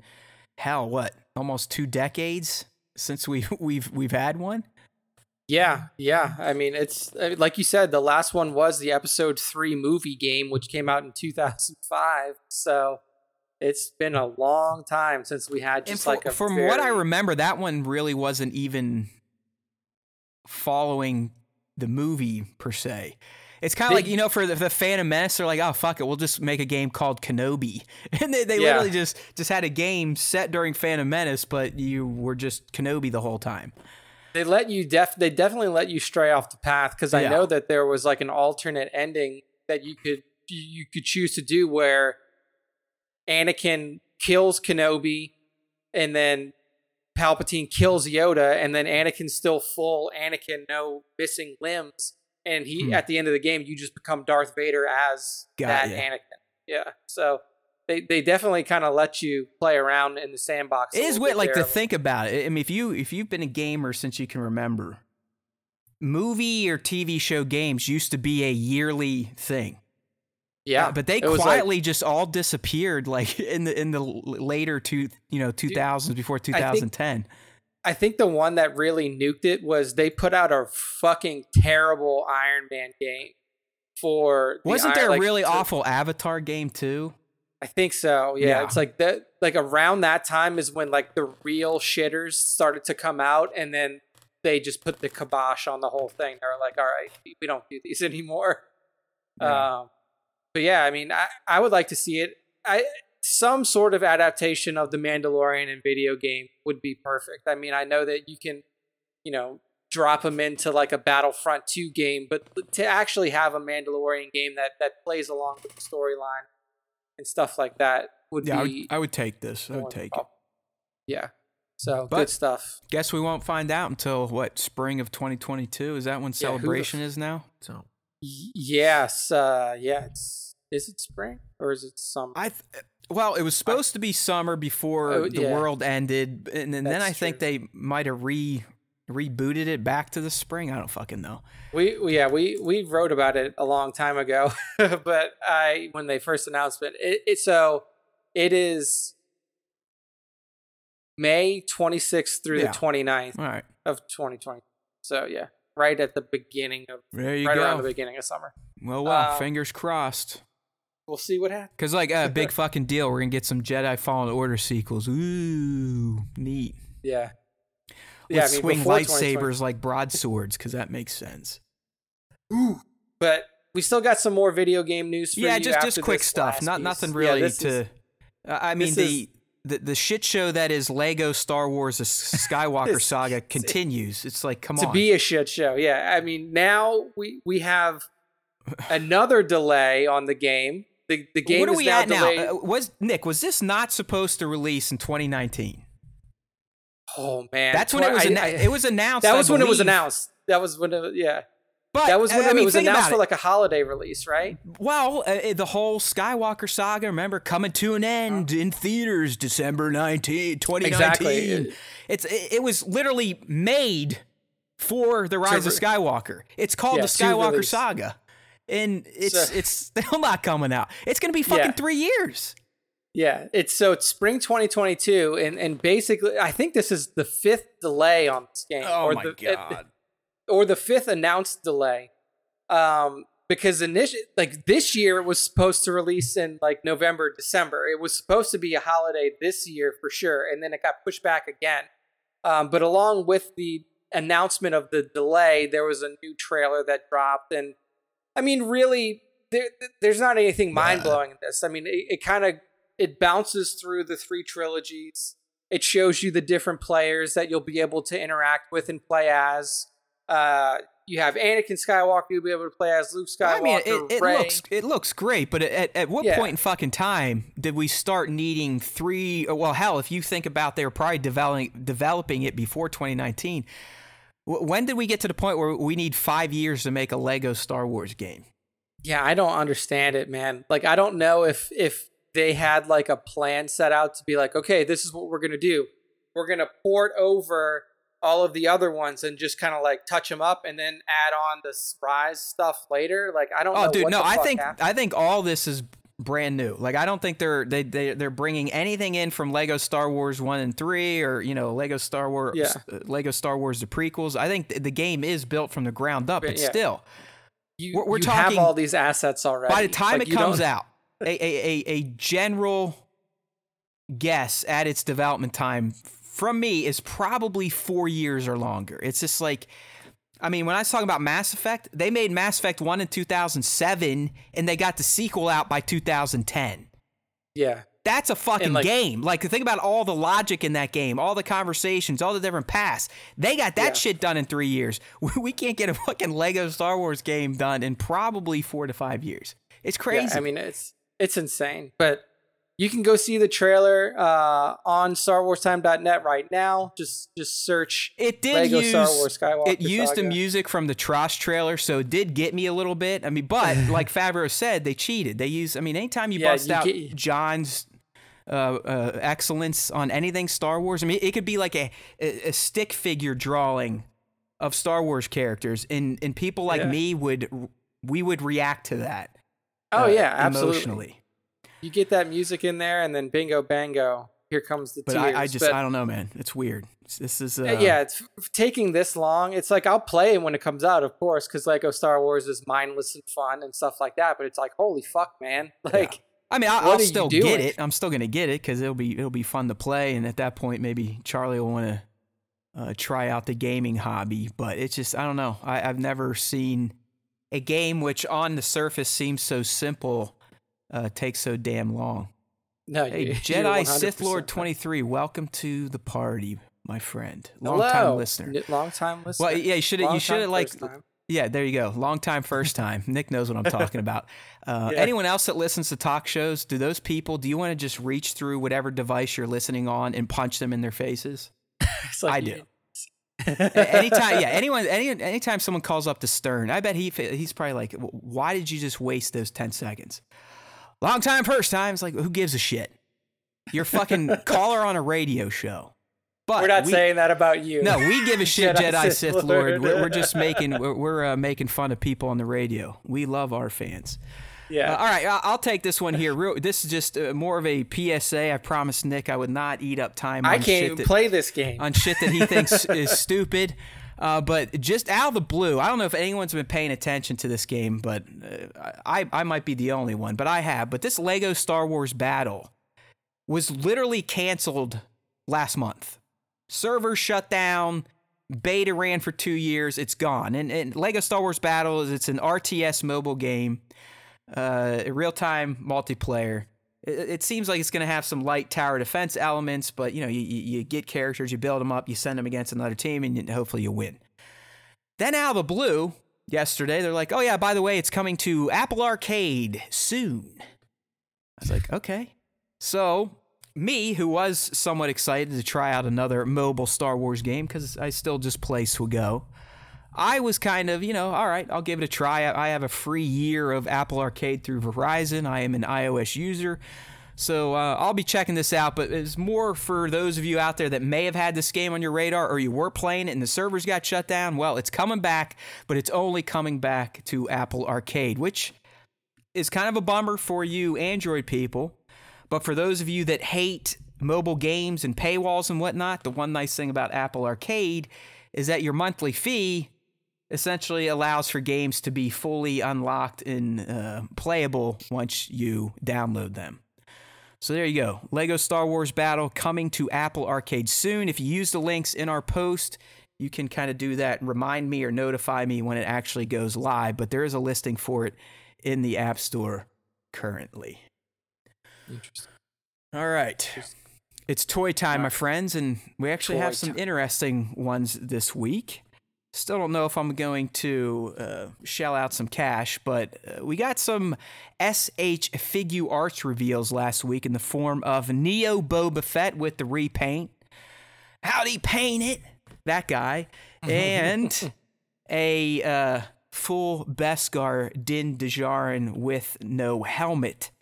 hell what almost two decades since we we've we've had one. Yeah, yeah. I mean, it's like you said, the last one was the Episode Three movie game, which came out in two thousand five. So it's been a long time since we had just for, like a from very... what I remember, that one really wasn't even following the movie per se. It's kind of like, you know, for the, the Phantom Menace, they're like, oh fuck it, we'll just make a game called Kenobi, and they, they yeah. literally just just had a game set during Phantom Menace, but you were just Kenobi the whole time. They let you def they definitely let you stray off the path because I yeah. know that there was like an alternate ending that you could you could choose to do where Anakin kills Kenobi and then Palpatine kills Yoda, and then Anakin's still full Anakin, no missing limbs, and he hmm. at the end of the game you just become Darth Vader as Got that you. Anakin. Yeah, so they they definitely kind of let you play around in the sandbox. It is weird, like to think about it. I mean, if you if you've been a gamer since you can remember, movie or T V show games used to be a yearly thing. Yeah, uh, but they quietly like, just all disappeared, like in the in the later two, you know, two thousands before two thousand ten. I, I think the one that really nuked it was they put out a fucking terrible Iron Man game. For the wasn't Iron, there a like, really to, awful Avatar game too? I think so. Yeah, yeah. It's like that. Like around that time is when like the real shitters started to come out, and then they just put the kibosh on the whole thing. They're like, all right, we don't do these anymore. Yeah. Um. But yeah, I mean, I, I would like to see it. I some sort of adaptation of The Mandalorian in video game would be perfect. I mean, I know that you can, you know, drop him into like a Battlefront two game, but to actually have a Mandalorian game that, that plays along with the storyline and stuff like that would yeah, be... I would, I would take this. I would take it. Yeah. So, but good stuff. Guess we won't find out until, what, spring of twenty twenty-two? Is that when yeah, Celebration f- is now? So Yes. Uh, yeah. It's, is it spring or is it summer? I th- Well, it was supposed I, to be summer before oh, the yeah. world ended, and, and then I think true. they might have re rebooted it back to the spring. I don't fucking know. We yeah we, we wrote about it a long time ago, but I when they first announced it, it, it so it is May twenty-sixth through yeah. the twenty-ninth right. of twenty twenty. So yeah, right at the beginning of there you right go. around the beginning of summer. Well, well, um, fingers crossed. We'll see what happens. Because, like, a uh, big fucking deal. We're going to get some Jedi Fallen Order sequels. Ooh, neat. Yeah. Let's yeah, I mean, swing lightsabers like broadswords, because that makes sense. Ooh. But we still got some more video game news for yeah, you. Yeah, just, just quick stuff. Not piece. Nothing really yeah, to... Is, uh, I mean, the, is, the, the shit show that is Lego Star Wars the Skywalker it's, saga continues. It's like, come to on. To be a shit show, yeah. I mean, now we, we have another delay on the game. The, the game what are is we now at delayed. now? Uh, was Nick? Was this not supposed to release in twenty nineteen? Oh man, that's when it was. I, anna- I, it was announced. That was I when believe. it was announced. That was when. It, yeah, but that was when I it mean, was announced for like a holiday release, right? Well, uh, the whole Skywalker saga, remember, coming to an end oh. in theaters December nineteenth, twenty nineteen. Exactly. It's it, it was literally made for the Rise of Skywalker. It's called yeah, the Skywalker Saga. And it's so, it's still not coming out. It's going to be fucking yeah. three years. Yeah, it's so it's spring twenty twenty-two, and and basically, I think this is the fifth delay on this game. Oh or my the, god! Or the fifth announced delay, um, because initially, like this year, it was supposed to release in like November, December. It was supposed to be a holiday this year for sure, and then it got pushed back again. Um, but along with the announcement of the delay, there was a new trailer that dropped and. I mean, really, there, there's not anything mind-blowing yeah. in this. I mean, it, it kind of, it bounces through the three trilogies. It shows you the different players that you'll be able to interact with and play as. Uh, you have Anakin Skywalker, you'll be able to play as Luke Skywalker, I mean, it, it, Rey. Looks, it looks great, but at, at what yeah. point in fucking time did we start needing three, well, hell, if you think about they were probably developing, developing it before twenty nineteen, when did we get to the point where we need five years to make a Lego Star Wars game? Yeah, I don't understand it, man. Like, I don't know if if they had like a plan set out to be like, okay, this is what we're going to do. We're going to port over all of the other ones and just kind of like touch them up and then add on the surprise stuff later. Like, I don't oh, know. Oh, dude, what no, the fuck I think happened. I think all this is brand new. Like, I don't think they're they, they they're bringing anything in from Lego Star Wars one and three, or you know, Lego Star Wars yeah. Lego Star Wars the prequels. I think th- the game is built from the ground up, but yeah. still, you, we're, we're you talking have all these assets already. By the time like, it comes don't... out, a, a a a general guess at its development time from me is probably four years or longer. It's just like. I mean, when I was talking about Mass Effect, they made Mass Effect one in two thousand seven, and they got the sequel out by two thousand ten. Yeah. That's a fucking like, game. Like, think about all the logic in that game, all the conversations, all the different paths. They got that yeah. shit done in three years. We, we can't get a fucking Lego Star Wars game done in probably four to five years. It's crazy. Yeah, I mean, it's it's insane. But you can go see the trailer uh, on Star Wars Time dot net right now. Just just search it did Lego use, Star Wars Skywalker It used Saga. The music from the Trash trailer, so it did get me a little bit. I mean, but like Favreau said, they cheated. They use, I mean, anytime you yeah, bust you out get, John's uh, uh, excellence on anything Star Wars, I mean, it could be like a, a stick figure drawing of Star Wars characters, and, and people like yeah. me would, we would react to that. Oh, uh, yeah, absolutely. Emotionally. You get that music in there, and then bingo, bango, here comes the but tears. But I, I just, but, I don't know, man. It's weird. It's, this is... Uh, yeah, it's taking this long. It's like, I'll play it when it comes out, of course, because Lego Star Wars is mindless and fun and stuff like that, but it's like, holy fuck, man. Like, yeah. I mean, I, I'll still get it. I'm still going to get it, because it'll be, it'll be fun to play, and at that point, maybe Charlie will want to uh, try out the gaming hobby, but it's just, I don't know. I, I've never seen a game which, on the surface, seems so simple... Uh, takes so damn long. No, hey, you, Jedi Sith Lord twenty-three, welcome to the party. my friend, long time listener, long time listener. Well, yeah, you should you should like yeah, there you go, long time, first time. Nick knows what I'm talking about. Uh, yeah. Anyone else that listens to talk shows, do those people? Do you want to just reach through whatever device you're listening on and punch them in their faces? Like I do. Did. anytime, yeah. Anyone, any, anytime someone calls up to Stern, I bet he he's probably like, "Why did you just waste those ten seconds?" Long time, first time. It's like, who gives a shit? You're fucking caller on a radio show. But we're not we, saying that about you. No, we give a shit, Jedi, Jedi Sith, Sith Lord. Lord. We're, we're just making we're, we're uh, making fun of people on the radio. We love our fans. Yeah. Uh, all right, I'll take this one here. Real, this is just uh, more of a P S A. I promised Nick I would not eat up time. I on can't shit even that, play this game on shit that he thinks is stupid. Uh, but just out of the blue, I don't know if anyone's been paying attention to this game, but uh, I I might be the only one. But I have. But this Lego Star Wars battle was literally canceled last month. Servers shut down. Beta ran for two years. It's gone. And, and Lego Star Wars Battle is it's an R T S mobile game. Uh, real-time multiplayer. It, it seems like it's going to have some light tower defense elements, but you know, you, you get characters, you build them up, you send them against another team, and hopefully you win. Then out of the blue, yesterday, they're like, "Oh yeah, by the way, it's coming to Apple Arcade soon." I was like, "Okay." So me, who was somewhat excited to try out another mobile Star Wars game because I still just play Swiggo, I was kind of, you know, all right, I'll give it a try. I have a free year of Apple Arcade through Verizon. I am an iOS user, so uh, I'll be checking this out. But it's more for those of you out there that may have had this game on your radar, or you were playing it and the servers got shut down. Well, it's coming back, but it's only coming back to Apple Arcade, which is kind of a bummer for you Android people. But for those of you that hate mobile games and paywalls and whatnot, the one nice thing about Apple Arcade is that your monthly fee essentially allows for games to be fully unlocked and uh, playable once you download them. So there you go. Lego Star Wars Battle coming to Apple Arcade soon. If you use the links in our post, you can kind of do that and remind me or notify me when it actually goes live. But there is a listing for it in the App Store currently. Interesting. All right. Interesting. It's toy time, right, my friends, and we actually toy have some time. Interesting ones this week. Still don't know if I'm going to uh, shell out some cash, but uh, we got some S H Figure Arts reveals last week in the form of Neo Boba Fett with the repaint. How'd he paint it? That guy. And a uh, full Beskar Din Djarin with no helmet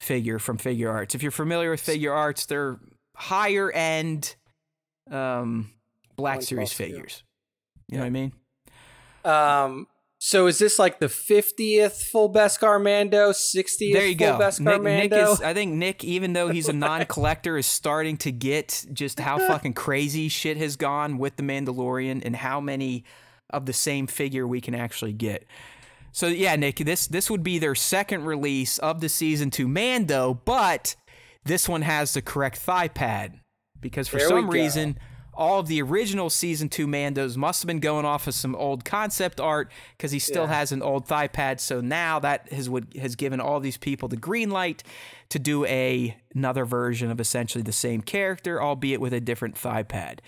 figure from Figure Arts. If you're familiar with Figure Arts, they're higher end um, Black One Series figures. Yeah. You know yeah. what I mean? Um, so is this like the fiftieth full Beskar Mando, sixtieth there you full go. Beskar Nick, Mando? Nick is, I think Nick, even though he's a non-collector, is starting to get just how fucking crazy shit has gone with The Mandalorian and how many of the same figure we can actually get. So yeah, Nick, this, this would be their second release of the season two Mando, but this one has the correct thigh pad because for there some reason... all of the original season two Mandos must have been going off of some old concept art because he still yeah. has an old thigh pad. So now that has what has given all these people the green light to do a another version of essentially the same character, albeit with a different thigh pad.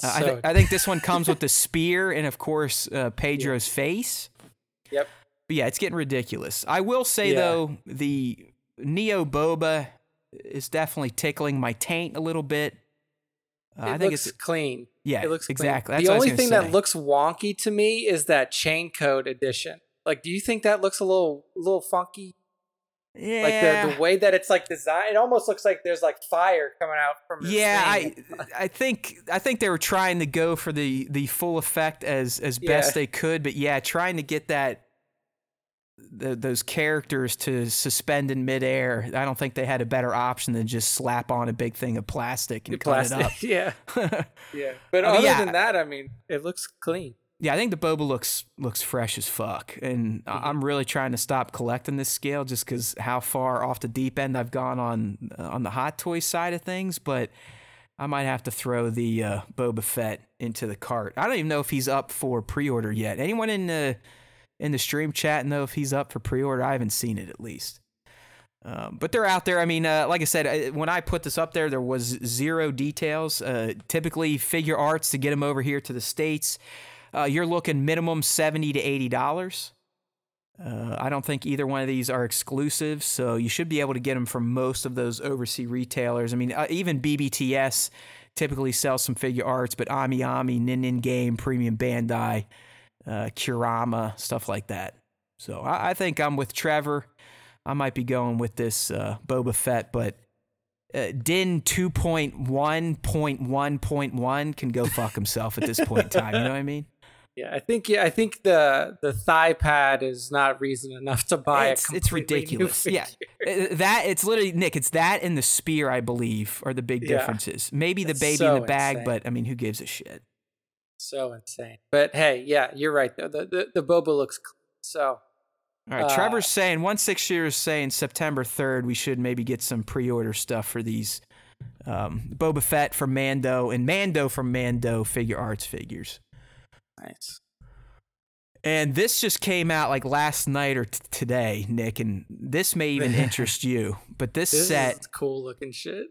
Uh, so I, th- I think this one comes with the spear and, of course, uh, Pedro's yeah. face. Yep. But yeah, it's getting ridiculous. I will say, yeah. though, the Neo Boba is definitely tickling my taint a little bit. Uh, it I think looks it's clean. Yeah, it looks exactly. Clean. The only thing say. that looks wonky to me is that chain code edition. Like, do you think that looks a little, a little funky? Yeah. Like the, the way that it's like designed, it almost looks like there's like fire coming out from. Yeah, I, I think, I think they were trying to go for the, the full effect as as best yeah. they could, but yeah, trying to get that. The, those characters to suspend in midair. I don't think they had a better option than just slap on a big thing of plastic and plastic, cut it up. Yeah, yeah. But I mean, other yeah. than that, I mean, it looks clean. Yeah, I think the Boba looks looks fresh as fuck, and mm-hmm. I'm really trying to stop collecting this scale just because how far off the deep end I've gone on uh, on the hot toy side of things. But I might have to throw the uh, Boba Fett into the cart. I don't even know if he's up for pre-order yet. Anyone in the in the stream chat and know if he's up for pre-order? I haven't seen it, at least. Um, but they're out there. I mean, uh, like I said, when I put this up there, there was zero details. Uh, typically, figure arts, to get them over here to the States, uh, you're looking minimum seventy to eighty dollars. Uh, I don't think either one of these are exclusive, so you should be able to get them from most of those overseas retailers. I mean, uh, even B B T S typically sells some figure arts, but Ami Ami, Nin Nin Game, Premium Bandai, uh, Kurama, stuff like that. So I, I think I'm with Trevor. I might be going with this uh, Boba Fett, but uh, Din two point one point one point one can go fuck himself at this point in time. You know what I mean? Yeah, I think yeah, I think the the thigh pad is not reason enough to buy it. It's ridiculous. Yeah, that it's literally Nick. It's that and the spear, I believe, are the big yeah. differences. Maybe That's the baby so in the bag, insane. But I mean, who gives a shit? So insane. But hey, yeah, you're right though. The the, the Boba looks clean, so. All right, Trevor's uh, saying one sixty is saying September third we should maybe get some pre-order stuff for these um, Boba Fett from Mando and Mando from Mando figure arts figures. Nice. And this just came out like last night or t- today, Nick, and this may even interest you. But this, this set is cool looking shit.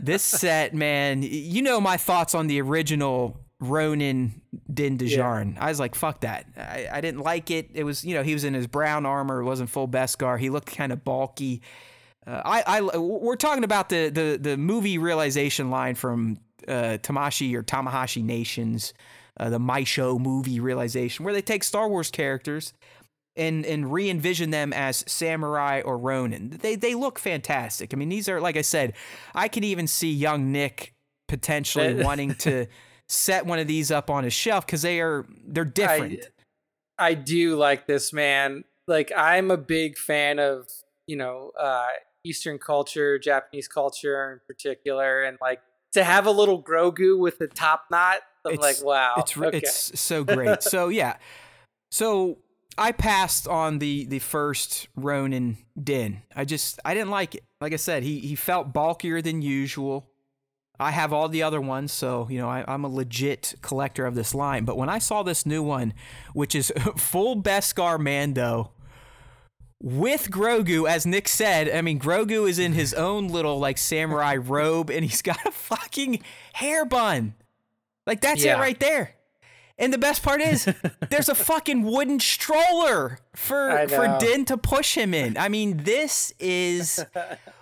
This set, man, you know my thoughts on the original Ronin Din Djarin. Yeah. I was like, fuck that. I, I didn't like it. It was, you know, he was in his brown armor. It wasn't full Beskar. He looked kind of bulky. Uh, I, I, we're talking about the, the, the movie realization line from uh, Tamashi or Tamahashi Nations, uh, the Maisho movie realization, where they take Star Wars characters and and re-envision them as samurai or Ronin. They they look fantastic. I mean, these are, like I said, I could even see young Nick potentially wanting to set one of these up on his shelf because they are they're different. I, I do like this, man. Like, I'm a big fan of, you know, uh Eastern culture, Japanese culture in particular, and like to have a little Grogu with a top knot. I'm it's, like, wow, it's okay. It's so great. So yeah, so I passed on the the first Ronin Din. I just I didn't like it. Like I said, he he felt bulkier than usual. I have all the other ones, so, you know, I, I'm a legit collector of this line. But when I saw this new one, which is full Beskar Mando with Grogu, as Nick said, I mean, Grogu is in his own little, like, samurai robe, and he's got a fucking hair bun. Like, that's yeah. it right there. And the best part is, there's a fucking wooden stroller for for Din to push him in. I mean, this is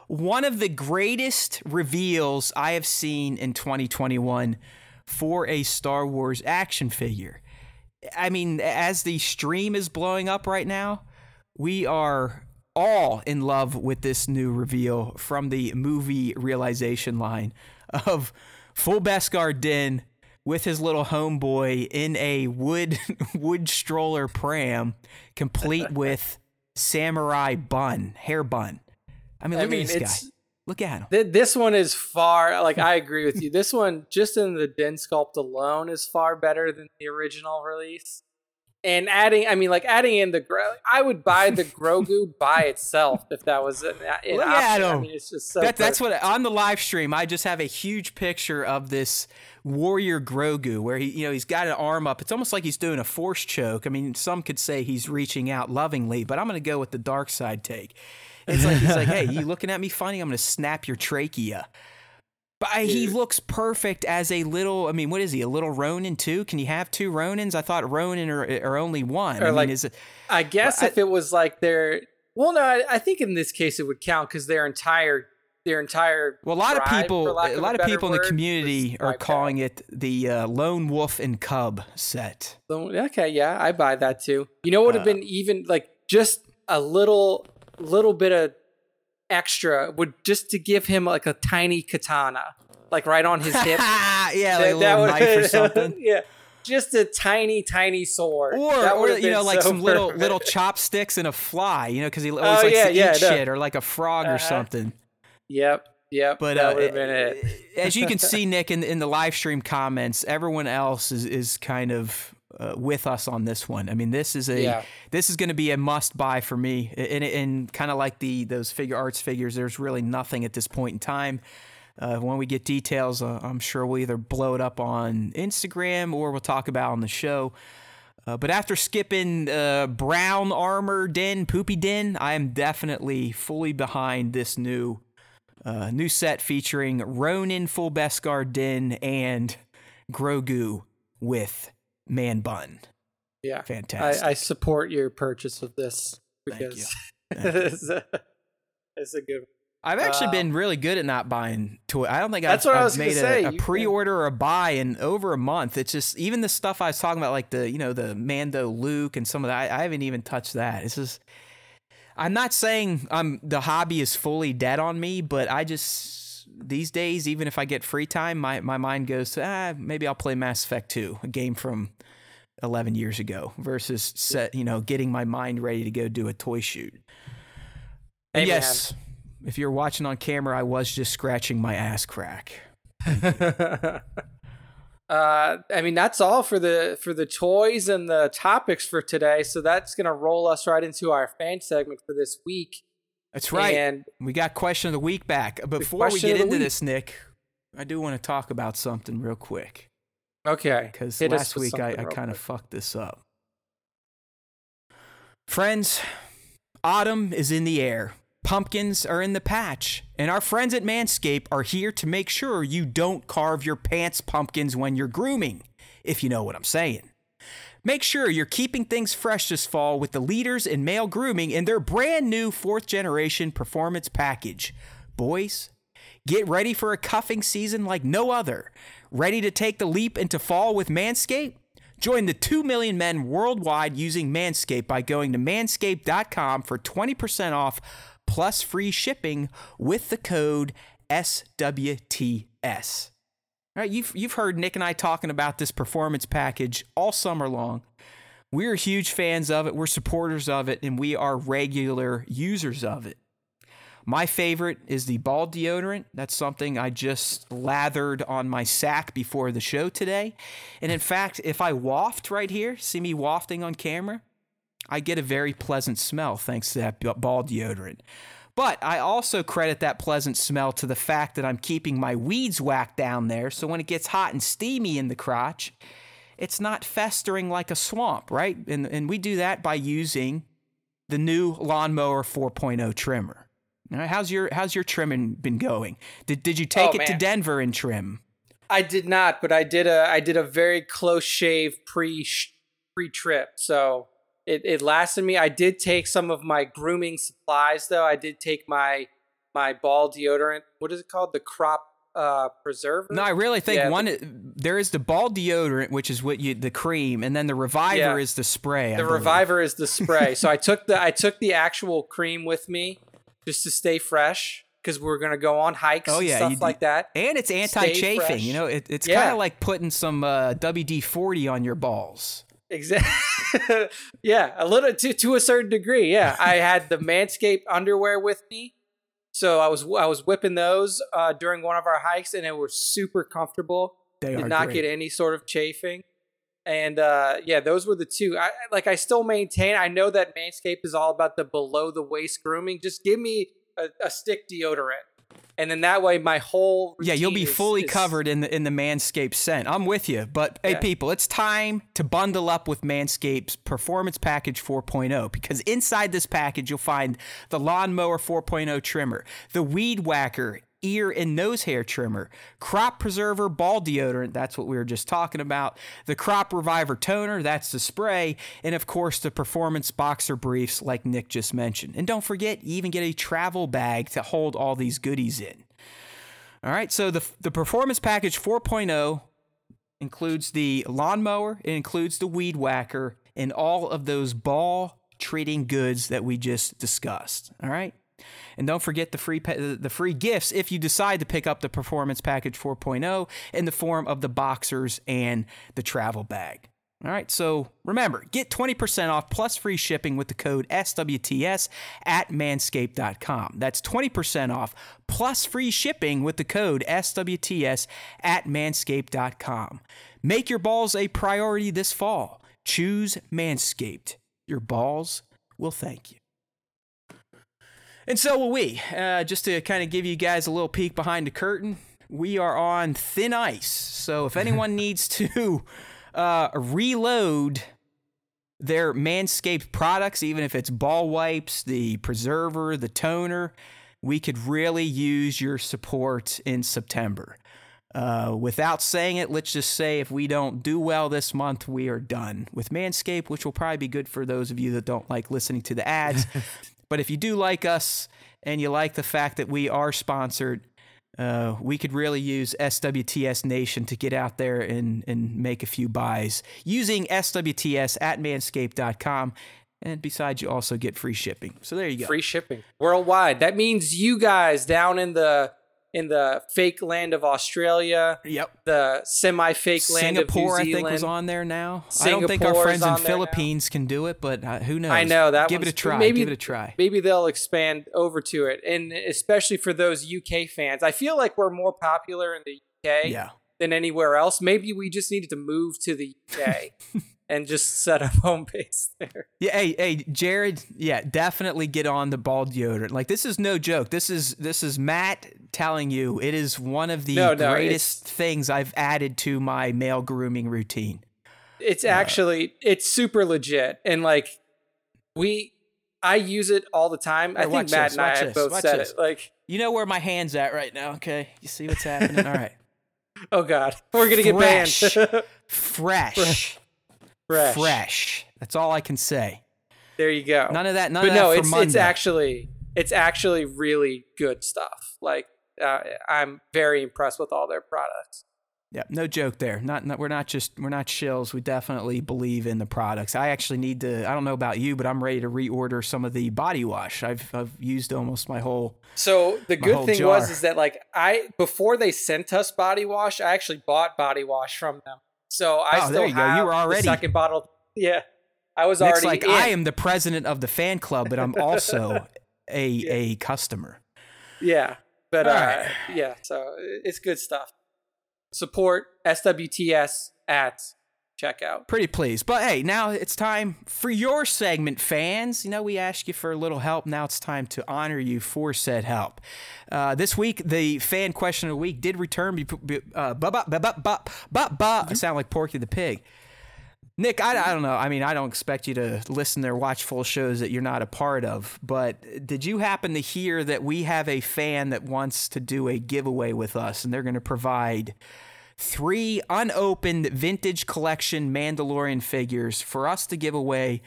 one of the greatest reveals I have seen in twenty twenty-one for a Star Wars action figure. I mean, as the stream is blowing up right now, we are all in love with this new reveal from the movie realization line of full Beskar Din with his little homeboy in a wood wood stroller pram, complete with samurai bun, hair bun. I mean, look I mean, at this guy. Look at him. Th- this one is far, like, I agree with you. This one, just in the Din sculpt alone, is far better than the original release. And adding, I mean, like, adding in the, Gro- I would buy the Grogu by itself if that was an, an look option. At him. I mean, it's just so that, that's what, on the live stream, I just have a huge picture of this warrior Grogu where he, you know, he's got an arm up. It's almost like he's doing a force choke. I mean, some could say he's reaching out lovingly, but I'm going to go with the dark side take. It's like he's like, hey, you looking at me funny? I'm going to snap your trachea. But I, he looks perfect as a little, I mean, what is he, a little Ronin too? Can you have two Ronins? I thought Ronin are, are only one. Or I, like, mean, is it, I guess well, if I, it was like their, well, no, I, I think in this case it would count because their entire, their entire. Well, a lot tribe, of people, of a lot of people in the community are calling it the uh, Lone Wolf and Cub set. Okay, yeah, I buy that too. You know what would have uh, been even, like, just a little... little bit of extra would just to give him like a tiny katana, like right on his hip. Yeah, like that, a little that would, knife or something. Yeah, just a tiny, tiny sword. Or, that or you know, like so some perfect. little little chopsticks and a fly. You know, because he always oh, likes yeah, to yeah, eat no. shit, or like a frog uh-huh. or something. Yep, yep. But that uh, would have been it. As you can see, Nick, in in the live stream comments, everyone else is is kind of. Uh, with us on this one. I mean, this is a yeah. this is going to be a must buy for me. And, and kind of like the those figure arts figures, there's really nothing at this point in time. Uh, when we get details, uh, I'm sure we'll either blow it up on Instagram or we'll talk about it on the show. Uh, but after skipping uh, Brown Armor Den, Poopy Den, I am definitely fully behind this new uh, new set featuring Ronin Full Beskar Den and Grogu with Man Bun. Yeah, fantastic. I, I support your purchase of this because it's a, a good one. I've actually uh, been really good at not buying toy. I don't think I've, I've made a, a pre-order or a buy in over a month. It's just even the stuff I was talking about, like the you know the Mando Luke and some of that. I, I haven't even touched that. It's just I'm not saying I'm the hobby is fully dead on me, but I just these days, even if I get free time, my my mind goes to ah, maybe I'll play Mass Effect two, a game from eleven years ago, versus set you know getting my mind ready to go do a toy shoot. And yes. Man. If you're watching on camera, I was just scratching my ass crack. uh, I mean, that's all for the for the toys and the topics for today. So that's going to roll us right into our fan segment for this week. That's right. And we got question of the week back. Before we get into this, Nick, I do want to talk about something real quick. Okay. Because last week I, I kind of fucked this up. Friends, autumn is in the air. Pumpkins are in the patch, and our friends at Manscaped are here to make sure you don't carve your pants pumpkins when you're grooming, if you know what I'm saying. Make sure you're keeping things fresh this fall with the leaders in male grooming and their brand new fourth generation performance package. Boys, get ready for a cuffing season like no other. Ready to take the leap into fall with Manscaped? Join the two million men worldwide using Manscaped by going to manscaped dot com for twenty percent off plus free shipping with the code S W T S. All right, you've, you've heard Nick and I talking about this performance package all summer long. We're huge fans of it. We're supporters of it, and we are regular users of it. My favorite is the ball deodorant. That's something I just lathered on my sack before the show today. And in fact, if I waft right here, see me wafting on camera, I get a very pleasant smell thanks to that ball deodorant. But I also credit that pleasant smell to the fact that I'm keeping my weeds whacked down there, so when it gets hot and steamy in the crotch, it's not festering like a swamp, right? And, and we do that by using the new Lawnmower four point oh trimmer. All right, how's your how's your trimming been going? Did did you take oh, it man. to Denver and trim? I did not, but I did a I did a very close shave pre pre trip, so it, it lasted me. I did take some of my grooming supplies though. I did take my my ball deodorant. What is it called? The crop uh, preserver. No, I really think yeah, one the, there is the ball deodorant, which is what you the cream, and then the Reviver yeah. is the spray. I the believe. Reviver is the spray. So I took the I took the actual cream with me, just to stay fresh, because we're going to go on hikes oh, yeah, and stuff you, like that. And it's anti-chafing. You know, it, it's yeah. kind of like putting some uh, W D forty on your balls. Exactly. yeah, a little to, to a certain degree. Yeah, I had the Manscaped underwear with me. So I was I was whipping those uh, during one of our hikes, and they were super comfortable. They Did are not great. Get any sort of chafing. And uh, yeah, those were the two. I, like I still maintain, I know that Manscaped is all about the below the waist grooming. Just give me a, a stick deodorant. And then that way my whole routine Yeah, you'll be is, fully is, covered in the in the Manscaped scent. I'm with you. But yeah. hey people, it's time to bundle up with Manscaped's Performance Package four point oh, because inside this package you'll find the Lawnmower four point oh trimmer, the Weed Whacker ear and nose hair trimmer, crop preserver ball deodorant, that's what we were just talking about, the crop reviver toner, that's the spray, and of course the performance boxer briefs like Nick just mentioned. And don't forget, you even get a travel bag to hold all these goodies in. All right, so the the performance package four point oh includes the lawnmower, it includes the weed whacker, and all of those ball treating goods that we just discussed. All right. And don't forget the free the free gifts if you decide to pick up the Performance Package four point oh in the form of the boxers and the travel bag. All right, so remember, get twenty percent off plus free shipping with the code S W T S at manscaped dot com. That's twenty percent off plus free shipping with the code S W T S at manscaped dot com. Make your balls a priority this fall. Choose Manscaped. Your balls will thank you. And so will we. Uh, just to kind of give you guys a little peek behind the curtain, we are on thin ice. So if anyone needs to uh, reload their Manscaped products, even if it's ball wipes, the preserver, the toner. We could really use your support in September. Uh, without saying it, let's just say if we don't do well this month, we are done with Manscaped, which will probably be good for those of you that don't like listening to the ads. But if you do like us and you like the fact that we are sponsored, uh, we could really use S W T S Nation to get out there and, and make a few buys using S W T S at manscaped dot com. And besides, you also get free shipping. So there you go. Free shipping worldwide. That means you guys down in the in the fake land of Australia. Yep. The semi-fake land of New Zealand. Singapore, I think, was on there now. Singapore I don't think our friends in Philippines now. Can do it, but uh, who knows? I know that. Give it a try. Maybe, Give it a try. Maybe they'll expand over to it, and especially for those U K fans, I feel like we're more popular in the U K yeah. than anywhere else. Maybe we just needed to move to the U K. And just set up home base there. Yeah, hey, hey, Jared. Yeah, definitely get on the ball deodorant. Like this is no joke. This is this is Matt telling you it is one of the no, no, greatest things I've added to my male grooming routine. It's uh, actually it's super legit, and like we, I use it all the time. Hey, I think Matt this, and I have both watch said this. It. Like you know where my hand's at right now. Okay, you see what's happening. All right. Oh God, we're gonna Fresh. Get banned. Fresh. Fresh. Fresh. Fresh. That's all I can say. There you go. None of that. None but of no, that for it's, Monday. It's actually, it's actually really good stuff. Like uh, I'm very impressed with all their products. Yeah, no joke there. Not, not we're not just we're not shills. We definitely believe in the products. I actually need to. I don't know about you, but I'm ready to reorder some of the body wash. I've I've used almost my whole. So the good thing jar. was is that like I before they sent us body wash, I actually bought body wash from them. So I oh, still there you have go. You were already. The second bottle. Yeah, I was Nick's already. Like in. I am the president of the fan club, but I'm also a yeah. a customer. Yeah, but uh, right. yeah, so it's good stuff. Support S W T S at checkout. Pretty please, but hey, now it's time for your segment, fans. You know we asked you for a little help. Now it's time to honor you for said help. Uh, this week, the fan question of the week did return. Uh, ba ba ba ba ba ba ba. I sound like Porky the Pig. Nick, I, I don't know. I mean, I don't expect you to listen or watch full shows that you're not a part of. But did you happen to hear that we have a fan that wants to do a giveaway with us, and they're going to provide three unopened vintage collection Mandalorian figures for us to give away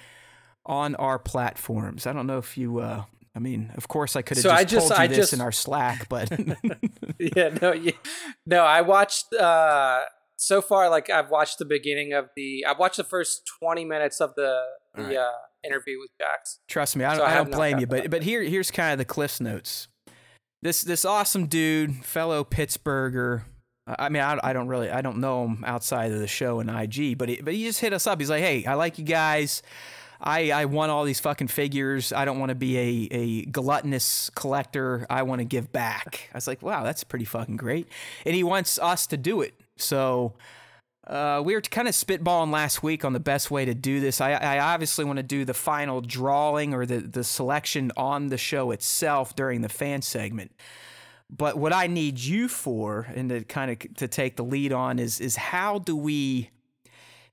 on our platforms? I don't know if you. Uh, I mean, of course, I could have so just, just told you I this just... in our Slack, but yeah, no, yeah. no. I watched. Uh... So far, like I've watched the beginning of the, I've watched the first twenty minutes of the, the right. uh, interview with Jax. Trust me, I don't, so I don't blame you, but that. but here here's kind of the Cliff's Notes. This this awesome dude, fellow Pittsburgher. Uh, I mean, I, I don't really, I don't know him outside of the show and I G, but he, but he just hit us up. He's like, hey, I like you guys. I, I want all these fucking figures. I don't want to be a, a gluttonous collector. I want to give back. I was like, wow, that's pretty fucking great. And he wants us to do it. So uh, we were kind of spitballing last week on the best way to do this. I, I obviously want to do the final drawing or the, the selection on the show itself during the fan segment. But what I need you for and to kind of to take the lead on is is how do we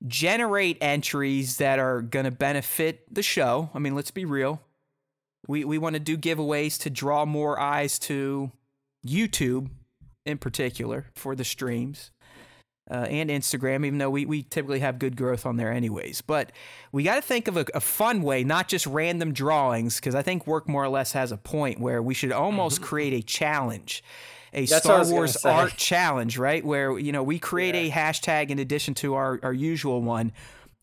generate entries that are going to benefit the show? I mean, let's be real. We, we want to do giveaways to draw more eyes to YouTube in particular for the streams. Uh, and Instagram, even though we, we typically have good growth on there anyways. But we got to think of a, a fun way, not just random drawings, because I think Work More or Less has a point where we should almost mm-hmm. create a challenge, a That's Star Wars art challenge, right? Where, you know, we create yeah. a hashtag in addition to our, our usual one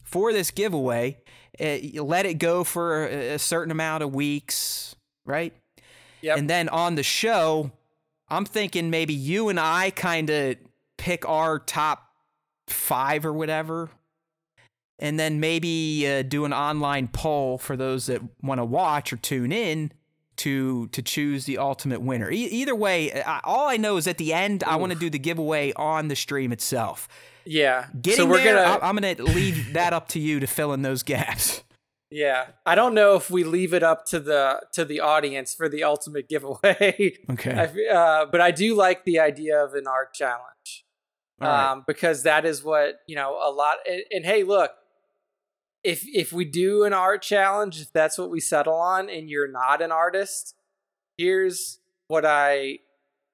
for this giveaway. Uh, let it go for a, a certain amount of weeks, right? Yep. And then on the show, I'm thinking maybe you and I kind of pick our top five or whatever, and then maybe uh, do an online poll for those that want to watch or tune in to to choose the ultimate winner. E- either way, I, all I know is at the end, Oof. I want to do the giveaway on the stream itself. Yeah. Getting so we're there, gonna... I, I'm going to leave that up to you to fill in those gaps. Yeah, I don't know if we leave it up to the to the audience for the ultimate giveaway. Okay, uh, but I do like the idea of an art challenge. Um, right. Because that is what, you know, a lot. And, and hey, look, if if we do an art challenge, if that's what we settle on, and you're not an artist, here's what I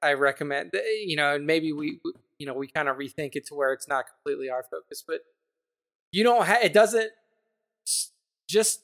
I recommend. You know, and maybe we you know we kind of rethink it to where it's not completely art focused, but you don't ha- it doesn't just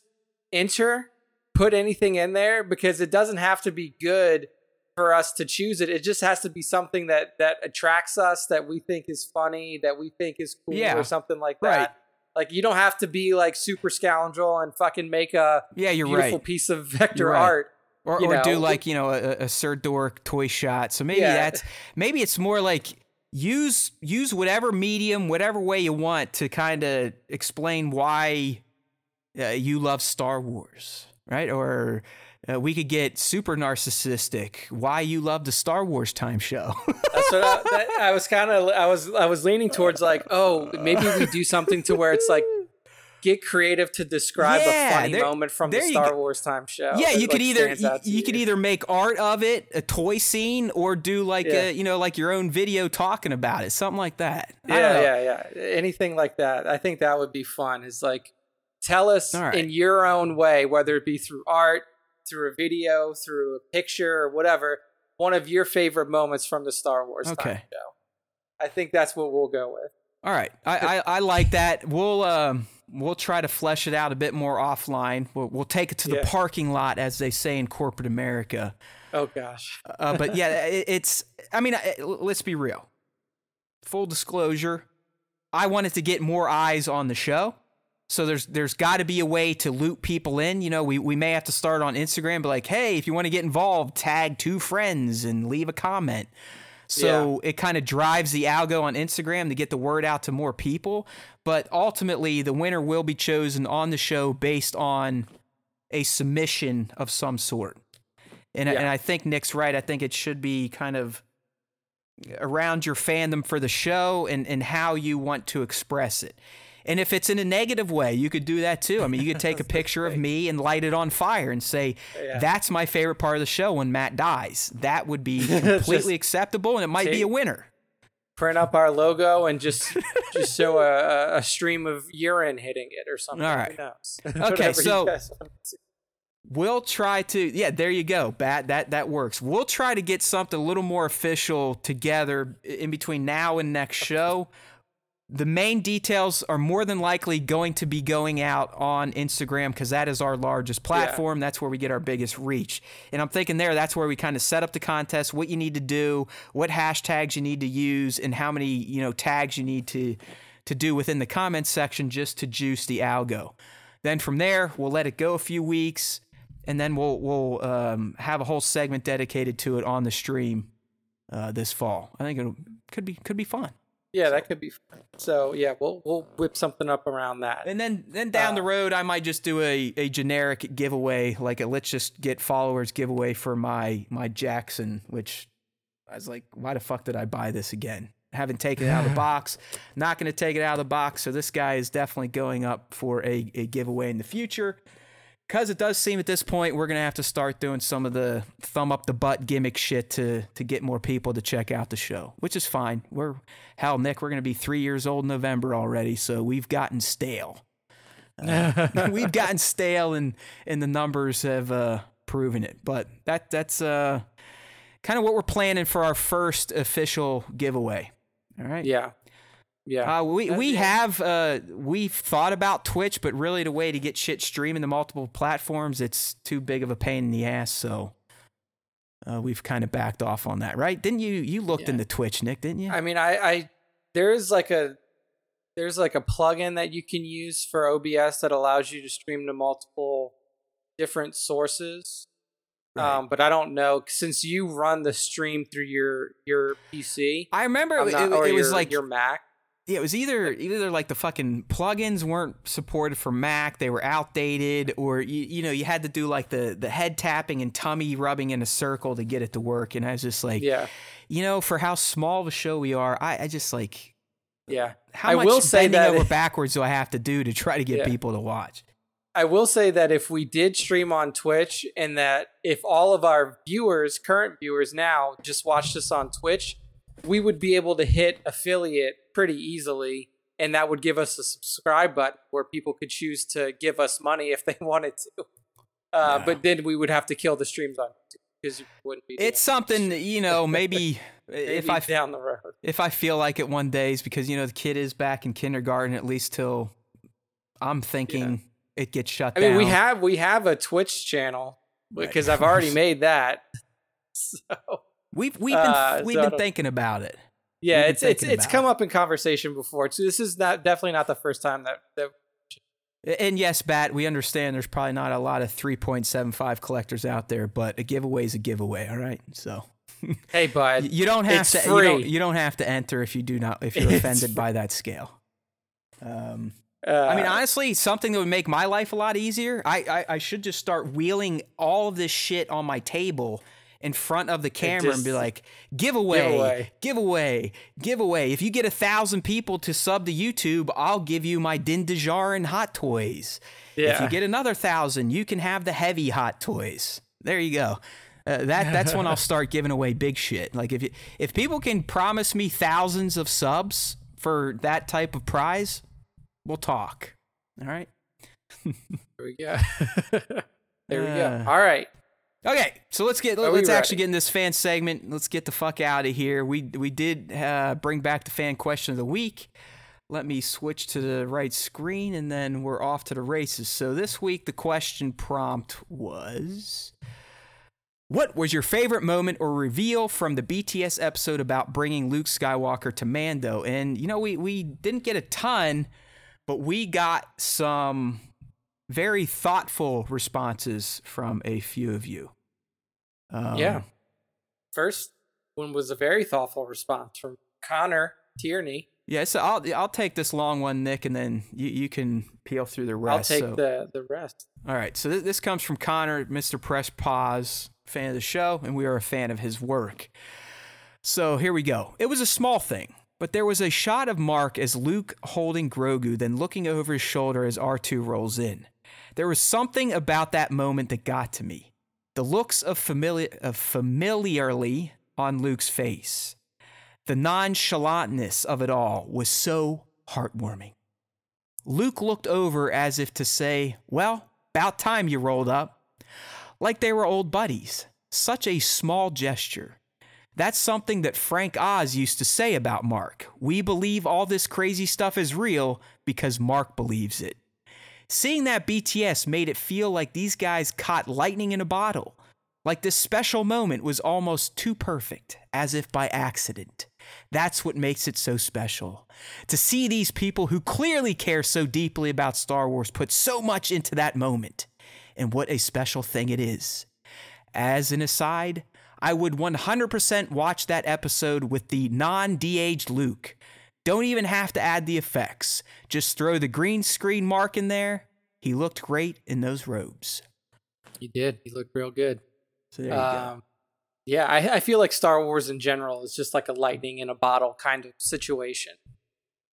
enter, put anything in there, because it doesn't have to be good for us to choose it. It just has to be something that that attracts us, that we think is funny, that we think is cool, yeah, or something like that. Right. Like, you don't have to be like super scoundrel and fucking make a yeah, you're beautiful right. piece of vector right. art. Or, or do like, you know, a, a Sir Dork toy shot. So maybe yeah. that's, maybe it's more like use, use whatever medium, whatever way you want to kind of explain why uh, you love Star Wars, right? Or uh, we could get super narcissistic, why you love the Star Wars Time Show. That's what I, that, I was kind of, I was, I was leaning towards like, oh, maybe we do something to where it's like, get creative to describe yeah, a funny there, moment from the Star go. Wars Time Show. Yeah, you like could either you, you could either make art of it, a toy scene, or do like yeah. a, you know, like your own video talking about it, something like that. Yeah, I don't know. yeah, yeah. Anything like that. I think that would be fun. Is like, tell us right. in your own way, whether it be through art, through a video, through a picture, or whatever, one of your favorite moments from the Star Wars okay. Time Show. I think that's what we'll go with. All right, I, I, I like that. We'll um. We'll try to flesh it out a bit more offline. We'll, we'll take it to the yeah. parking lot, as they say in corporate America. Oh, gosh. uh, but yeah, it, it's, I mean, it, let's be real. Full disclosure, I wanted to get more eyes on the show. So there's there's got to be a way to loop people in. You know, we, we may have to start on Instagram, but like, hey, if you want to get involved, tag two friends and leave a comment. So yeah. it kind of drives the algo on Instagram to get the word out to more people. But ultimately, the winner will be chosen on the show based on a submission of some sort. And, yeah. I, and I think Nick's right. I think it should be kind of around your fandom for the show and, and how you want to express it. And if it's in a negative way, you could do that too. I mean, you could take a picture of me and light it on fire and say, yeah. that's my favorite part of the show when Matt dies. That would be completely acceptable, and it might see, be a winner. Print up our logo and just just show a, a stream of urine hitting it or something. All right. Who knows? Okay, so we'll try to, yeah, there you go, Bat, that, that works. We'll try to get something a little more official together in between now and next show. The main details are more than likely going to be going out on Instagram, because that is our largest platform. Yeah. That's where we get our biggest reach. And I'm thinking there, that's where we kind of set up the contest, what you need to do, what hashtags you need to use, and how many, you know, tags you need to, to do within the comments section just to juice the algo. Then from there, we'll let it go a few weeks, and then we'll, we'll um, have a whole segment dedicated to it on the stream uh, this fall. I think it could be could be fun. Yeah, that could be fun. So yeah, we'll we'll whip something up around that. And then then down uh, the road, I might just do a, a generic giveaway, like a let's just get followers giveaway for my my Jackson, which I was like, why the fuck did I buy this again? I haven't taken it out of the box. Not going to take it out of the box. So this guy is definitely going up for a, a giveaway in the future. Because it does seem at this point we're going to have to start doing some of the thumb up the butt gimmick shit to to get more people to check out the show, which is fine. We're hell, Nick, we're going to be three years old in November already, so we've gotten stale. Uh, we've gotten stale, and and the numbers have uh, proven it. But that that's uh, kind of what we're planning for our first official giveaway. All right. Yeah. Yeah, uh, we we have uh, we've thought about Twitch, but really the way to get shit streaming to multiple platforms, it's too big of a pain in the ass. So uh, we've kind of backed off on that, right? Didn't you? You looked yeah. into Twitch, Nick, didn't you? I mean, I, I there is like a there's like a plugin that you can use for O B S that allows you to stream to multiple different sources. Right. Um, but I don't know, since you run the stream through your your P C. I remember not, it, it, it was your, like your Mac. Yeah, it was either either like the fucking plugins weren't supported for Mac, they were outdated, or you, you know, you had to do like the, the head tapping and tummy rubbing in a circle to get it to work. And I was just like, yeah. you know, for how small of a show we are, I, I just like, yeah, how I much will say bending that over backwards do I have to do to try to get yeah. people to watch? I will say that if we did stream on Twitch, and that if all of our viewers, current viewers now, just watched us on Twitch, we would be able to hit affiliate pretty easily And that would give us a subscribe button where people could choose to give us money if they wanted to. Uh, yeah. But then we would have to kill the streams on YouTube because it wouldn't be. It's something, you know, maybe, maybe if I down the road. If I feel like it one day, is because, you know, the kid is back in kindergarten, at least till I'm thinking yeah. it gets shut I down. I mean, we have we have a Twitch channel because right. I've already made that. So we've we've been uh, we've so been thinking about it. Yeah, it's it's it's come it. up in conversation before. So this is not definitely not the first time that, that And yes, Bat, we understand there's probably not a lot of three point seven five collectors out there, but a giveaway is a giveaway, all right? So hey, bud. You don't have it's to free. You, don't, you don't have to enter if you do not if you're it's offended free. by that scale. Um uh, I mean, honestly, something that would make my life a lot easier. I, I, I should just start wheeling all of this shit on my table in front of the camera just, and be like, giveaway, giveaway, giveaway, giveaway. If you get a thousand people to sub to YouTube, I'll give you my Din Djarin hot toys. Yeah. If you get another thousand, you can have the heavy hot toys. There you go. Uh, that that's when I'll start giving away big shit. Like if you, if people can promise me thousands of subs for that type of prize, we'll talk. All right. There we go. There we go. All right. Okay, so let's get let's actually ready? get in this fan segment. Let's get the fuck out of here. We we did uh, bring back the fan question of the week. Let me switch to the right screen, and then we're off to the races. So this week, the question prompt was, what was your favorite moment or reveal from the B T S episode about bringing Luke Skywalker to Mando? And, you know, we, we didn't get a ton, but we got some very thoughtful responses from a few of you. Um, yeah. First one was a very thoughtful response from Connor Tierney. Yeah, so I'll I'll take this long one, Nick, and then you, you can peel through the rest. I'll take so. the, the rest. All right, so th- this comes from Connor, Mister Press Pause, fan of the show, and we are a fan of his work. So here we go. It was a small thing, but there was a shot of Mark as Luke holding Grogu, then looking over his shoulder as R two rolls in. There was something about that moment that got to me. The looks of, famili- of familiarly on Luke's face. The nonchalantness of it all was so heartwarming. Luke looked over as if to say, well, about time you rolled up. Like they were old buddies. Such a small gesture. That's something that Frank Oz used to say about Mark. We believe all this crazy stuff is real because Mark believes it. Seeing that B T S made it feel like these guys caught lightning in a bottle. Like this special moment was almost too perfect, as if by accident. That's what makes it so special. To see these people who clearly care so deeply about Star Wars put so much into that moment. And what a special thing it is. As an aside, I would one hundred percent watch that episode with the non-de-aged Luke. Don't even have to add the effects. Just throw the green screen Mark in there. He looked great in those robes. He did. He looked real good. So there you um, go. Yeah, I, I feel like Star Wars in general is just like a lightning in a bottle kind of situation.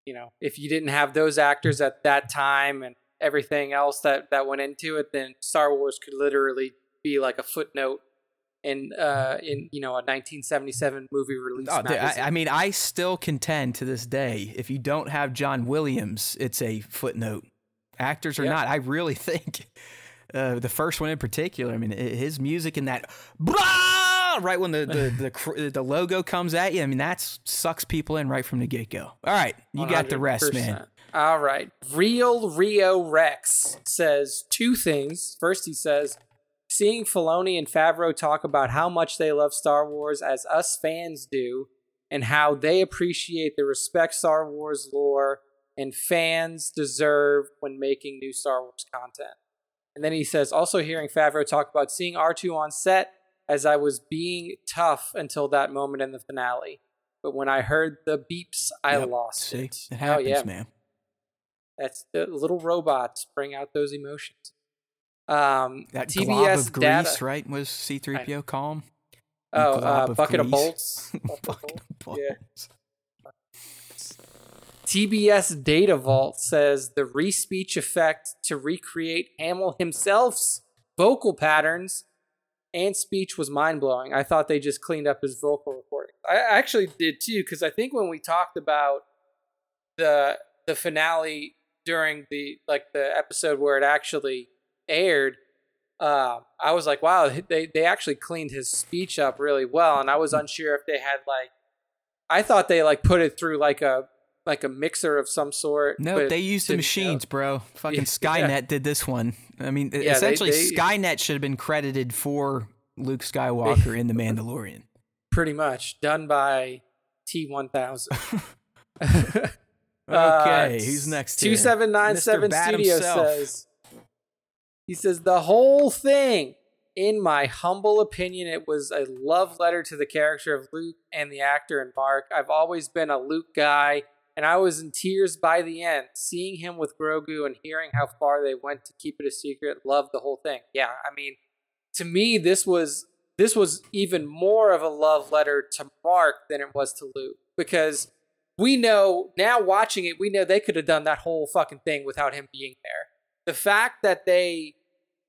You know, if you didn't have those actors at that time and everything else that, that went into it, then Star Wars could literally be like a footnote in uh in you know a nineteen seventy-seven movie release. Oh, dude, I, I mean, I still contend to this day, if you don't have John Williams, it's a footnote. Actors or yeah. not, I really think uh, the first one in particular. I mean, his music in that blah, right when the the, the the logo comes at you. I mean, that sucks people in right from the get go. All right, you one hundred percent got the rest, man. All right, Real Rio Rex says two things. First, he says, seeing Filoni and Favreau talk about how much they love Star Wars as us fans do, and how they appreciate the respect Star Wars lore and fans deserve when making new Star Wars content. And then he says, also hearing Favreau talk about seeing R two on set as I was being tough until that moment in the finale. But when I heard the beeps, I yep, lost see, it. It happens, oh, yeah. man. That's the little robots bring out those emotions. Um, that T B S glob of data. Grease, right? Was C three P O calm? Oh, uh, of bucket, of bolts. bucket, bucket of bolts. Yeah. T B S Data Vault says the re-speech effect to recreate Hamill himself's vocal patterns and speech was mind-blowing. I thought they just cleaned up his vocal recording. I actually did too, because I think when we talked about the the finale during the like the episode where it actually aired, uh, I was like, wow, they they actually cleaned his speech up really well, and I was unsure if they had like, I thought they like put it through like a like a mixer of some sort. No, nope, they used the machines, bro. Fucking yeah, Skynet yeah. did this one. I mean, yeah, essentially, they, they, Skynet should have been credited for Luke Skywalker in The Mandalorian. Pretty much done by T one thousand. Okay, uh, who's next? two seven nine seven Studio says, he says, the whole thing, in my humble opinion, it was a love letter to the character of Luke and the actor and Mark. I've always been a Luke guy, and I was in tears by the end, seeing him with Grogu and hearing how far they went to keep it a secret. Loved the whole thing. Yeah, I mean, to me, this was this was even more of a love letter to Mark than it was to Luke, because we know now watching it, we know they could have done that whole fucking thing without him being there. The fact that they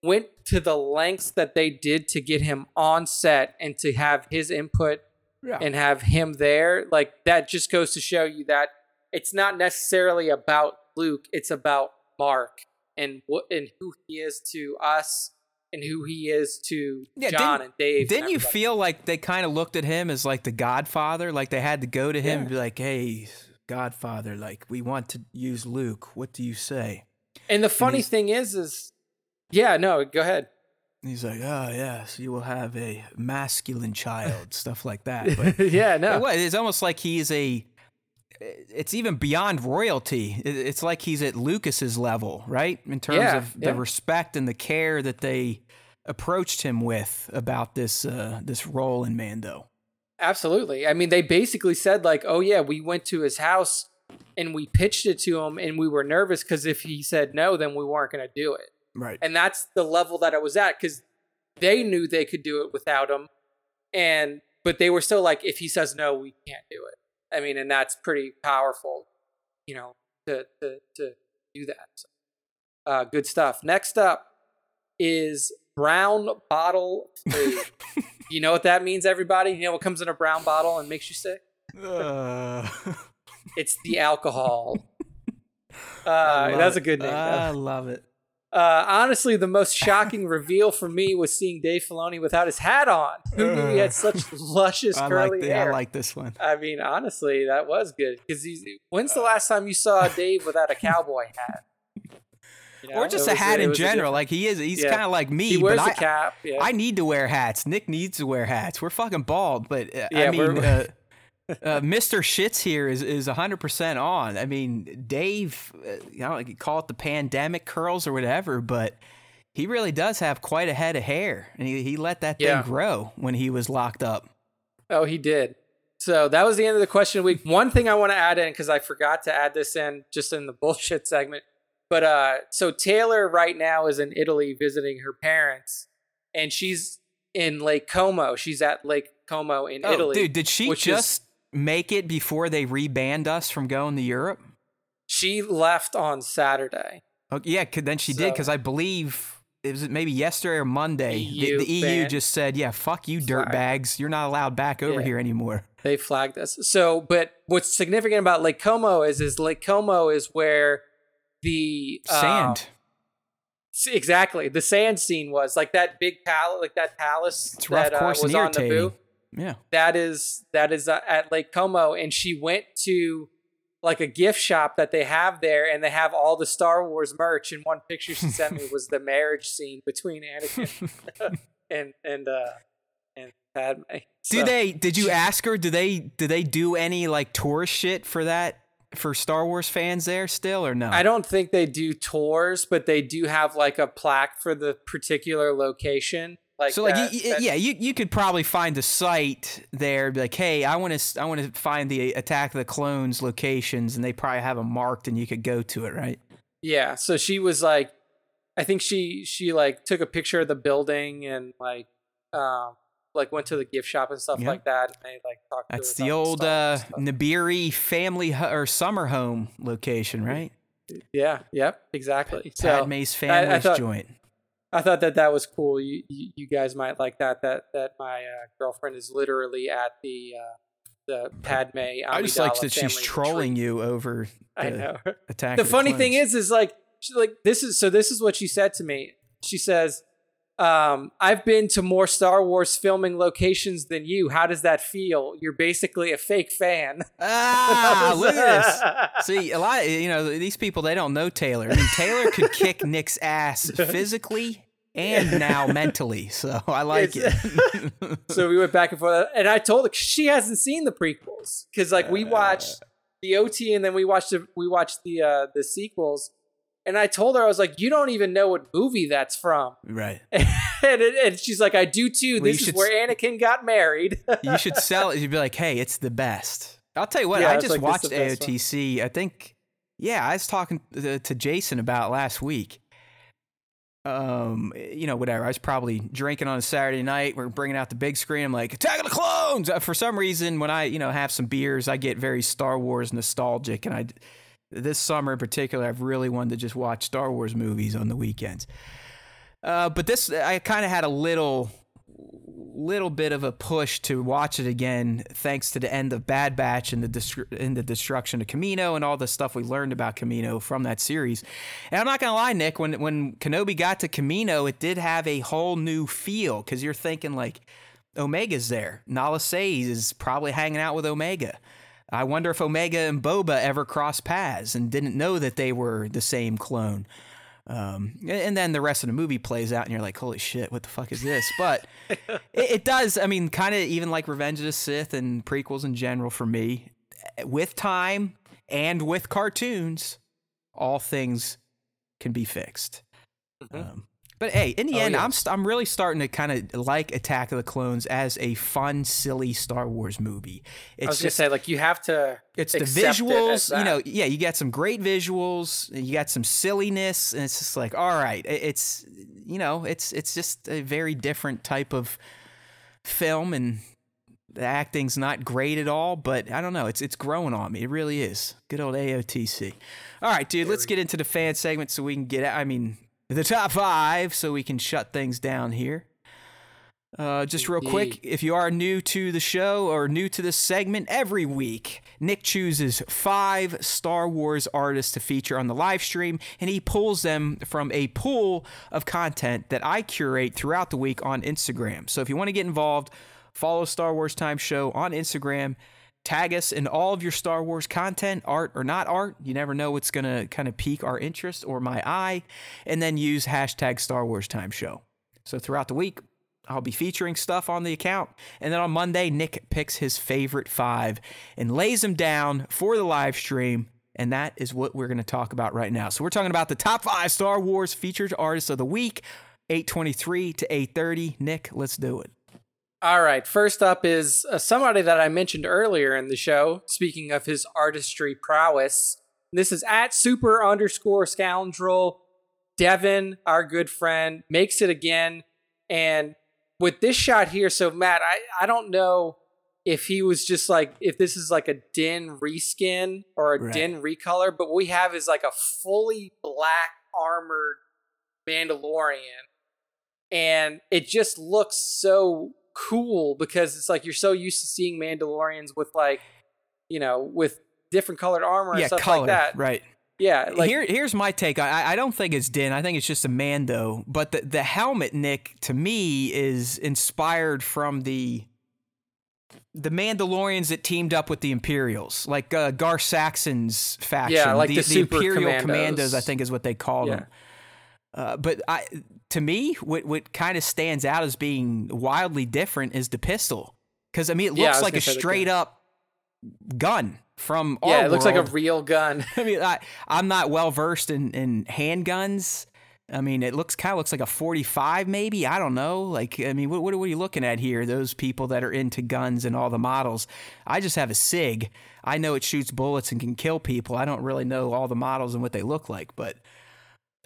went to the lengths that they did to get him on set and to have his input yeah. and have him there, like, that just goes to show you that it's not necessarily about Luke, it's about Mark and what and who he is to us. And who he is to yeah, John and Dave. Didn't and you feel like they kind of looked at him as like the Godfather? Like they had to go to him yeah. and be like, hey, Godfather, like we want to use Luke. What do you say? And the funny and thing is, is, yeah, no, go ahead. He's like, oh, yeah, so you will have a masculine child, stuff like that. But yeah, no. It, it's almost like he's a, it's even beyond royalty. It's like he's at Lucas's level, right? In terms yeah, of the yeah. respect and the care that they approached him with about this uh, this role in Mando. Absolutely. I mean, they basically said like, oh yeah, we went to his house and we pitched it to him and we were nervous because if he said no, then we weren't going to do it. Right. And that's the level that it was at because they knew they could do it without him. And, but they were still like, if he says no, we can't do it. I mean, and that's pretty powerful, you know, to to, to do that. So, uh, good stuff. Next up is brown bottle food. You know what that means, everybody? You know what comes in a brown bottle and makes you sick? Uh. It's the alcohol. Uh, that's it. A good name. I though. love it. Uh, honestly, the most shocking reveal for me was seeing Dave Filoni without his hat on. Who knew he had such luscious I curly like the, hair? I like this one. I mean, honestly, that was good. Because when's the last time you saw Dave without a cowboy hat? You know, or just a hat a, in general. Like he is, he's yeah. kind of like me. He wears but a I, cap. Yeah. I need to wear hats. Nick needs to wear hats. We're fucking bald, but uh, yeah, I mean, uh, uh, Mister Shits here is is one hundred percent on. I mean, Dave, uh, you know, you call it the pandemic curls or whatever, but he really does have quite a head of hair, and he, he let that yeah. thing grow when he was locked up. Oh, he did. So that was the end of the question of the week. One thing I want to add in, because I forgot to add this in just in the bullshit segment, but uh, so Taylor right now is in Italy visiting her parents, and she's in Lake Como. She's at Lake Como in oh, Italy. Dude, did she just... Is- make it before they rebanned us from going to Europe? She left on Saturday. Oh, yeah, then she so, did, because I believe it was maybe yesterday or Monday. E U the, the E U banned. Just said, yeah, fuck you, dirtbags. You're not allowed back over yeah. here anymore. They flagged us. So, but what's significant about Lake Como is, is Lake Como is where the... Sand. Um, exactly. The sand scene was. Like that big palace, like that palace it's that uh, was on the booth. Yeah, that is that is at Lake Como, and she went to like a gift shop that they have there, and they have all the Star Wars merch. And one picture she sent me was the marriage scene between Anakin and and uh, and Padme. So, do they? Did you ask her? Do they? Do they do any like tourist shit for that for Star Wars fans there still or no? I don't think they do tours, but they do have like a plaque for the particular location. Like so, that, like, you, yeah, you, you could probably find the site there. Be like, hey, I want to, I want to find the Attack of the Clones locations, and they probably have them marked, and you could go to it, right? Yeah. So she was like, I think she, she like took a picture of the building and like, um, like went to the gift shop and stuff yep. like that, and they like talked. That's to her the old uh, Nabiri family ho- or summer home location, right? Yeah. Yep. Exactly. Padme's so, family's I, I thought, joint. I thought that that was cool. You you, you guys might like that. That that my uh, girlfriend is literally at the uh, the Padme. Amidala I just like that she's trolling tree. you over. The I know. Attack the of funny the thing is, is like, she, like this is so. This is what she said to me. She says, um, "I've been to more Star Wars filming locations than you. How does that feel? You're basically a fake fan." Ah, look at this. See, a lot. Of, you know, these people, they don't know Taylor. I mean, Taylor could kick Nick's ass physically. And now mentally, so I like it's, it. So we went back and forth, and I told her she hasn't seen the prequels because, like, we watched the O T, and then we watched the, we watched the uh, the sequels, and I told her I was like, "You don't even know what movie that's from, right?" And, it, and she's like, "I do too. Well, this is should, where Anakin got married." You should sell it. You'd be like, "Hey, it's the best." I'll tell you what. Yeah, I just like, watched A O T C. One. I think, yeah, I was talking to, to Jason about last week. Um, you know, whatever. I was probably drinking on a Saturday night. We're bringing out the big screen. I'm like, Attack of the Clones! For some reason, when I, you know, have some beers, I get very Star Wars nostalgic. And I, this summer in particular, I've really wanted to just watch Star Wars movies on the weekends. Uh, but this, I kind of had a little, little bit of a push to watch it again, thanks to the end of Bad Batch and the destru- and the destruction of Kamino and all the stuff we learned about Kamino from that series. And I'm not gonna lie, Nick, when when Kenobi got to Kamino, it did have a whole new feel because you're thinking like, Omega's there, Nala Sayes is probably hanging out with Omega. I wonder if Omega and Boba ever crossed paths and didn't know that they were the same clone. Um, and then the rest of the movie plays out and you're like, holy shit, what the fuck is this? But it, it does, I mean, kind of even like Revenge of the Sith and prequels in general for me, with time and with cartoons, all things can be fixed. Mm-hmm. Um, but hey, in the oh, end, yeah. I'm st- I'm really starting to kind of like Attack of the Clones as a fun, silly Star Wars movie. It's I was just gonna say, like, you have to. It's the visuals, it you know. Yeah, you got some great visuals, you got some silliness, and it's just like, all right, it's you know, it's it's just a very different type of film, and the acting's not great at all. But I don't know, it's it's growing on me. It really is. Good old A O T C. All right, dude, there let's get into the fan segment so we can get. I mean. The top five, so we can shut things down here. Uh, just real quick, if you are new to the show or new to this segment, every week, Nick chooses five Star Wars artists to feature on the live stream, and he pulls them from a pool of content that I curate throughout the week on Instagram. So if you want to get involved, follow Star Wars Time Show on Instagram. Tag us in all of your Star Wars content, art or not art. You never know what's going to kind of pique our interest or my eye. And then use hashtag Star Wars Time Show. So throughout the week, I'll be featuring stuff on the account. And then on Monday, Nick picks his favorite five and lays them down for the live stream. And that is what we're going to talk about right now. So we're talking about the top five Star Wars featured artists of the week, eight twenty-three to eight thirty. Nick, let's do it. All right, first up is uh, somebody that I mentioned earlier in the show, speaking of his artistry prowess. This is at super underscore scoundrel. Devin, our good friend, makes it again. And with this shot here, so Matt, I, I don't know if he was just like, if this is like a Din reskin or a right. Din recolor, but what we have is like a fully black armored Mandalorian. And it just looks so cool because it's like you're so used to seeing Mandalorians with like, you know, with different colored armor and yeah, stuff color, like that. Right. Yeah. Like, Here, here's my take. I, I don't think it's Din. I think it's just a Mando. But the, the helmet, Nick, to me is inspired from the the Mandalorians that teamed up with the Imperials, like uh, Gar Saxon's faction. Yeah, like the, the, the Super Imperial Commandos. Commandos, I think is what they called yeah. them. Uh, but I, to me, what what kind of stands out as being wildly different is the pistol, because I mean it looks yeah, like a straight up gun from yeah, our yeah, it looks world. Like a real gun. I mean, I, I'm not well versed in, in handguns. I mean, it looks kind of looks like a forty-five, maybe. I don't know. Like, I mean, what what are you looking at here? Those people that are into guns and all the models. I just have a SIG. I know it shoots bullets and can kill people. I don't really know all the models and what they look like, but.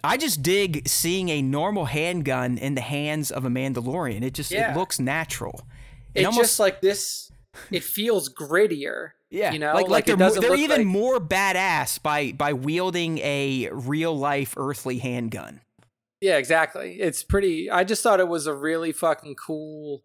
I just dig seeing a normal handgun in the hands of a Mandalorian. It just yeah. it looks natural. It it's almost, just like this. It feels grittier. Yeah, you know, like, like, like they're, they're even like, more badass by by wielding a real life earthly handgun. Yeah, exactly. It's pretty. I just thought it was a really fucking cool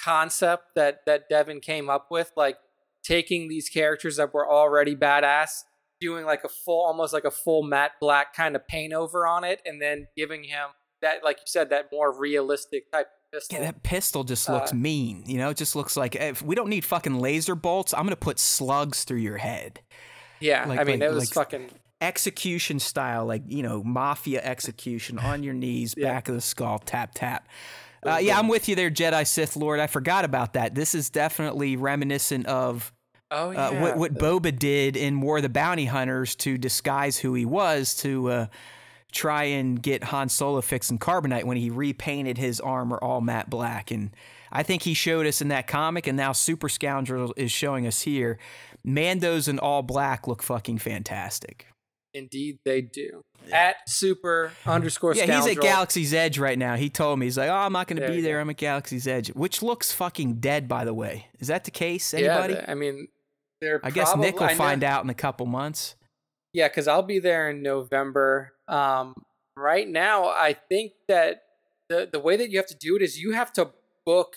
concept that that Devin came up with. Like taking these characters that were already badass, doing like a full, almost like a full matte black kind of paint over on it, and then giving him that, like you said, that more realistic type of pistol. Yeah, that pistol just looks uh, mean. You know, it just looks like, if we don't need fucking laser bolts, I'm going to put slugs through your head. Yeah, like, I mean, like, it was like fucking... execution style, like, you know, mafia execution, on your knees, yeah. back of the skull, tap, tap. Uh, yeah, I'm with you there, Jedi Sith Lord. I forgot about that. This is definitely reminiscent of oh, yeah. uh, what, what Boba did in War of the Bounty Hunters to disguise who he was to uh, try and get Han Solo fixing carbonite when he repainted his armor all matte black. And I think he showed us in that comic, and now Super Scoundrel is showing us here. Mandos in all black look fucking fantastic. Indeed, they do. At super underscore scoundrel. Yeah, he's at Galaxy's Edge right now. He told me. He's like, oh, I'm not going to be there. I'm at Galaxy's Edge, which looks fucking dead, by the way. Is that the case? Anybody? Yeah, I mean, they're probably... I guess Nick will find out in a couple months. Yeah, because I'll be there in November. Um, right now, I think that the, the way that you have to do it is you have to book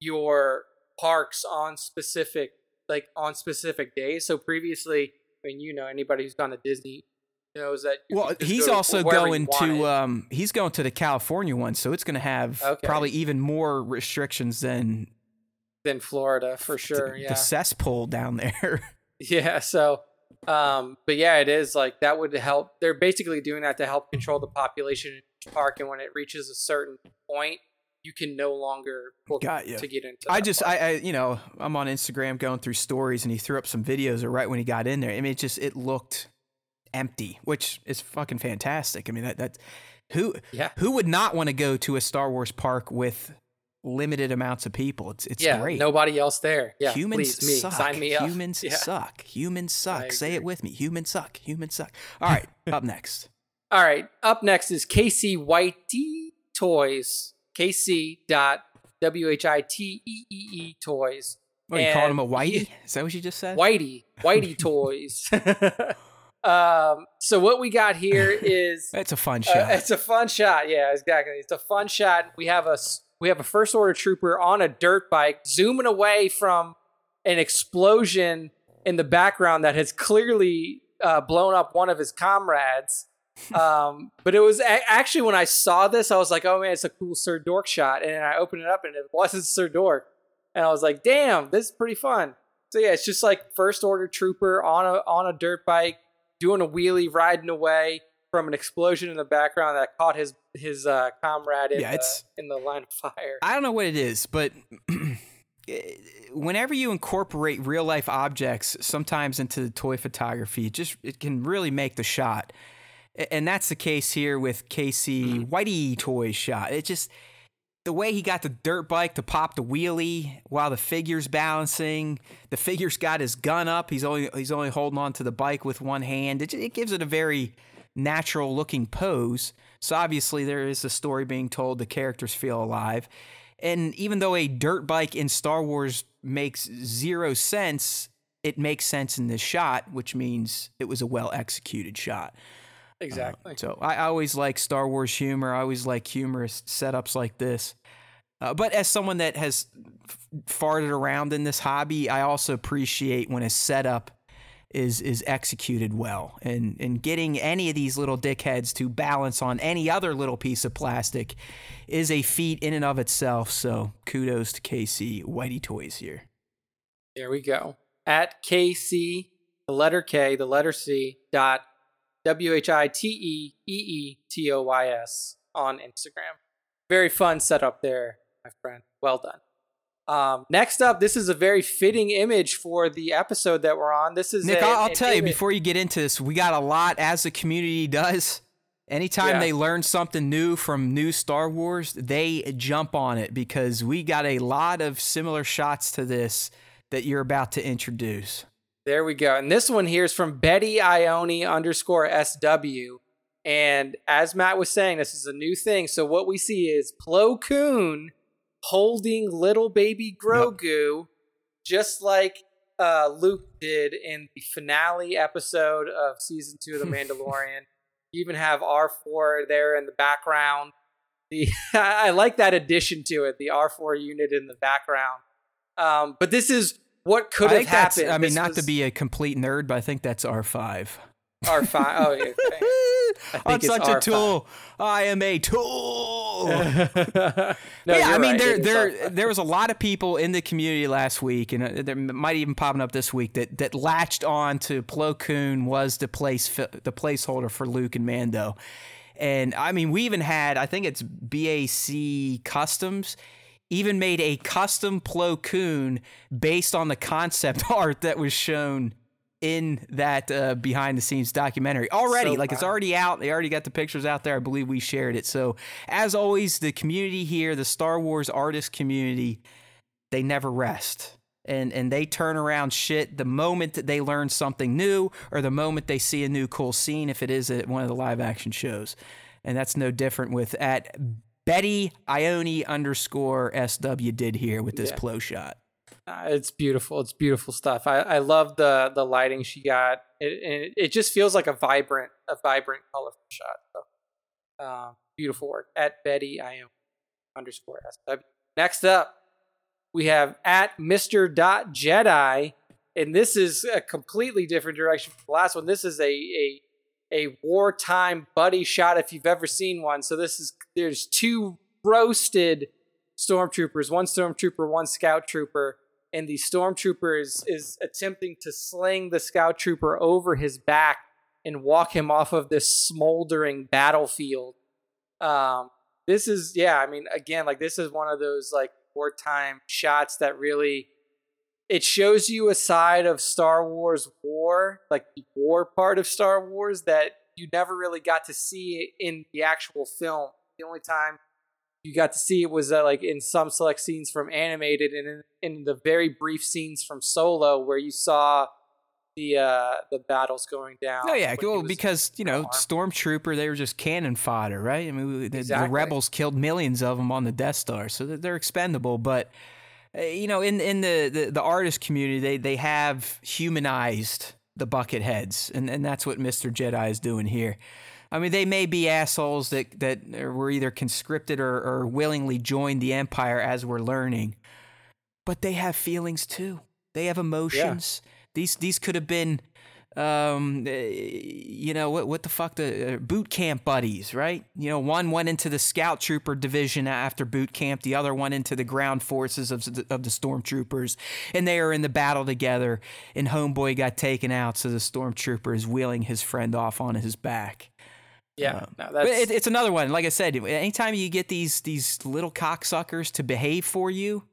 your parks on specific, like on specific days. So previously... I mean, you know, anybody who's gone to Disney knows that. Well, he's go also going to um, he's going to the California one, so it's going to have okay. probably even more restrictions than than Florida for sure. Th- yeah, the cesspool down there. Yeah. So, um, but yeah, it is like that would help. They're basically doing that to help control the population in each park, and when it reaches a certain point, you can no longer book to get into. I just, I, I, you know, I'm on Instagram going through stories, and he threw up some videos. Or right when he got in there, I mean, it just it looked empty, which is fucking fantastic. I mean, that that who yeah. who would not want to go to a Star Wars park with limited amounts of people? It's it's yeah, great. Nobody else there. Yeah, humans please, suck. Me. Sign me up. Humans yeah. suck. Humans suck. Say it with me. Humans suck. Humans suck. All right, up next. All right, up next is K C Whitey Toys. K C dot W H I T E E E Toys. What, you called him a Whitey? Is that what you just said? Whitey. Whitey Toys. um, so what we got here is... It's a fun shot. Uh, it's a fun shot. Yeah, exactly. It's a fun shot. We have a, we have a First Order trooper on a dirt bike zooming away from an explosion in the background that has clearly uh, blown up one of his comrades. um but it was a- actually when I saw this, I was like, oh man, it's a cool Sir Dork shot, and I opened it up and it wasn't Sir Dork, and I was like, damn, this is pretty fun. So yeah, it's just like First Order trooper on a on a dirt bike doing a wheelie, riding away from an explosion in the background that caught his his uh comrade in, yeah, the, in the line of fire. I don't know what it is, but whenever you incorporate real life objects sometimes into the toy photography, it just it can really make the shot. And that's the case here with K C Whitey Toy Shot. It just, the way he got the dirt bike to pop the wheelie while the figure's balancing, the figure's got his gun up. He's only he's only holding on to the bike with one hand. It, it gives it a very natural looking pose. So obviously there is a story being told. The characters feel alive. And even though a dirt bike in Star Wars makes zero sense, it makes sense in this shot, which means it was a well-executed shot. Exactly. Uh, so I always like Star Wars humor. I always like humorous setups like this. Uh, but as someone that has f- farted around in this hobby, I also appreciate when a setup is is executed well. And and getting any of these little dickheads to balance on any other little piece of plastic is a feat in and of itself. So kudos to K C Whitey Toys here. There we go. At K C, the letter K, the letter C, dot W H I T E E E T O Y S on Instagram. Very fun setup there, my friend. Well done. Um, next up, this is a very fitting image for the episode that we're on. This is Nick, a, I'll tell image. You, before you get into this, we got a lot, as the community does. Anytime yeah. they learn something new from new Star Wars, they jump on it, because we got a lot of similar shots to this that you're about to introduce. There we go. And this one here is from Betty Ione underscore S W. And as Matt was saying, this is a new thing. So what we see is Plo Koon holding little baby Grogu, yep. just like uh, Luke did in the finale episode of season two of The Mandalorian. You even have R four there in the background. The I like that addition to it, the R four unit in the background. Um, but this is what could have happened. I mean, not was... to be a complete nerd, but I think that's R five. R five. Oh, yeah. I'm such R five. A tool. I am a tool. no, yeah, I mean, right. there there there was a lot of people in the community last week, and there might even popping up this week that that latched on to Plo Koon was the place the placeholder for Luke and Mando, and I mean, we even had I think it's B A C Customs. Even made a custom Plo Koon based on the concept art that was shown in that uh, behind-the-scenes documentary. Already, so like, it's already out. They already got the pictures out there. I believe we shared it. So, as always, the community here, the Star Wars artist community, they never rest. And and they turn around shit the moment that they learn something new or the moment they see a new cool scene, if it is at one of the live-action shows. And that's no different with at... Betty Ione underscore S W did here with this yeah. Plo shot. Uh, it's beautiful. It's beautiful stuff. I, I love the the lighting she got. It, it it just feels like a vibrant, a vibrant, colorful shot. So, um, beautiful work at Betty Ione underscore S W. Next up, we have at Mister Dot Jedi, and this is a completely different direction from the last one. This is a a. a wartime buddy shot if you've ever seen one. So this is, there's two roasted stormtroopers, one stormtrooper, one scout trooper. And the stormtrooper is, is attempting to sling the scout trooper over his back and walk him off of this smoldering battlefield. Um, this is, yeah, I mean, again, like this is one of those like wartime shots that really, it shows you a side of Star Wars war, like the war part of Star Wars that you never really got to see in the actual film. The only time you got to see it was uh, like in some select scenes from Animated and in, in the very brief scenes from Solo where you saw the uh, the battles going down. Oh, yeah, well, because, you know, Stormtrooper, they were just cannon fodder, right? I mean, the, exactly. the rebels killed millions of them on the Death Star, so they're expendable, but... You know, in, in the, the, the artist community, they, they have humanized the bucket heads, and, and that's what Mister Jedi is doing here. I mean, they may be assholes that, that were either conscripted or, or willingly joined the Empire as we're learning, but they have feelings too. They have emotions. Yeah. These these could have been, um, you know, what what the fuck, the uh, boot camp buddies, right? You know, one went into the scout trooper division after boot camp, the other one into the ground forces of the, of the stormtroopers, and they are in the battle together, and homeboy got taken out, so the stormtrooper is wheeling his friend off on his back. Yeah, um, no, that's... But it, it's another one, like I said, anytime you get these, these little cocksuckers to behave for you,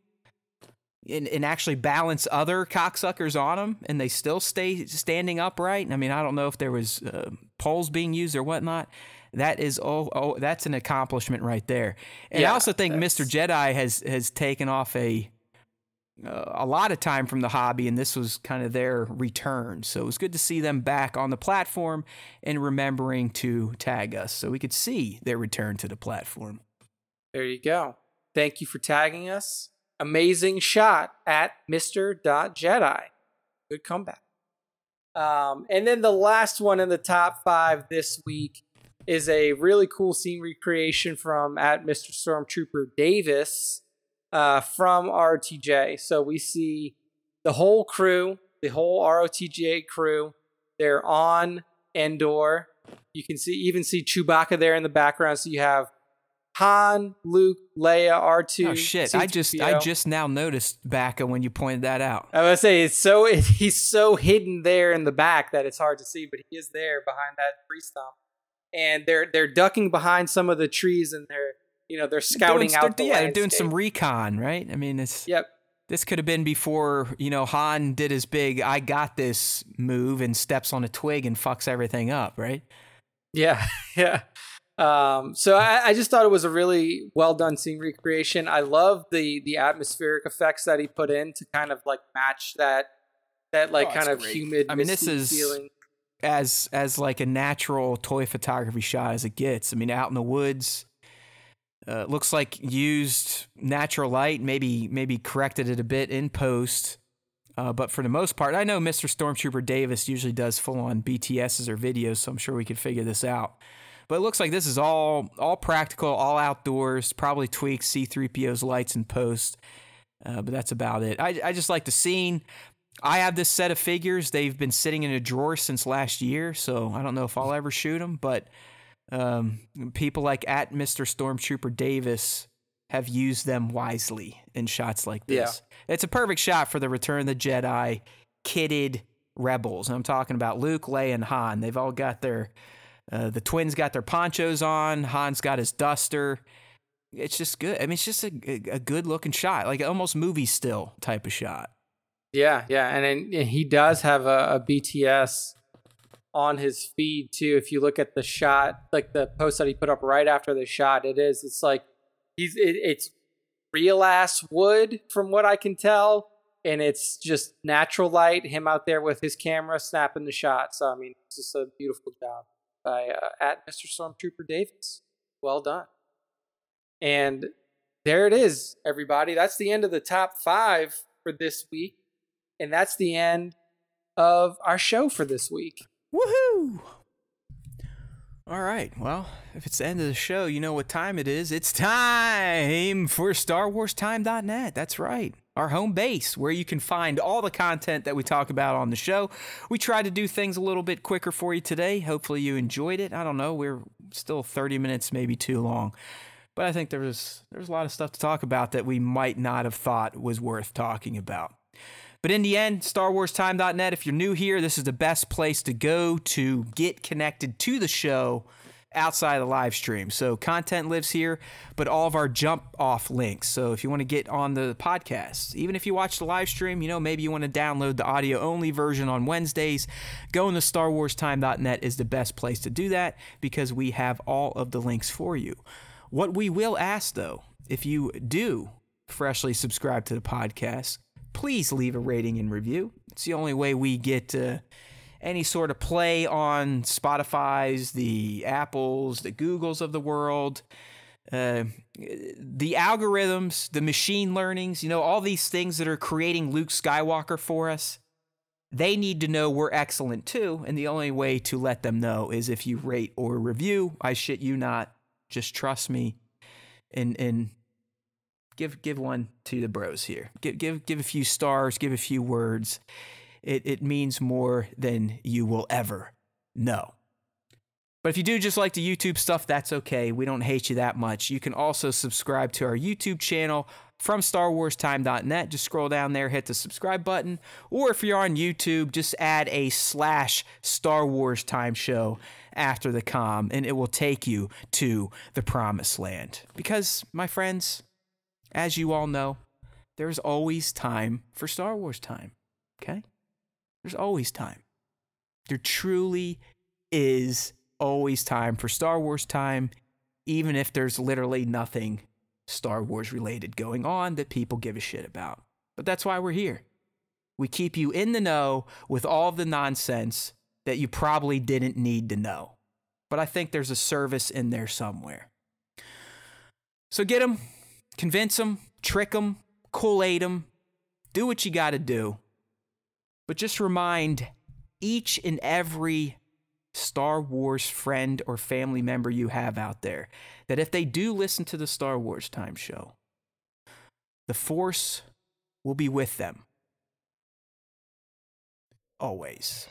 And, and actually balance other cocksuckers on them, and they still stay standing upright. I mean, I don't know if there was uh, poles being used or whatnot. That is oh, oh that's an accomplishment right there. And yeah, I also think that's... Mister Jedi has has taken off a uh, a lot of time from the hobby, and this was kind of their return. So it was good to see them back on the platform and remembering to tag us, so we could see their return to the platform. There you go. Thank you for tagging us. Amazing shot at Mister Jedi. Good comeback. Um, and then the last one in the top five this week is a really cool scene recreation from at Mister Stormtrooper Davis uh, from R O T J. So we see the whole crew, the whole R O T J crew. They're on Endor. You can see even see Chewbacca there in the background. So you have Han, Luke, Leia, R two. Oh shit! C three P O. I just I just now noticed Bacca when you pointed that out. I was gonna say it's so it, he's so hidden there in the back that it's hard to see, but he is there behind that tree stump, and they're they're ducking behind some of the trees, and they're you know they're scouting doing, out. They're, the yeah, landscape. They're doing some recon, right? I mean, it's yep. This could have been before you know Han did his big "I got this" move and steps on a twig and fucks everything up, right? Yeah, yeah. Um, so I, I just thought it was a really well done scene recreation. I love the the atmospheric effects that he put in to kind of like match that that like oh, kind of great. humid. I mean, this is feeling. as as like a natural toy photography shot as it gets. I mean, out in the woods, uh, looks like used natural light. Maybe maybe corrected it a bit in post. Uh, but for the most part, I know Mister Stormtrooper Davis usually does full on B T Ss or videos, so I'm sure we could figure this out. But it looks like this is all all practical, all outdoors, probably tweaked C three P O's lights and post. Uh, but that's about it. I, I just like the scene. I have this set of figures. They've been sitting in a drawer since last year, so I don't know if I'll ever shoot them. But um, people like at Mister Stormtrooper Davis have used them wisely in shots like this. Yeah. It's a perfect shot for the Return of the Jedi kitted rebels. And I'm talking about Luke, Leia, and Han. They've all got their... Uh, the twins got their ponchos on. Han's got his duster. It's just good. I mean, it's just a, a good-looking shot, like almost movie still type of shot. Yeah, yeah, and, and he does have a, a B T S on his feed, too. If you look at the shot, like the post that he put up right after the shot, it is, it's like, he's it, it's real-ass wood, from what I can tell, and it's just natural light, him out there with his camera snapping the shot. So, I mean, it's just a beautiful job by uh, at Mister Stormtrooper Davis. Well done. And there it is, everybody. That's the end of the top five for this week. And that's the end of our show for this week. Woohoo! All right. Well, if it's the end of the show, you know what time it is. It's time for Star Wars Time dot net. That's right. Our home base, where you can find all the content that we talk about on the show. We tried to do things a little bit quicker for you today. Hopefully you enjoyed it. I don't know. We're still thirty minutes, maybe too long. But I think there was, there was a lot of stuff to talk about that we might not have thought was worth talking about. But in the end, Star Wars Time dot net, if you're new here, this is the best place to go to get connected to the show outside of the live stream. So content lives here, but all of our jump off links. So if you want to get on the podcast, even if you watch the live stream, you know, maybe you want to download the audio only version on Wednesdays, going to Star Wars Time dot net is the best place to do that because we have all of the links for you. What we will ask, though, if you do freshly subscribe to the podcast, please leave a rating and review. It's the only way we get uh, any sort of play on Spotify's, the Apples, the Googles of the world, uh, the algorithms, the machine learnings, you know, all these things that are creating Luke Skywalker for us. They need to know we're excellent, too, and the only way to let them know is if you rate or review. I shit you not. Just trust me, and and give give one to the bros here. Give give give a few stars. Give a few words. It it means more than you will ever know. But if you do just like the YouTube stuff, that's okay. We don't hate you that much. You can also subscribe to our YouTube channel from Star Wars Time dot net. Just scroll down there, hit the subscribe button, or if you're on YouTube, just add a slash Star Wars Time Show after the com, and it will take you to the promised land. Because, my friends, as you all know, there's always time for Star Wars Time, okay? There's always time. There truly is always time for Star Wars Time, even if there's literally nothing Star Wars related going on that people give a shit about. But that's why we're here. We keep you in the know with all the nonsense that you probably didn't need to know. But I think there's a service in there somewhere. So get them, convince them, trick them, Kool-Aid them, do what you got to do. But just remind each and every Star Wars friend or family member you have out there that if they do listen to the Star Wars Time Show, the Force will be with them. Always.